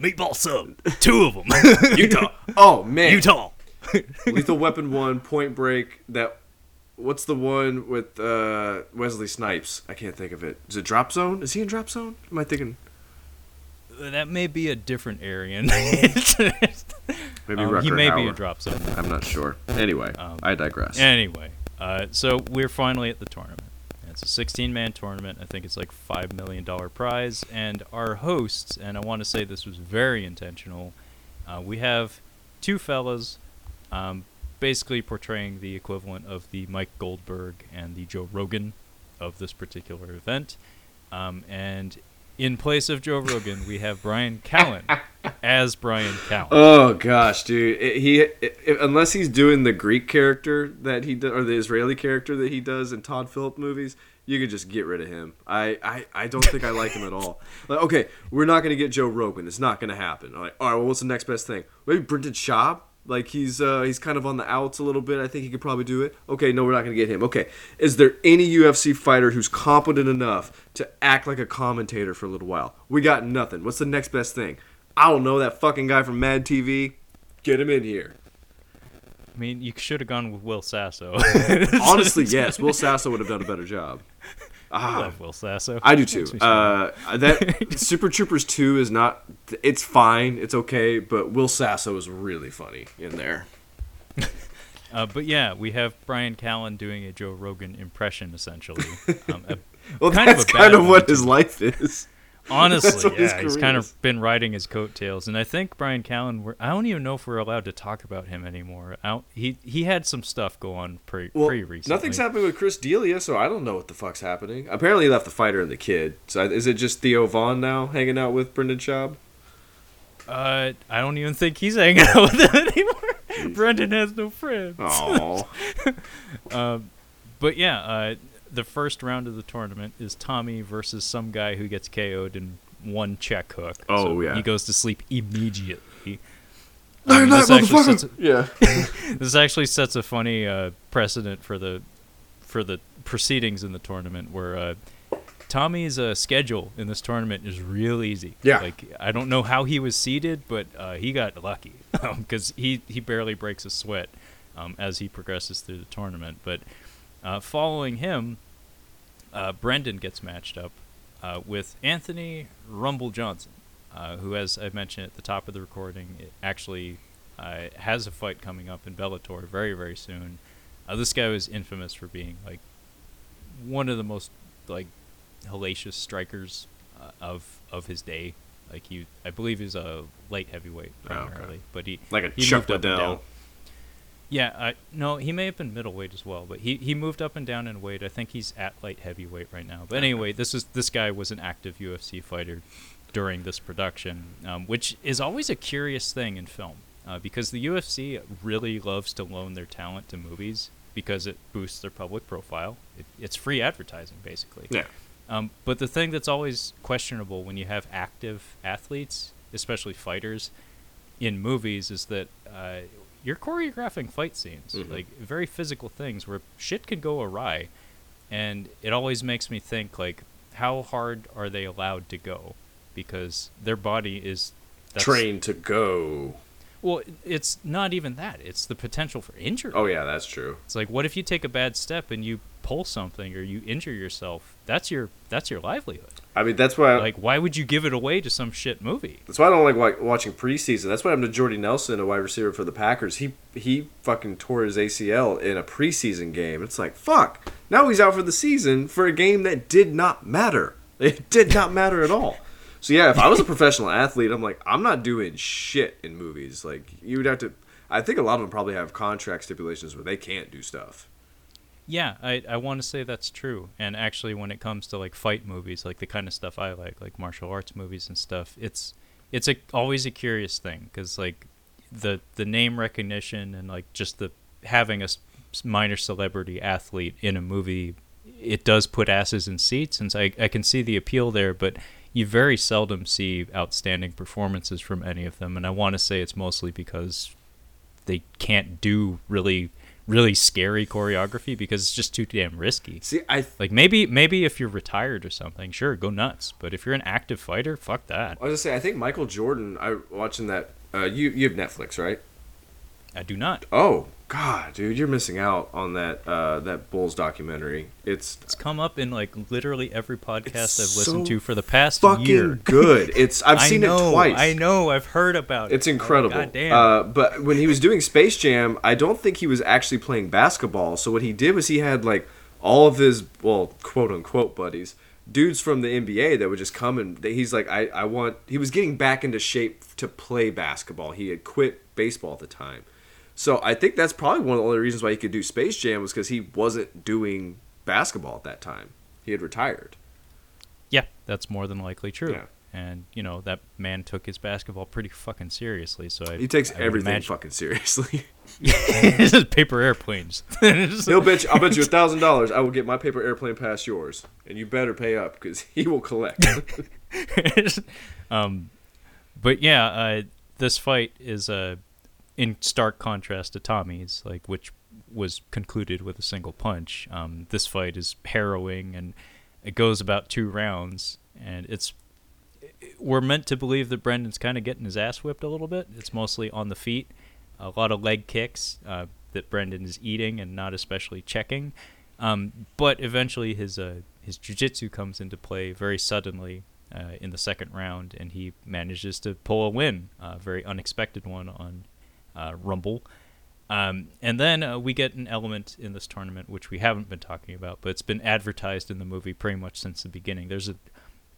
Meatball sub. Two of them. Utah. Oh, man. Utah. Lethal Weapon one, Point Break, that... What's the one with uh, Wesley Snipes? I can't think of it. Is it Drop Zone? Is he in Drop Zone? Am I thinking... That may be a different Aryan. Maybe um, he may Hauer. Be a drop zone. I'm not sure. Anyway, um, I digress. Anyway, uh, so we're finally at the tournament. It's a sixteen-man tournament. I think it's like five million dollars prize. And our hosts, and I want to say this was very intentional, uh, we have two fellas um, basically portraying the equivalent of the Mike Goldberg and the Joe Rogan of this particular event. Um, and... In place of Joe Rogan, we have Brian Callen as Brian Callen. Oh gosh, dude! It, he it, it, unless he's doing the Greek character that he does, or the Israeli character that he does in Todd Phillip movies, you could just get rid of him. I, I, I don't think I like him at all. Like, okay, we're not gonna get Joe Rogan. It's not gonna happen. I'm like, all right, well, what's the next best thing? Maybe Brendan Schaub. Like he's uh, he's kind of on the outs a little bit. I think he could probably do it. Okay, no, we're not going to get him. Okay, is there any U F C fighter who's competent enough to act like a commentator for a little while? We got nothing. What's the next best thing? I don't know, that fucking guy from Mad T V. Get him in here. I mean, you should have gone with Will Sasso. Honestly, yes. Will Sasso would have done a better job. Ah, I love Will Sasso. I do too. Uh, that Super Troopers two is not. It's fine. It's okay. But Will Sasso is really funny in there. uh, but yeah, we have Brian Callen doing a Joe Rogan impression essentially. Um, a, well, kind that's of kind of what his life is. Honestly, yeah, he's kind of been riding his coattails, and I think Brian Callen. We're, I don't even know if we're allowed to talk about him anymore. I don't, he he had some stuff go on pretty well, pretty recently. Nothing's happening with Chris D'Elia, so I don't know what the fuck's happening. Apparently, he left the fighter and the kid. So is it just Theo Vaughn now hanging out with Brendan Schaub? Uh, I don't even think he's hanging out with him anymore. Jeez. Brendan has no friends. Aww. uh, but yeah. Uh, The first round of the tournament is Tommy versus some guy who gets K O'd in one check hook. Oh, so yeah. He goes to sleep immediately. Um, night, night, motherfucker! A, yeah. This actually sets a funny uh, precedent for the for the proceedings in the tournament where uh, Tommy's uh, schedule in this tournament is real easy. Yeah. Like, I don't know how he was seeded, but uh, he got lucky because um, he, he barely breaks a sweat um, as he progresses through the tournament. But uh, following him... uh, Brendan gets matched up uh, with Anthony Rumble Johnson, uh, who, as I mentioned at the top of the recording, it actually uh, has a fight coming up in Bellator very, very soon. Uh, this guy was infamous for being like one of the most like hellacious strikers uh, of of his day. Like he, I believe he's a light heavyweight primarily, oh, okay. but he like a he Chuck Liddell. Yeah, uh, no, he may have been middleweight as well, but he, he moved up and down in weight. I think he's at light heavyweight right now. But anyway, this is this guy was an active U F C fighter during this production, um, which is always a curious thing in film uh, because the U F C really loves to loan their talent to movies because it boosts their public profile. It, it's free advertising, basically. Yeah. Um, but the thing that's always questionable when you have active athletes, especially fighters, in movies is that... Uh, you're choreographing fight scenes, mm-hmm. like very physical things where shit could go awry. And it always makes me think, like, how hard are they allowed to go? Because their body is... That's, trained to go. Well, it's not even that. It's the potential for injury. Oh, yeah, that's true. It's like, what if you take a bad step and you pull something or you injure yourself? That's your that's your livelihood. I mean, that's why... I, like, why would you give it away to some shit movie? That's why I don't like, like watching preseason. That's why I'm to Jordy Nelson, a wide receiver for the Packers. He he fucking tore his A C L in a preseason game. It's like, fuck. Now he's out for the season for a game that did not matter. It did not matter at all. So, yeah, if I was a professional athlete, I'm like, I'm not doing shit in movies. Like, you would have to... I think a lot of them probably have contract stipulations where they can't do stuff. Yeah, I, I want to say that's true. And actually, when it comes to like fight movies, like the kind of stuff I like, like martial arts movies and stuff, it's it's a, always a curious thing because like the the name recognition and like just the having a minor celebrity athlete in a movie, it does put asses in seats, and so I I can see the appeal there, but you very seldom see outstanding performances from any of them, and I want to say it's mostly because they can't do really. really scary choreography because it's just too damn risky. See, I th- like maybe maybe if you're retired or something, sure, go nuts. But if you're an active fighter, fuck that. I was gonna say, I think Michael Jordan. I watching that. Uh, you you have Netflix, right? I do not. Oh God, dude, you're missing out on that uh, that Bulls documentary. It's it's come up in like literally every podcast I've listened so to for the past fucking year. Good. It's I've seen know, it twice. I know. I've heard about it. It's incredible. Oh, goddamn. Uh, but when he was doing Space Jam, I don't think he was actually playing basketball. So what he did was he had like all of his well, quote unquote buddies, dudes from the N B A that would just come and he's like, I I want. He was getting back into shape to play basketball. He had quit baseball at the time. So I think that's probably one of the only reasons why he could do Space Jam was because he wasn't doing basketball at that time. He had retired. Yeah, that's more than likely true. Yeah. And, you know, that man took his basketball pretty fucking seriously. So I, He takes I everything imagine... fucking seriously. This is paper airplanes. He'll bet you, I'll bet you a thousand dollars I will get my paper airplane past yours. And you better pay up because he will collect. um, But, yeah, uh, this fight is... Uh, in stark contrast to Tommy's, like which was concluded with a single punch. Um, this fight is harrowing, and it goes about two rounds. And it's we're meant to believe that Brendan's kind of getting his ass whipped a little bit. It's mostly on the feet, a lot of leg kicks uh, that Brendan is eating and not especially checking. Um, but eventually, his uh, his jiu-jitsu comes into play very suddenly. Uh, in the second round, and he manages to pull a win, a very unexpected one on. Uh, Rumble. Um, and then uh, we get an element in this tournament which we haven't been talking about, but it's been advertised in the movie pretty much since the beginning. There's a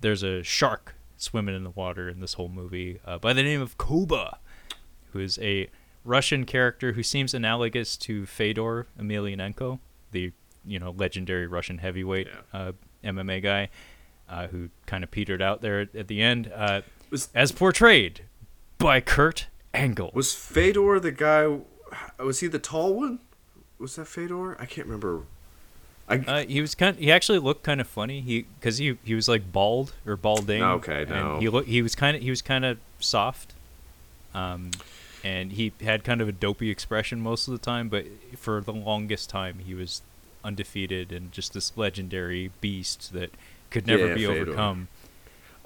there's a shark swimming in the water in this whole movie uh, by the name of Kuba, who is a Russian character who seems analogous to Fedor Emelianenko, the you know legendary Russian heavyweight yeah. uh, M M A guy uh, who kind of petered out there at, at the end, uh, was- as portrayed by Kurt Angle. Was Fedor the guy? Was he the tall one? Was that Fedor? I can't remember. I... Uh, he was kind. Of, he actually looked kind of funny. He because he, he was like bald or balding. Okay, no. And he looked. He was kind of. He was kind of soft. Um, and he had kind of a dopey expression most of the time. But for the longest time, he was undefeated and just this legendary beast that could never yeah, be Fedor. Overcome.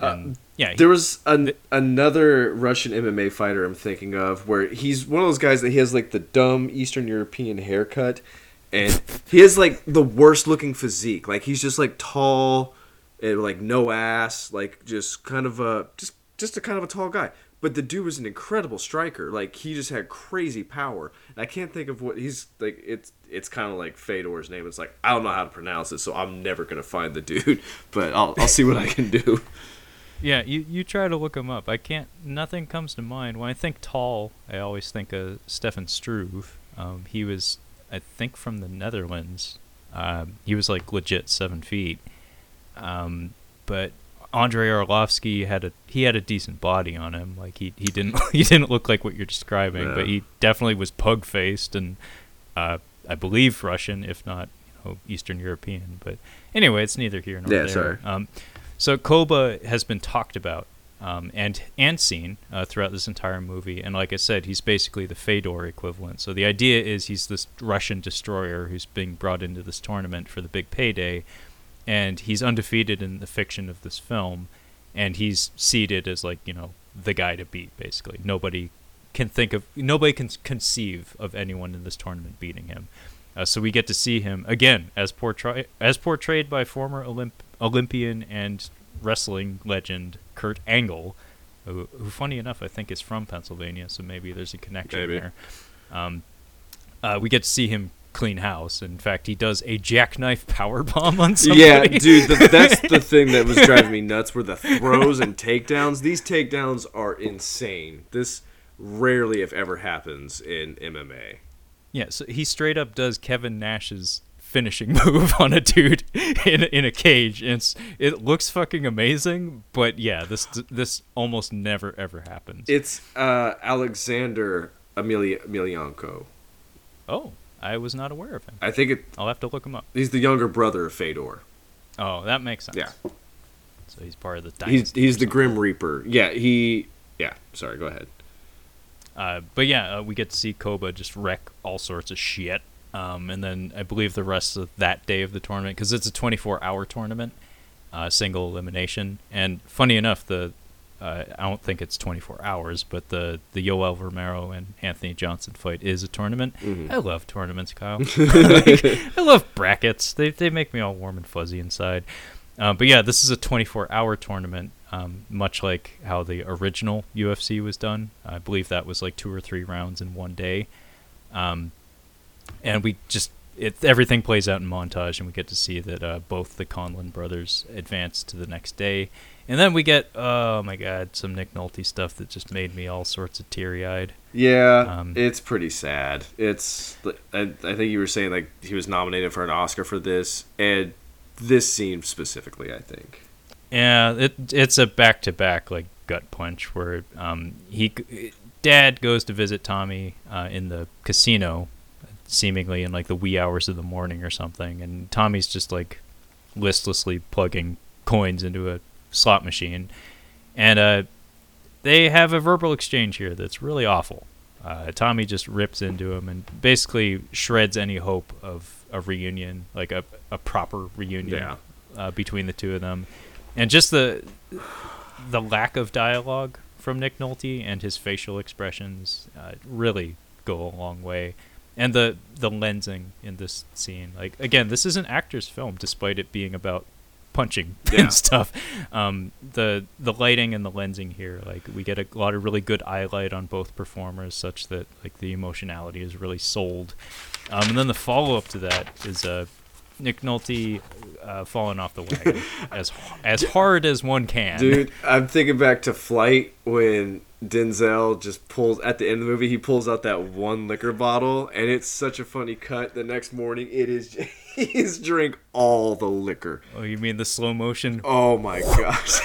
Um, yeah, he, there was an, another Russian M M A fighter I'm thinking of where he's one of those guys that he has like the dumb Eastern European haircut And he has like the worst looking physique. Like he's just like tall and like no ass, like just kind of a just just a kind of a tall guy. But the dude was an incredible striker. Like he just had crazy power. And I can't think of what he's like. It's it's kind of like Fedor's name. It's like I don't know how to pronounce it, so I'm never gonna find the dude. But I'll I'll see what I can do. Yeah, you, you try to look him up. I can't. Nothing comes to mind. When I think tall, I always think of Stefan Struve. Um, he was, I think, from the Netherlands. Um, he was like legit seven feet. Um, but Andrei Arlovsky had a he had a decent body on him. Like he, he didn't he didn't look like what you're describing, yeah. But he definitely was pug faced and uh, I believe Russian, if not you know, Eastern European. But anyway, it's neither here nor yeah, there. Yeah, sorry. Um, So Koba has been talked about um, and and seen uh, throughout this entire movie, and like I said, he's basically the Fedor equivalent. So the idea is he's this Russian destroyer who's being brought into this tournament for the big payday, and he's undefeated in the fiction of this film, and he's seeded as like you know the guy to beat. Basically, nobody can think of nobody can conceive of anyone in this tournament beating him. Uh, so we get to see him again as portray- as portrayed by former Olymp. Olympian and wrestling legend Kurt Angle, who, who funny enough I think is from Pennsylvania, so maybe there's a connection maybe. there. Um, uh, we get to see him clean house. In fact, he does a jackknife powerbomb on somebody. Yeah, dude, the, that's the thing that was driving me nuts were the throws and takedowns. These takedowns are insane. This rarely, if ever, happens in M M A. Yeah, so he straight up does Kevin Nash's finishing move on a dude in in a cage. It's it looks fucking amazing, but yeah, this this almost never ever happens. It's uh, Alexander Emelianenko. Oh, I was not aware of him. I think it. I'll have to look him up. He's the younger brother of Fedor. Oh, that makes sense. Yeah. So he's part of the dynasty. He's he's the Grim Reaper. Yeah, he. Yeah. Sorry. Go ahead. Uh, but yeah, uh, we get to see Koba just wreck all sorts of shit. Um, and then I believe the rest of that day of the tournament, because it's a twenty-four hour tournament, uh, single elimination. And funny enough, the uh, I don't think it's twenty-four hours, but the, the Yoel Romero and Anthony Johnson fight is a tournament. Mm-hmm. I love tournaments, Kyle. like, I love brackets. They they make me all warm and fuzzy inside. Uh, but yeah, this is a twenty-four hour tournament, um, much like how the original U F C was done. I believe that was like two or three rounds in one day. Um And we just it, everything plays out in montage, and we get to see that uh, both the Conlon brothers advance to the next day, and then we get oh my god, some Nick Nolte stuff that just made me all sorts of teary-eyed. Yeah, um, it's pretty sad. It's I, I think you were saying like he was nominated for an Oscar for this, and this scene specifically, I think. Yeah, it it's a back-to-back like gut punch where um he Dad goes to visit Tommy uh, in the casino. Seemingly in like the wee hours of the morning or something, and Tommy's just like listlessly plugging coins into a slot machine, and uh they have a verbal exchange here that's really awful. uh Tommy just rips into him and basically shreds any hope of a reunion, like a, a proper reunion, yeah. uh, between the two of them, and just the the lack of dialogue from Nick Nolte and his facial expressions uh, really go a long way. And the, the lensing in this scene, like again, this is an actor's film, despite it being about punching yeah. and stuff. Um, the the lighting and the lensing here, like we get a lot of really good eye light on both performers, such that like the emotionality is really sold. Um, and then the follow up to that is uh, Nick Nolte uh, falling off the wagon as as hard as one can. Dude, I'm thinking back to Flight when Denzel just pulls at the end of the movie, he pulls out that one liquor bottle, and it's such a funny cut. The next morning, it is he's drink all the liquor. Oh, you mean the slow motion? Oh my gosh.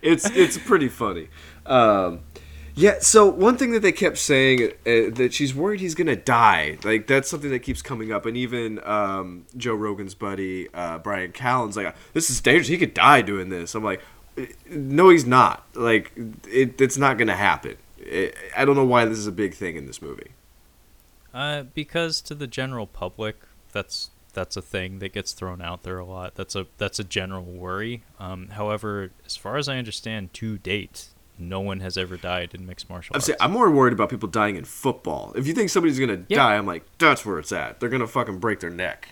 it's it's pretty funny. Um yeah, so one thing that they kept saying, uh, that she's worried he's gonna die. Like that's something that keeps coming up, and even um Joe Rogan's buddy uh Brian Callen's like, this is dangerous, he could die doing this. I'm like, no, he's not. Like, it, it's not going to happen. It, I don't know why this is a big thing in this movie. Uh, because to the general public, that's that's a thing that gets thrown out there a lot. That's a that's a general worry. Um, however, as far as I understand, to date, no one has ever died in mixed martial arts. I'm more worried about people dying in football. If you think somebody's going to yeah. die, I'm like, that's where it's at. They're going to fucking break their neck.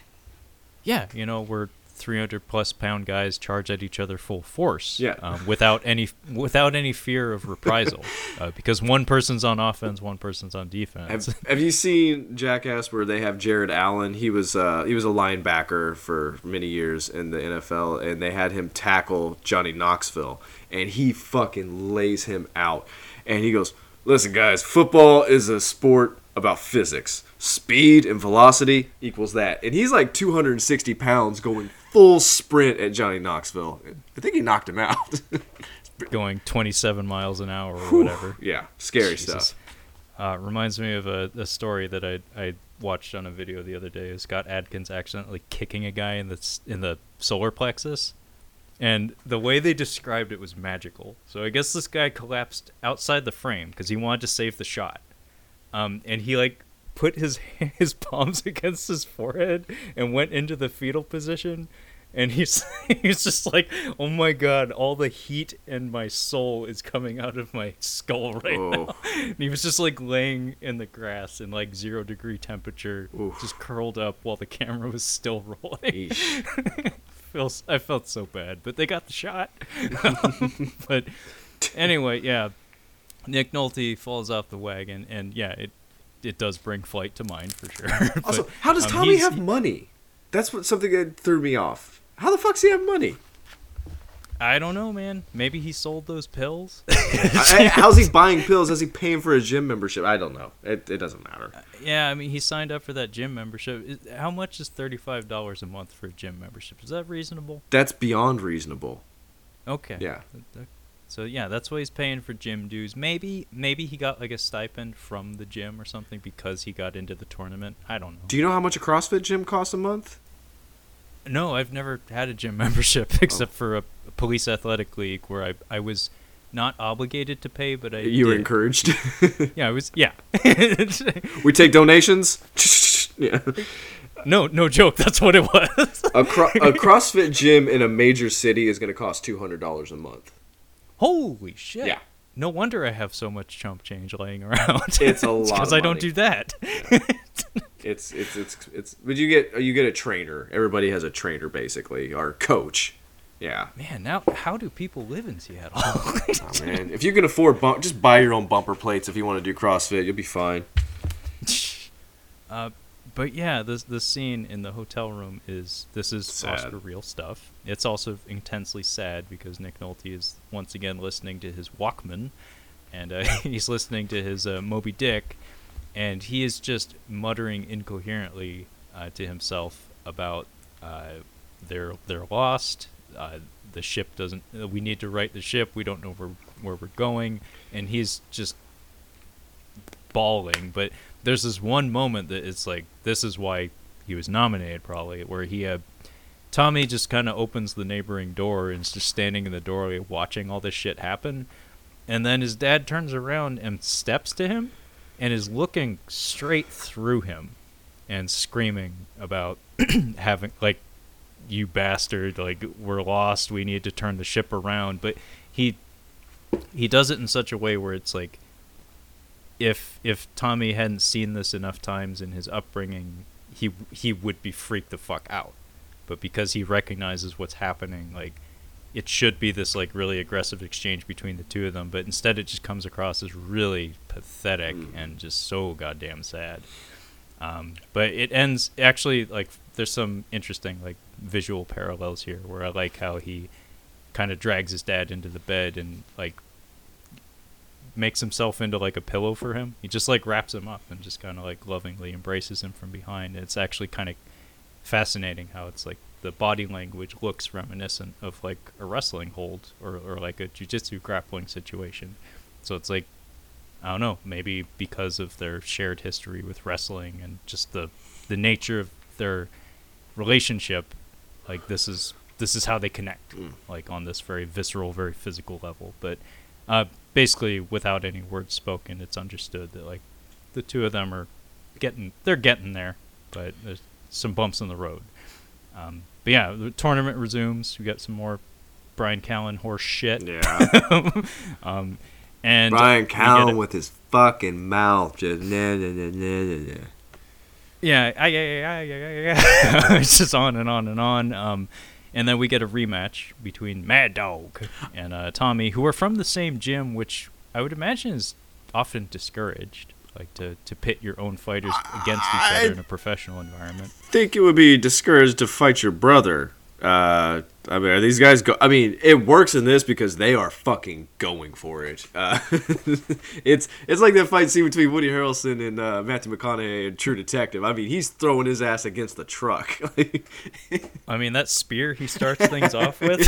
Yeah, you know, we're three hundred plus pound guys charge at each other full force yeah. um, without any without any fear of reprisal uh, because one person's on offense, one person's on defense. Have, have you seen Jackass where they have Jared Allen? He was uh, he was a linebacker for many years in the N F L, and they had him tackle Johnny Knoxville, and he fucking lays him out. And he goes, listen, guys, football is a sport about physics. Speed and velocity equals that. And he's like two hundred sixty pounds going full sprint at Johnny Knoxville. I think he knocked him out. Going twenty-seven miles an hour or Whew, whatever. Yeah, scary Jesus. Stuff. Uh, reminds me of a, a story that I I watched on a video the other day. Is Scott Adkins accidentally kicking a guy in the in the solar plexus? And the way they described it was magical. So I guess this guy collapsed outside the frame because he wanted to save the shot. Um, and he like put his his palms against his forehead and went into the fetal position, and he's he's just like, oh my god, all the heat and my soul is coming out of my skull right oh. now. And he was just like laying in the grass in like zero degree temperature, Oof. just curled up while the camera was still rolling. Feels I felt so bad, but they got the shot. um, but anyway, yeah, Nick Nolte falls off the wagon, and yeah, it. It does bring flight to mind for sure. But, also, how does Tommy um, have money? That's what something that threw me off. How the fuck does he have money? I don't know, man. Maybe he sold those pills. I, I, how's he buying pills? How's he paying for a gym membership? I don't know. It, it doesn't matter. Uh, yeah, I mean, he signed up for that gym membership. Is, how much is thirty-five dollars a month for a gym membership? Is that reasonable? That's beyond reasonable. Okay. Yeah. So, yeah, that's why he's paying for gym dues. Maybe maybe he got, like, a stipend from the gym or something because he got into the tournament. I don't know. Do you know how much a CrossFit gym costs a month? No, I've never had a gym membership except oh. for a police athletic league where I I was not obligated to pay, but I You did. Were encouraged? Yeah, I was, yeah. We take donations? Yeah. No, no joke. That's what it was. a, cro- a CrossFit gym in a major city is going to cost two hundred dollars a month. Holy shit. Yeah. No wonder I have so much chump change laying around. It's a lot because I don't do that. Yeah. it's it's it's it's but you get you get a trainer. Everybody has a trainer basically, or coach. Yeah. Man, now how do people live in Seattle? Oh, man. If you can afford bump, just buy your own bumper plates if you want to do CrossFit, you'll be fine. Uh But yeah, this the scene in the hotel room is this is sad. Oscar real stuff. It's also intensely sad because Nick Nolte is once again listening to his Walkman, and uh, he's listening to his uh, Moby Dick, and he is just muttering incoherently uh, to himself about uh, they're they're lost. Uh, the ship doesn't. Uh, we need to right the ship. We don't know where where we're going, and he's just bawling, but. There's this one moment that it's like, this is why he was nominated, probably, where he had Tommy just kind of opens the neighboring door and is just standing in the doorway watching all this shit happen. And then his dad turns around and steps to him and is looking straight through him and screaming about having, like, you bastard, like, we're lost, we need to turn the ship around. But he he does it in such a way where it's like, If if Tommy hadn't seen this enough times in his upbringing, he he would be freaked the fuck out. But because he recognizes what's happening, like it should be this like really aggressive exchange between the two of them, but instead it just comes across as really pathetic and just so goddamn sad. Um, but it ends actually like there's some interesting like visual parallels here where I like how he kind of drags his dad into the bed and like. Makes himself into like a pillow for him. He just like wraps him up and just kind of like lovingly embraces him from behind. It's actually kind of fascinating how it's like the body language looks reminiscent of like a wrestling hold or, or like a jiu-jitsu grappling situation. So it's like, I don't know, maybe because of their shared history with wrestling and just the the nature of their relationship, like this is this is how they connect, like on this very visceral, very physical level. But uh basically, without any words spoken, it's understood that like the two of them are getting, they're getting there, but there's some bumps in the road. Um, but yeah, the tournament resumes. We got some more Brian Callen horse shit. Yeah. um, and Brian Callen with his fucking mouth just nah, nah, nah, nah, nah. Yeah, I, I, I, I, I, I. It's just on and on and on. Um, and then we get a rematch between Mad Dog and uh, Tommy, who are from the same gym, which I would imagine is often discouraged. Like to, to pit your own fighters against each other I in a professional environment. I think it would be discouraged to fight your brother. Uh, I mean, are these guys go? I mean, it works in this because they are fucking going for it. Uh, it's it's like that fight scene between Woody Harrelson and uh, Matthew McConaughey in True Detective. I mean, he's throwing his ass against the truck. I mean, that spear he starts things off with.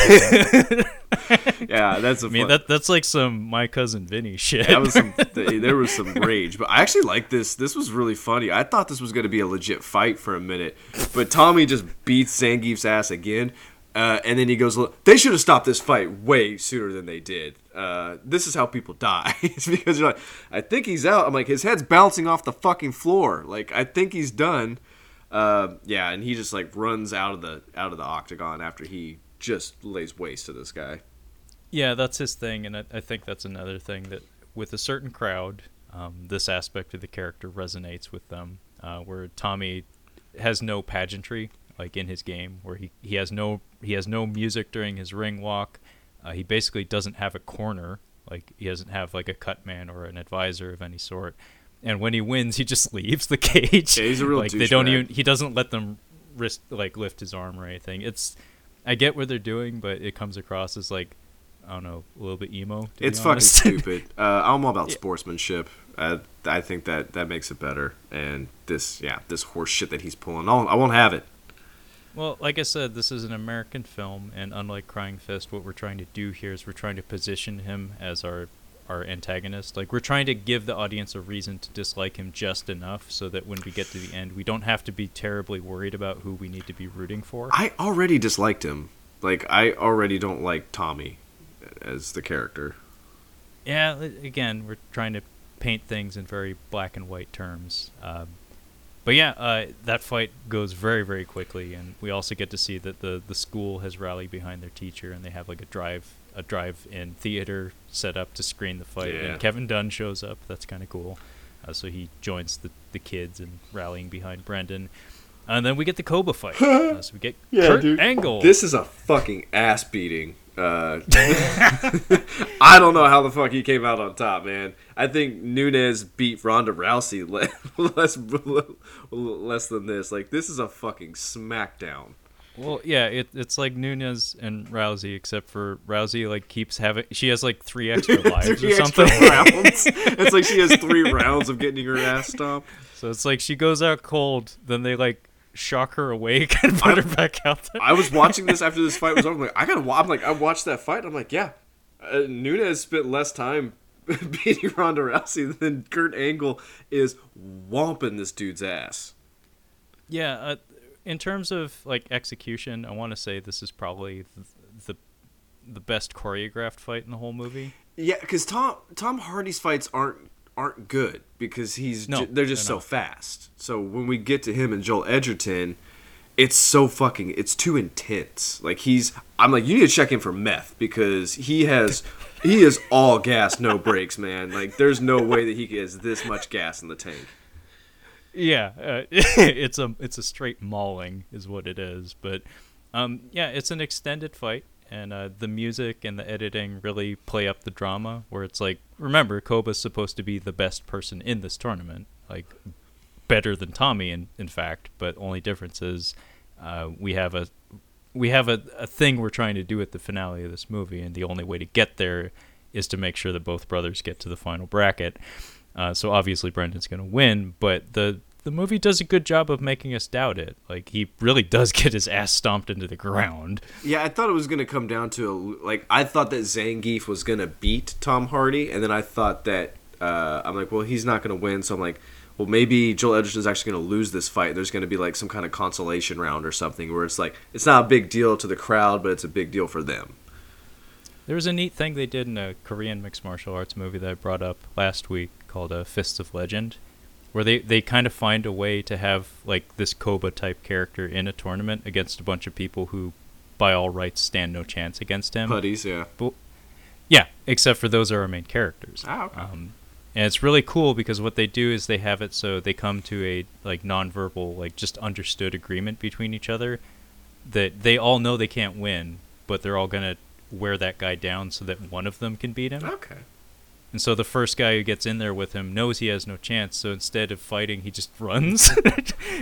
Yeah, that's. A I mean, fun. that that's like some My Cousin Vinny shit. That was some, there was some rage, but I actually like this. This was really funny. I thought this was going to be a legit fight for a minute, but Tommy just beats Zangief's ass again. Uh, and then he goes, they should have stopped this fight way sooner than they did. Uh, this is how people die. It's because you're like, I think he's out. I'm like, his head's bouncing off the fucking floor. Like, I think he's done. Uh, yeah, and he just like runs out of the out of the octagon after he just lays waste to this guy. Yeah, that's his thing, and I, I think that's another thing that with a certain crowd, um, this aspect of the character resonates with them, uh, where Tommy has no pageantry. Like in his game, where he, he has no he has no music during his ring walk, uh, he basically doesn't have a corner. Like he doesn't have like a cut man or an advisor of any sort. And when he wins, he just leaves the cage. Yeah, he's a real like douche they don't man. even he doesn't let them risk like lift his arm or anything. It's I get what they're doing, but it comes across as like I don't know a little bit emo. It's fucking stupid. Uh, I'm all about yeah. sportsmanship. I I think that that makes it better. And this yeah this horse shit that he's pulling, I'll, I won't have it. Well, like I said, this is an American film, and unlike Crying Fist, what we're trying to do here is we're trying to position him as our, our antagonist. Like, we're trying to give the audience a reason to dislike him just enough so that when we get to the end, we don't have to be terribly worried about who we need to be rooting for. I already disliked him. Like, I already don't like Tommy as the character. Yeah, again, we're trying to paint things in very black and white terms. Um, But yeah, uh, that fight goes very, very quickly, and we also get to see that the, the school has rallied behind their teacher, and they have like a drive a drive-in theater set up to screen the fight. Yeah. And Kevin Dunn shows up. That's kind of cool. Uh, so he joins the, the kids in rallying behind Brendan, and then we get the Koba fight. uh, so we get yeah, Kurt dude. Angle. This is a fucking ass beating. Uh, I don't know how the fuck he came out on top, man. I think Nunes beat Ronda Rousey less, less, less than this. Like, this is a fucking smackdown. Well, yeah, it, it's like Nunes and Rousey, except for Rousey, like, keeps having... She has, like, three extra lives three or something. Rounds. It's like she has three rounds of getting her ass stomped. So it's like she goes out cold, then they, like... shock her awake and put I, her back out there. I was watching this after this fight was over. I'm like, I gotta watch. I'm like, I watched that fight. And I'm like, yeah. Uh, Nunes spent less time beating Ronda Rousey than Kurt Angle is whomping this dude's ass. Yeah. Uh, in terms of like execution, I want to say this is probably the, the the best choreographed fight in the whole movie. Yeah, because Tom Tom Hardy's fights aren't. aren't good because he's no, ju- they're just they're so not. fast. So when we get to him and Joel Edgerton, it's so fucking it's too intense. Like he's I'm like you need to check in for meth because he has he is all gas, no brakes, man. Like there's no way that he has this much gas in the tank. Yeah, uh, it's a it's a straight mauling is what it is, but um yeah, it's an extended fight. And uh, the music and the editing really play up the drama where it's like, remember, Koba's supposed to be the best person in this tournament, like better than Tommy, in, in fact. But only difference is uh, we have a we have a, a thing we're trying to do at the finale of this movie. And the only way to get there is to make sure that both brothers get to the final bracket. Uh, so obviously Brendan's going to win, but the The movie does a good job of making us doubt it. Like, he really does get his ass stomped into the ground. Yeah, I thought it was going to come down to, a, like, I thought that Zangief was going to beat Tom Hardy, and then I thought that, uh, I'm like, well, he's not going to win, so I'm like, well, maybe Joel Edgerton's actually going to lose this fight. There's going to be, like, some kind of consolation round or something where it's like, it's not a big deal to the crowd, but it's a big deal for them. There was a neat thing they did in a Korean mixed martial arts movie that I brought up last week called uh, Fists of Legend, where they, they kind of find a way to have like this Koba type character in a tournament against a bunch of people who by all rights stand no chance against him. Putties, yeah. But, yeah, except for those are our main characters. Oh, okay. Um, and it's really cool because what they do is they have it so they come to a like nonverbal, like just understood agreement between each other that they all know they can't win, but they're all gonna wear that guy down so that one of them can beat him. Okay. And so the first guy who gets in there with him knows he has no chance, so instead of fighting, he just runs.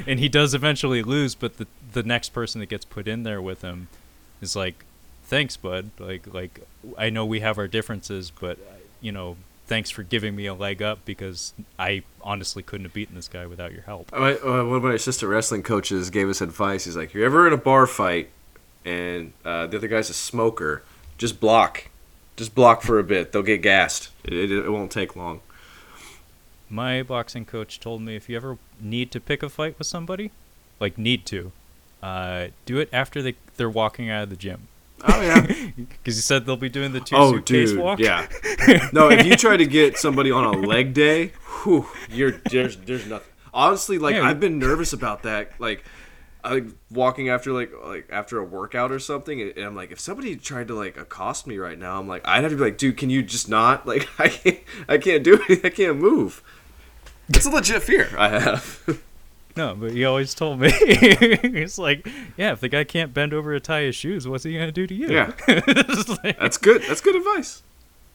And he does eventually lose, but the the next person that gets put in there with him is like, thanks, bud. Like, like I know we have our differences, but, you know, thanks for giving me a leg up because I honestly couldn't have beaten this guy without your help. I, uh, one of my assistant wrestling coaches gave us advice. He's like, if you're ever in a bar fight and uh, the other guy's a smoker, just block. Just block for a bit. They'll get gassed. It, it, it won't take long. My boxing coach told me if you ever need to pick a fight with somebody, like need to, uh, do it after they, they're walking out of the gym. Oh, yeah. Because you said they'll be doing the two oh, suitcase dude, walk. Yeah. No, if you try to get somebody on a leg day, whew, you're, there's, there's nothing. Honestly, like, yeah, I've been nervous about that. Like, like walking after like like after a workout or something, and I'm like, if somebody tried to like accost me right now, I'm like, I'd have to be like, dude, can you just not? Like, I can't, I can't do it. I can't move. It's a legit fear I have. No, but he always told me, it's like, yeah, if the guy can't bend over to tie his shoes, what's he gonna do to you? Yeah, like, that's good. That's good advice.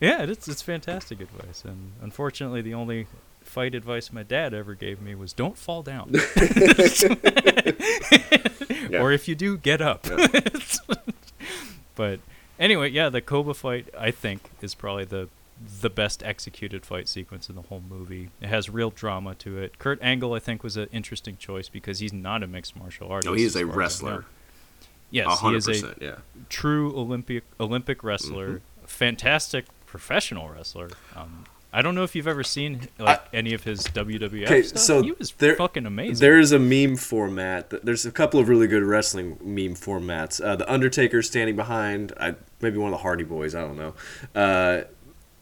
Yeah, it's it's fantastic advice, and unfortunately, the only fight advice my dad ever gave me was don't fall down. Yeah. Or if you do, get up. Yeah. But anyway, yeah, the Koba fight I think is probably the the best executed fight sequence in the whole movie. It has real drama to it. Kurt Angle I think was an interesting choice because he's not a mixed martial artist. No, he is a wrestler. Yes, one hundred percent, he is a yeah. true Olympic Olympic wrestler, mm-hmm. fantastic professional wrestler. Um, I don't know if you've ever seen like I, any of his W W F stuff. So he was there, fucking amazing. There is a meme format. There's a couple of really good wrestling meme formats. Uh, the Undertaker standing behind, I, maybe one of the Hardy Boys, I don't know. Uh,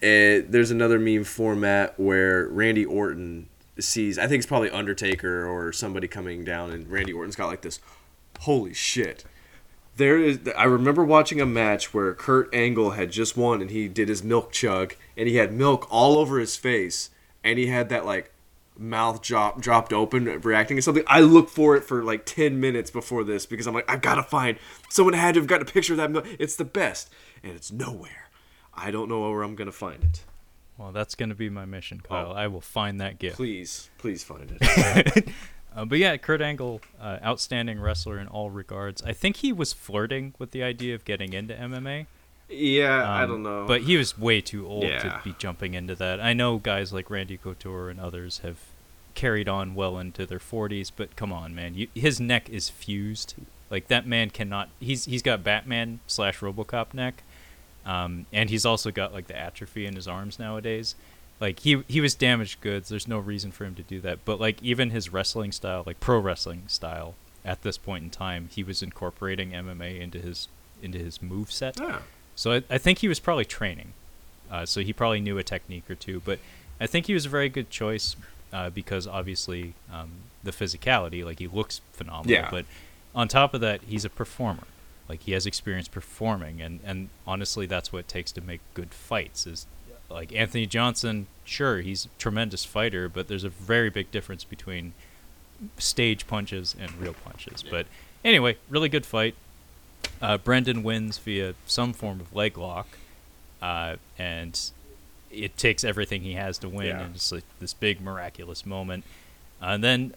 it, there's another meme format where Randy Orton sees, I think it's probably Undertaker or somebody coming down, and Randy Orton's got like this, holy shit. There is. I remember watching a match where Kurt Angle had just won, and he did his milk chug, and he had milk all over his face, and he had that like mouth drop, dropped open, reacting to something. I looked for it for like ten minutes before this because I'm like, I've got to find someone had to have gotten a picture of that milk. It's the best, and it's nowhere. I don't know where I'm gonna find it. Well, that's gonna be my mission, Kyle. Oh, I will find that gift. Please, please find it. Uh, but yeah, Kurt Angle, uh, outstanding wrestler in all regards. I think he was flirting with the idea of getting into M M A. Yeah, um, I don't know. But he was way too old yeah. to be jumping into that. I know guys like Randy Couture and others have carried on well into their forties, but come on, man. You, his neck is fused. Like, that man cannot... He's He's got Batman slash Robocop neck, um, and he's also got, like, the atrophy in his arms nowadays. Like, he he was damaged goods. There's no reason for him to do that. But, like, even his wrestling style, like, pro wrestling style, at this point in time, he was incorporating M M A into his into his moveset. Yeah. So I, I think he was probably training. Uh, so he probably knew a technique or two. But I think he was a very good choice uh, because, obviously, um, the physicality, like, he looks phenomenal. Yeah. But on top of that, he's a performer. Like, he has experience performing. And, and honestly, that's what it takes to make good fights is... Like, Anthony Johnson, sure, he's a tremendous fighter, but there's a very big difference between stage punches and real punches. But anyway, really good fight. Uh, Brendan wins via some form of leg lock, uh, and it takes everything he has to win. Yeah. And it's like this big miraculous moment. Uh, and then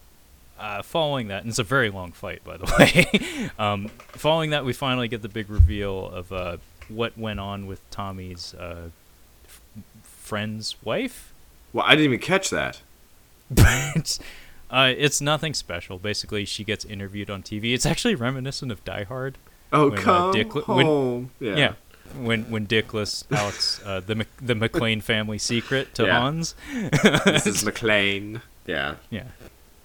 uh, following that, and it's a very long fight, by the way. um, following that, we finally get the big reveal of uh, what went on with Tommy's... Uh, friend's wife. Well, I didn't even catch that. But uh, it's nothing special. Basically, she gets interviewed on T V. It's actually reminiscent of Die Hard. Oh, when, come uh, Dick, home. When, yeah. yeah. When when Dick lists Alex, uh, the the McClane family secret to yeah. Hans. This is McClane. Yeah. Yeah.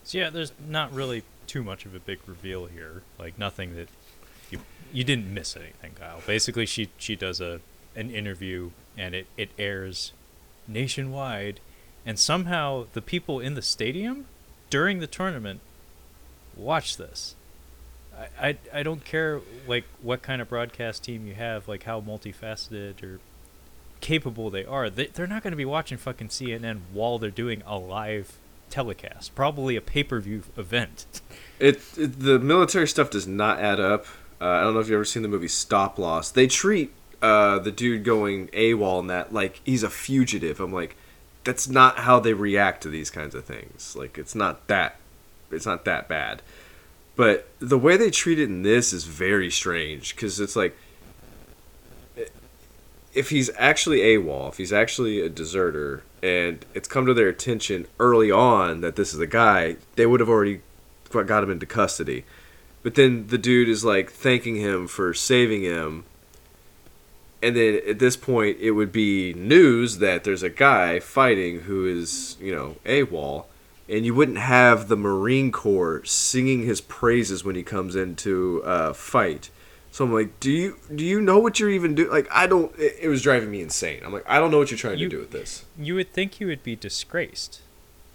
So yeah, there's not really too much of a big reveal here. Like, nothing that you you didn't miss anything, Kyle. Basically, she she does a an interview and it it airs nationwide, and somehow the people in the stadium during the tournament watch this. I, I I don't care like what kind of broadcast team you have, like how multifaceted or capable they are. They, they're not going to be watching fucking C N N while they're doing a live telecast, probably a pay-per-view event. It, it the military stuff does not add up. Uh, I don't know if you've ever seen the movie Stop Loss. They treat uh, the dude going AWOL and that like he's a fugitive. I'm like, that's not how they react to these kinds of things. Like it's not that, it's not that bad. But the way they treat it in this is very strange, because it's like, if he's actually AWOL, if he's actually a deserter, and it's come to their attention early on that this is the guy, they would have already got him into custody. But then the dude is like thanking him for saving him. And then at this point, it would be news that there's a guy fighting who is, you know, AWOL. And you wouldn't have the Marine Corps singing his praises when he comes into a fight. So I'm like, do you do you know what you're even doing? Like, I don't... It, it was driving me insane. I'm like, I don't know what you're trying you, to do with this. You would think you would be disgraced.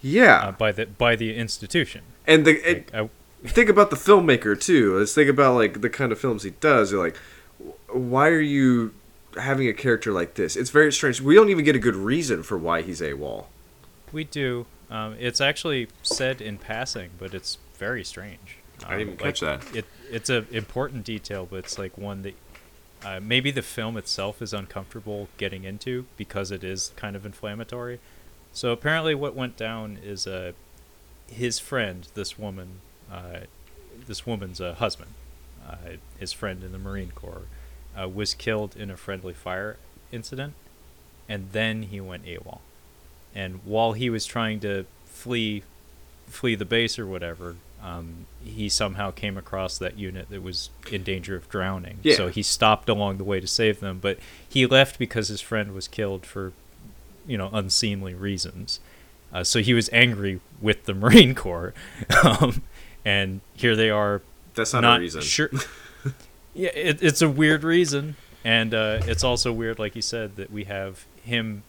Yeah. Uh, by the by the institution. And the like, it, I, think about the filmmaker, too. Let's think about, like, the kind of films he does. You're like, why are you having a character like this? It's very strange. We don't even get a good reason for why he's AWOL. We do. Um, it's actually said in passing, but it's very strange. Um, I didn't even like, catch that. It, it's an important detail, but it's like one that uh, maybe the film itself is uncomfortable getting into because it is kind of inflammatory. So apparently what went down is uh, his friend, this woman, uh, this woman's uh, husband, uh, his friend in the Marine Corps, uh, was killed in a friendly fire incident, and then he went AWOL. And while he was trying to flee flee the base or whatever, um, he somehow came across that unit that was in danger of drowning. Yeah. So he stopped along the way to save them, but he left because his friend was killed for, you know, unseemly reasons. Uh, so he was angry with the Marine Corps. Um, and here they are. That's not, not a reason. Sure. Yeah, it, it's a weird reason. And uh, it's also weird, like you said, that we have him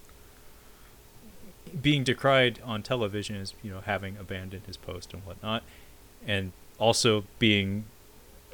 being decried on television as, you know, having abandoned his post and whatnot, and also being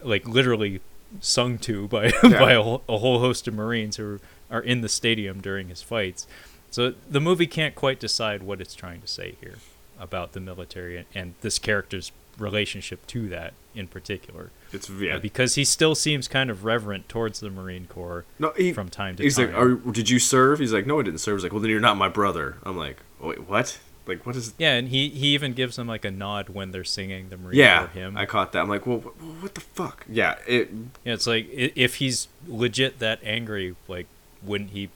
like literally sung to by yeah. by a whole, a whole host of Marines who are in the stadium during his fights. So the movie can't quite decide what it's trying to say here about the military and, and this character's relationship to that in particular. It's yeah. uh, because he still seems kind of reverent towards the Marine Corps no, he, from time to he's time. He's like, Are, "Did you serve?" He's like, "No, I didn't serve." He's like, "Well, then you're not my brother." I'm like, oh, "Wait, what? Like, what is?" Yeah, and he, he even gives them like a nod when they're singing the Marine yeah, Corps hymn. I caught that. I'm like, "Well, what, what the fuck?" Yeah, it. Yeah, it's like if he's legit that angry, like, wouldn't he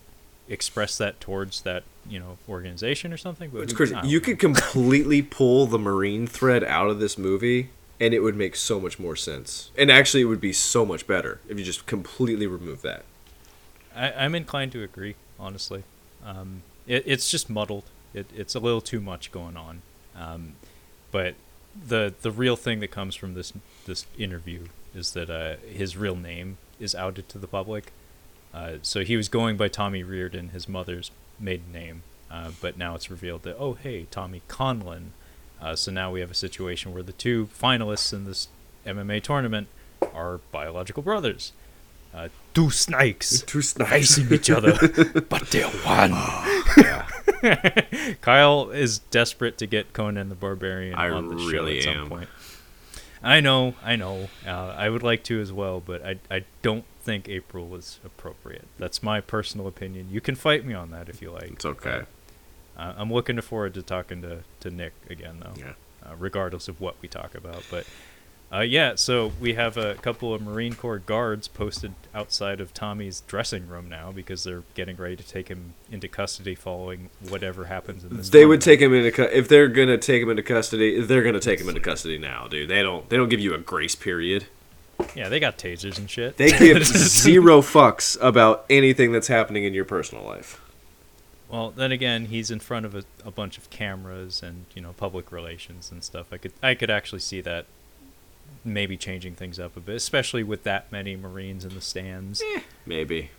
express that towards that, you know, organization or something? But it's crazy. You could completely pull the Marine thread out of this movie, and it would make so much more sense. And actually, it would be so much better if you just completely remove that. I, I'm inclined to agree, honestly. Um, it, it's just muddled. It, it's a little too much going on. Um, but the the real thing that comes from this this interview is that uh, his real name is outed to the public. Uh, so he was going by Tommy Reardon, his mother's maiden name, uh, but now it's revealed that, oh, hey, Tommy Conlon. Uh, so now we have a situation where the two finalists in this M M A tournament are biological brothers. Uh, two snakes two snakes facing each other, but they're one. Oh, yeah. Kyle is desperate to get Conan the Barbarian I on the really show at am. some point. I know, I know. Uh, I would like to as well, but I, I don't think April is appropriate. That's my personal opinion. You can fight me on that if you like. It's okay. Uh, I'm looking forward to talking to, to Nick again, though, yeah. uh, regardless of what we talk about. But, uh, yeah, so we have a couple of Marine Corps guards posted outside of Tommy's dressing room now because they're getting ready to take him into custody following whatever happens in this. They tournament. would take him into cu- if they're gonna take him into custody. They're gonna take him into custody now, dude. They don't. They don't give you a grace period. Yeah, they got tasers and shit. They give zero fucks about anything that's happening in your personal life. Well, then again, he's in front of a, a bunch of cameras and, you know, public relations and stuff. I could I could actually see that maybe changing things up a bit, especially with that many Marines in the stands. Eh, maybe.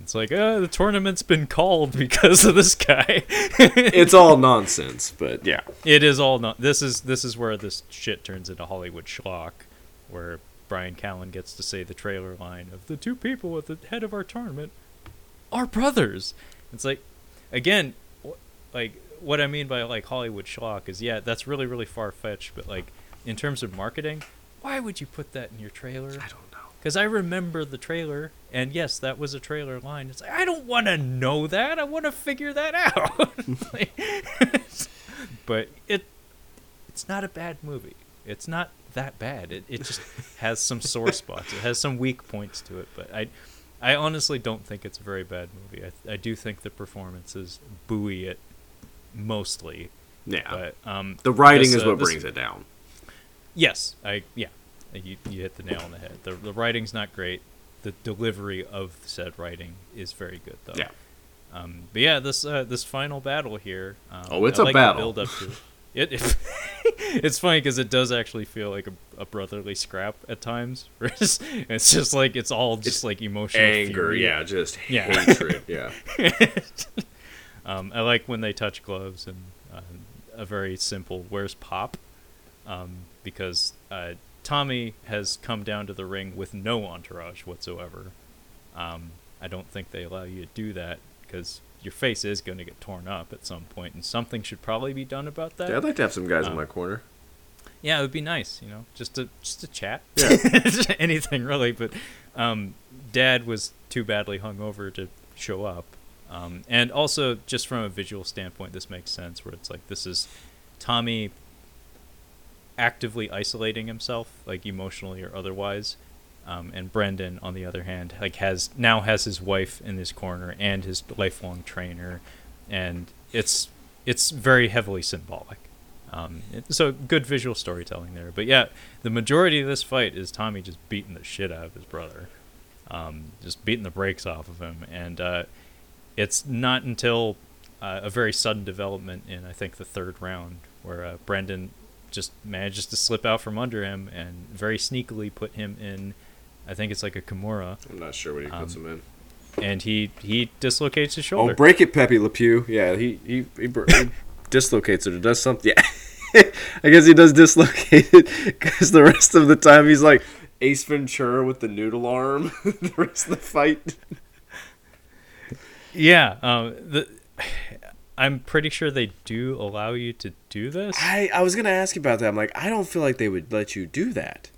It's like, oh, the tournament's been called because of this guy. It's all nonsense, but yeah. It is all non- this is this is where this shit turns into Hollywood schlock, where Brian Callen gets to say the trailer line of, "The two people at the head of our tournament are brothers." It's like, again, like what I mean by like Hollywood schlock is, yeah, that's really, really far-fetched, but like in terms of marketing, why would you put that in your trailer? I don't know. Because I remember the trailer, and yes, that was a trailer line. It's like, I don't want to know that. I want to figure that out. Like, but it it's not a bad movie. It's not that bad. It it just has some sore spots. It has some weak points to it, but I I honestly don't think it's a very bad movie. I I do think the performances buoy it mostly. Yeah. But, um, the writing this, is uh, what this, brings it down. Yes, I yeah. You you hit the nail on the head. The the writing's not great. The delivery of said writing is very good, though. Yeah. Um, but yeah, this uh, this final battle here. Um, oh, it's I a like battle. The build up to it. it, it it's funny because it does actually feel like a, a brotherly scrap at times. It's just like it's all just it's like emotional anger. Fury. Yeah, just yeah. hatred. Yeah. um, I like when they touch gloves and uh, a very simple "Where's Pop," um, because. Uh, Tommy has come down to the ring with no entourage whatsoever. Um, I don't think they allow you to do that because your face is going to get torn up at some point, and something should probably be done about that. Yeah, I'd like to have some guys um, in my corner. Yeah, it would be nice, you know, just to just to chat. Yeah. Anything really, but um, Dad was too badly hungover to show up. Um, and also, just from a visual standpoint, this makes sense where it's like this is Tommy actively isolating himself, like emotionally or otherwise, um, and Brendan, on the other hand, like has now has his wife in his corner and his lifelong trainer, and it's it's very heavily symbolic. Um, it, so good visual storytelling there. But yeah, the majority of this fight is Tommy just beating the shit out of his brother, um, just beating the brakes off of him, and uh, it's not until uh, a very sudden development in I think the third round where uh, Brendan just manages to slip out from under him and very sneakily put him in, I think it's like a Kimura. I'm not sure what he puts um, him in. And he, he dislocates his shoulder. Oh, break it, Pepe Le Pew. Yeah, he he, he, he dislocates it or does something. Yeah, I guess he does dislocate it because the rest of the time he's like Ace Ventura with the noodle arm the rest of the fight. Yeah, um, the... I'm pretty sure they do allow you to do this. I, I was going to ask you about that. I'm like, I don't feel like they would let you do that.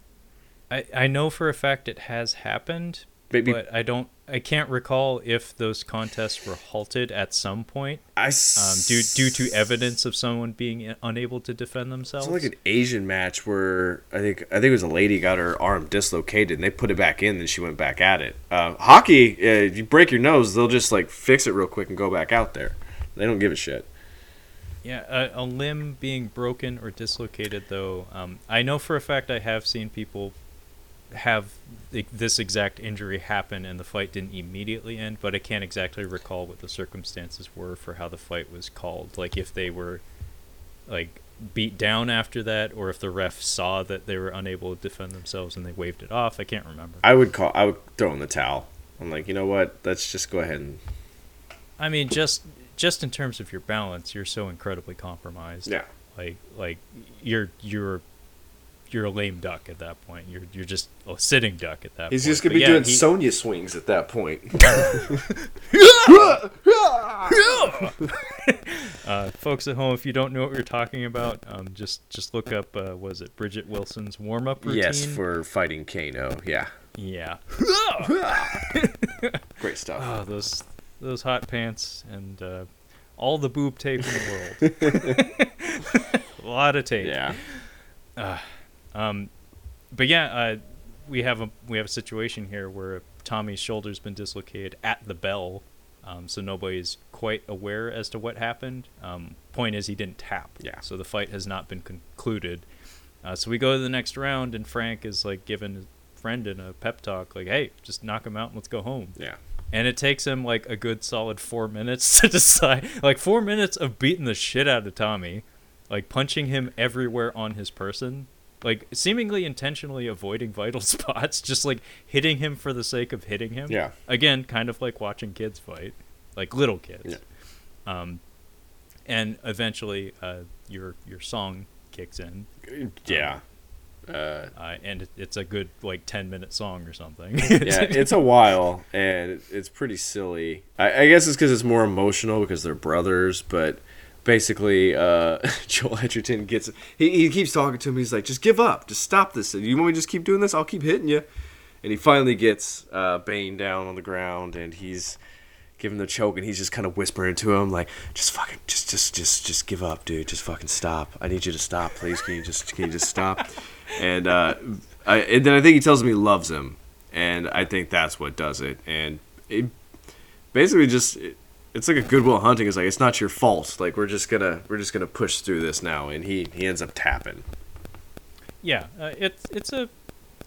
I, I know for a fact it has happened, Maybe. but I don't. I can't recall if those contests were halted at some point I um, due, due to evidence of someone being unable to defend themselves. It's like an Asian match where I think I think it was a lady got her arm dislocated and they put it back in and she went back at it. Uh, hockey, uh, if you break your nose, they'll just like fix it real quick and go back out there. They don't give a shit. Yeah, a, a limb being broken or dislocated, though, um, I know for a fact I have seen people have this exact injury happen and the fight didn't immediately end, but I can't exactly recall what the circumstances were for how the fight was called. Like, if they were, like, beat down after that, or if the ref saw that they were unable to defend themselves and they waved it off. I can't remember. I would call. I would throw in the towel. I'm like, you know what? Let's just go ahead and... I mean, just... Just in terms of your balance, you're so incredibly compromised. Yeah. Like, like you're you're you're a lame duck at that point. You're you're just a sitting duck at that He's point. He's just gonna but be yeah, doing he... Sonya swings at that point. uh, folks at home, if you don't know what we're talking about, um, just just look up. Uh, was it Bridget Wilson's warm up routine? Yes, for fighting Kano. Yeah. Yeah. Great stuff. Oh, those. Those hot pants and uh, all the boob tape in the world. A lot of tape. Yeah. Uh, um, but yeah, uh, we have a we have a situation here where Tommy's shoulder's been dislocated at the bell, um, so nobody's quite aware as to what happened. Um, point is, he didn't tap. Yeah. So the fight has not been concluded. Uh, so we go to the next round, and Frank is like giving his friend in a pep talk, like, "Hey, just knock him out and let's go home." Yeah. And it takes him, like, a good solid four minutes to decide. Like, four minutes of beating the shit out of Tommy. Like, punching him everywhere on his person. Like, seemingly intentionally avoiding vital spots. Just, like, hitting him for the sake of hitting him. Yeah. Again, kind of like watching kids fight. Like, little kids. Yeah. Um, and eventually, uh, your your song kicks in. Yeah. Um, Uh, uh, and it's a good like ten minute song or something. Yeah, it's a while, and it's pretty silly. I, I guess it's because it's more emotional because they're brothers, but basically uh, Joel Edgerton gets he, he keeps talking to him. He's like, just give up, just stop this. You want me to just keep doing this? I'll keep hitting you. And he finally gets uh, Bane down on the ground, and he's giving him the choke, and he's just kind of whispering to him like, just fucking just just just just give up, dude. Just fucking stop. I need you to stop, please. Can you just can you just stop? And uh, I, and then I think he tells him he loves him, and I think that's what does it. And it basically just it, it's like a Goodwill Hunting. It's like, it's not your fault. Like, we're just gonna we're just gonna push through this now. And he, he ends up tapping. Yeah, uh, it's it's a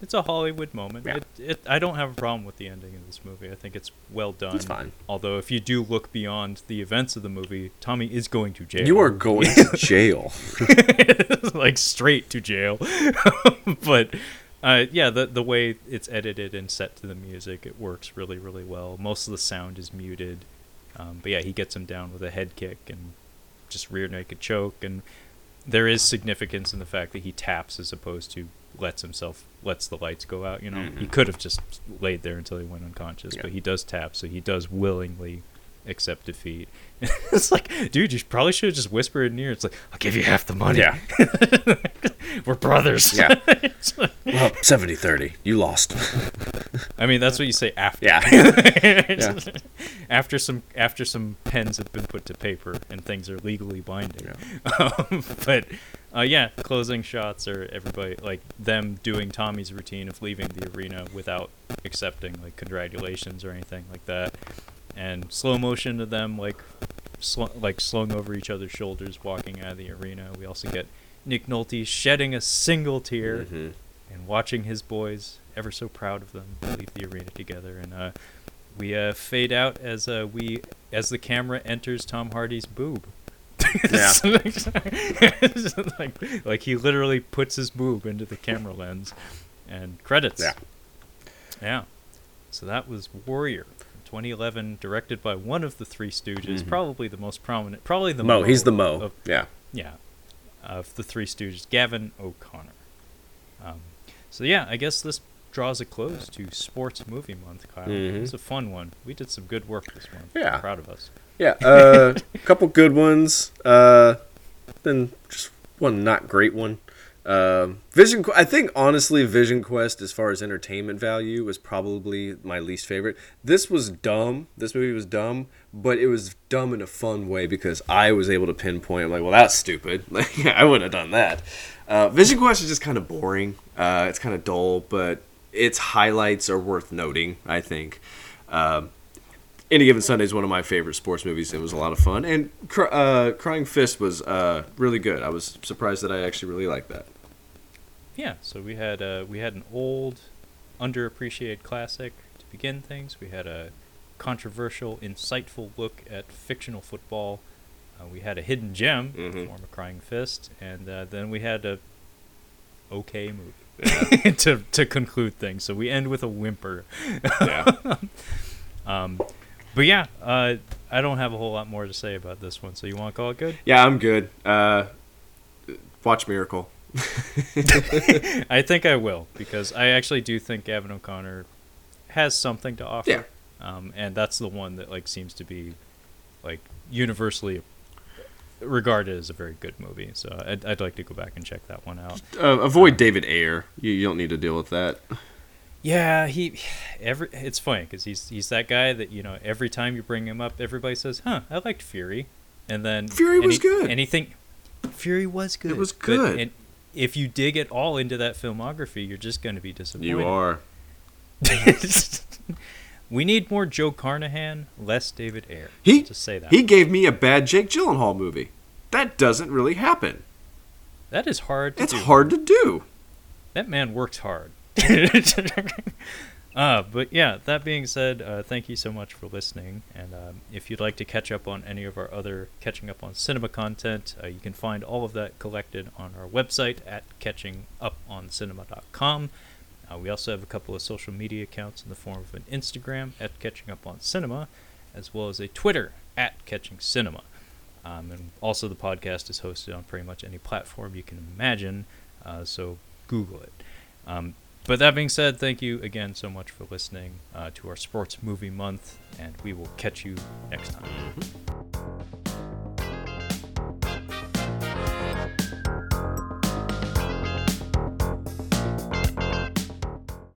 it's a Hollywood moment. Yeah. It, it I don't have a problem with the ending of this movie. I think it's well done. It's fine. Although if you do look beyond the events of the movie, Tommy is going to jail. You are going to jail. Like, straight to jail. But uh, yeah, the the way it's edited and set to the music, it works really, really well. Most of the sound is muted. Um, but yeah, he gets him down with a head kick and just rear naked choke. And there is significance in the fact that he taps as opposed to lets himself, lets the lights go out. You know, mm-hmm. He could have just laid there until he went unconscious, yeah. But he does tap, so he does willingly accept defeat. It's like, dude, you probably should have just whispered in your ear. It's like, I'll give you half the money. Yeah. We're brothers. Yeah. Well, seventy thirty. You lost. I mean, that's what you say after. Yeah. Yeah. After some after some pens have been put to paper and things are legally binding. Yeah. Um, but uh, yeah, closing shots are everybody, like them doing Tommy's routine of leaving the arena without accepting like congratulations or anything like that. And slow motion of them like sl- like slung over each other's shoulders walking out of the arena. We also get Nick Nolte shedding a single tear, mm-hmm. and watching his boys, ever so proud of them, leave the arena together. And uh, we uh, fade out as uh, we as the camera enters Tom Hardy's boob. Yeah. like, like he literally puts his boob into the camera lens, and credits. Yeah. Yeah. So that was Warrior. twenty eleven, directed by one of the Three Stooges, mm-hmm. probably the most prominent, probably the Mo. Mo he's the Mo. Of, yeah, yeah, of the Three Stooges, Gavin O'Connor. Um, so yeah, I guess this draws a close to Sports Movie Month, Kyle. Mm-hmm. It's a fun one. We did some good work this month. Yeah, I'm proud of us. Yeah, uh, a couple good ones. Uh, then just one not great one. Um, Vision, I think honestly, Vision Quest, as far as entertainment value, was probably my least favorite. This was dumb. This movie was dumb, but it was dumb in a fun way because I was able to pinpoint. I'm like, well, that's stupid. Like, I wouldn't have done that. Uh, Vision Quest is just kind of boring. Uh, it's kind of dull, but its highlights are worth noting, I think. Um, Any Given Sunday is one of my favorite sports movies. It was a lot of fun. And uh, Crying Fist was uh, really good. I was surprised that I actually really liked that. Yeah, so we had uh, we had an old, underappreciated classic to begin things. We had a controversial, insightful look at fictional football. Uh, we had a hidden gem, mm-hmm. in the form of Crying Fist. And uh, then we had a okay movie, yeah. to, to conclude things. So we end with a whimper. Yeah. um. But yeah, uh, I don't have a whole lot more to say about this one, so you want to call it good? Yeah, I'm good. Uh, watch Miracle. I think I will, because I actually do think Gavin O'Connor has something to offer. Yeah. Um, and that's the one that like seems to be like universally regarded as a very good movie. So I'd, I'd like to go back and check that one out. Uh, avoid um, David Ayer. You, you don't need to deal with that. Yeah, he. Every it's funny because he's he's that guy that, you know, every time you bring him up, everybody says, "Huh, I liked Fury," and then Fury any, was good. Anything, Fury was good. It was good. But, and if you dig at all into that filmography, you're just going to be disappointed. You are. We need more Joe Carnahan, less David Ayer. He just say that he one. Gave me a bad Jake Gyllenhaal movie. That doesn't really happen. That is hard. to it's do. It's hard to do. That man works hard. uh, but yeah, that being said, uh, thank you so much for listening, and um, if you'd like to catch up on any of our other Catching Up on Cinema content, uh, you can find all of that collected on our website at catching up on cinema dot com. Uh, we also have a couple of social media accounts in the form of an Instagram at Catching Up on Cinema, as well as a Twitter at Catching Cinema, um, and also the podcast is hosted on pretty much any platform you can imagine, uh, so Google it. Um, but that being said, thank you again so much for listening uh, to our Sports Movie Month, and we will catch you next time.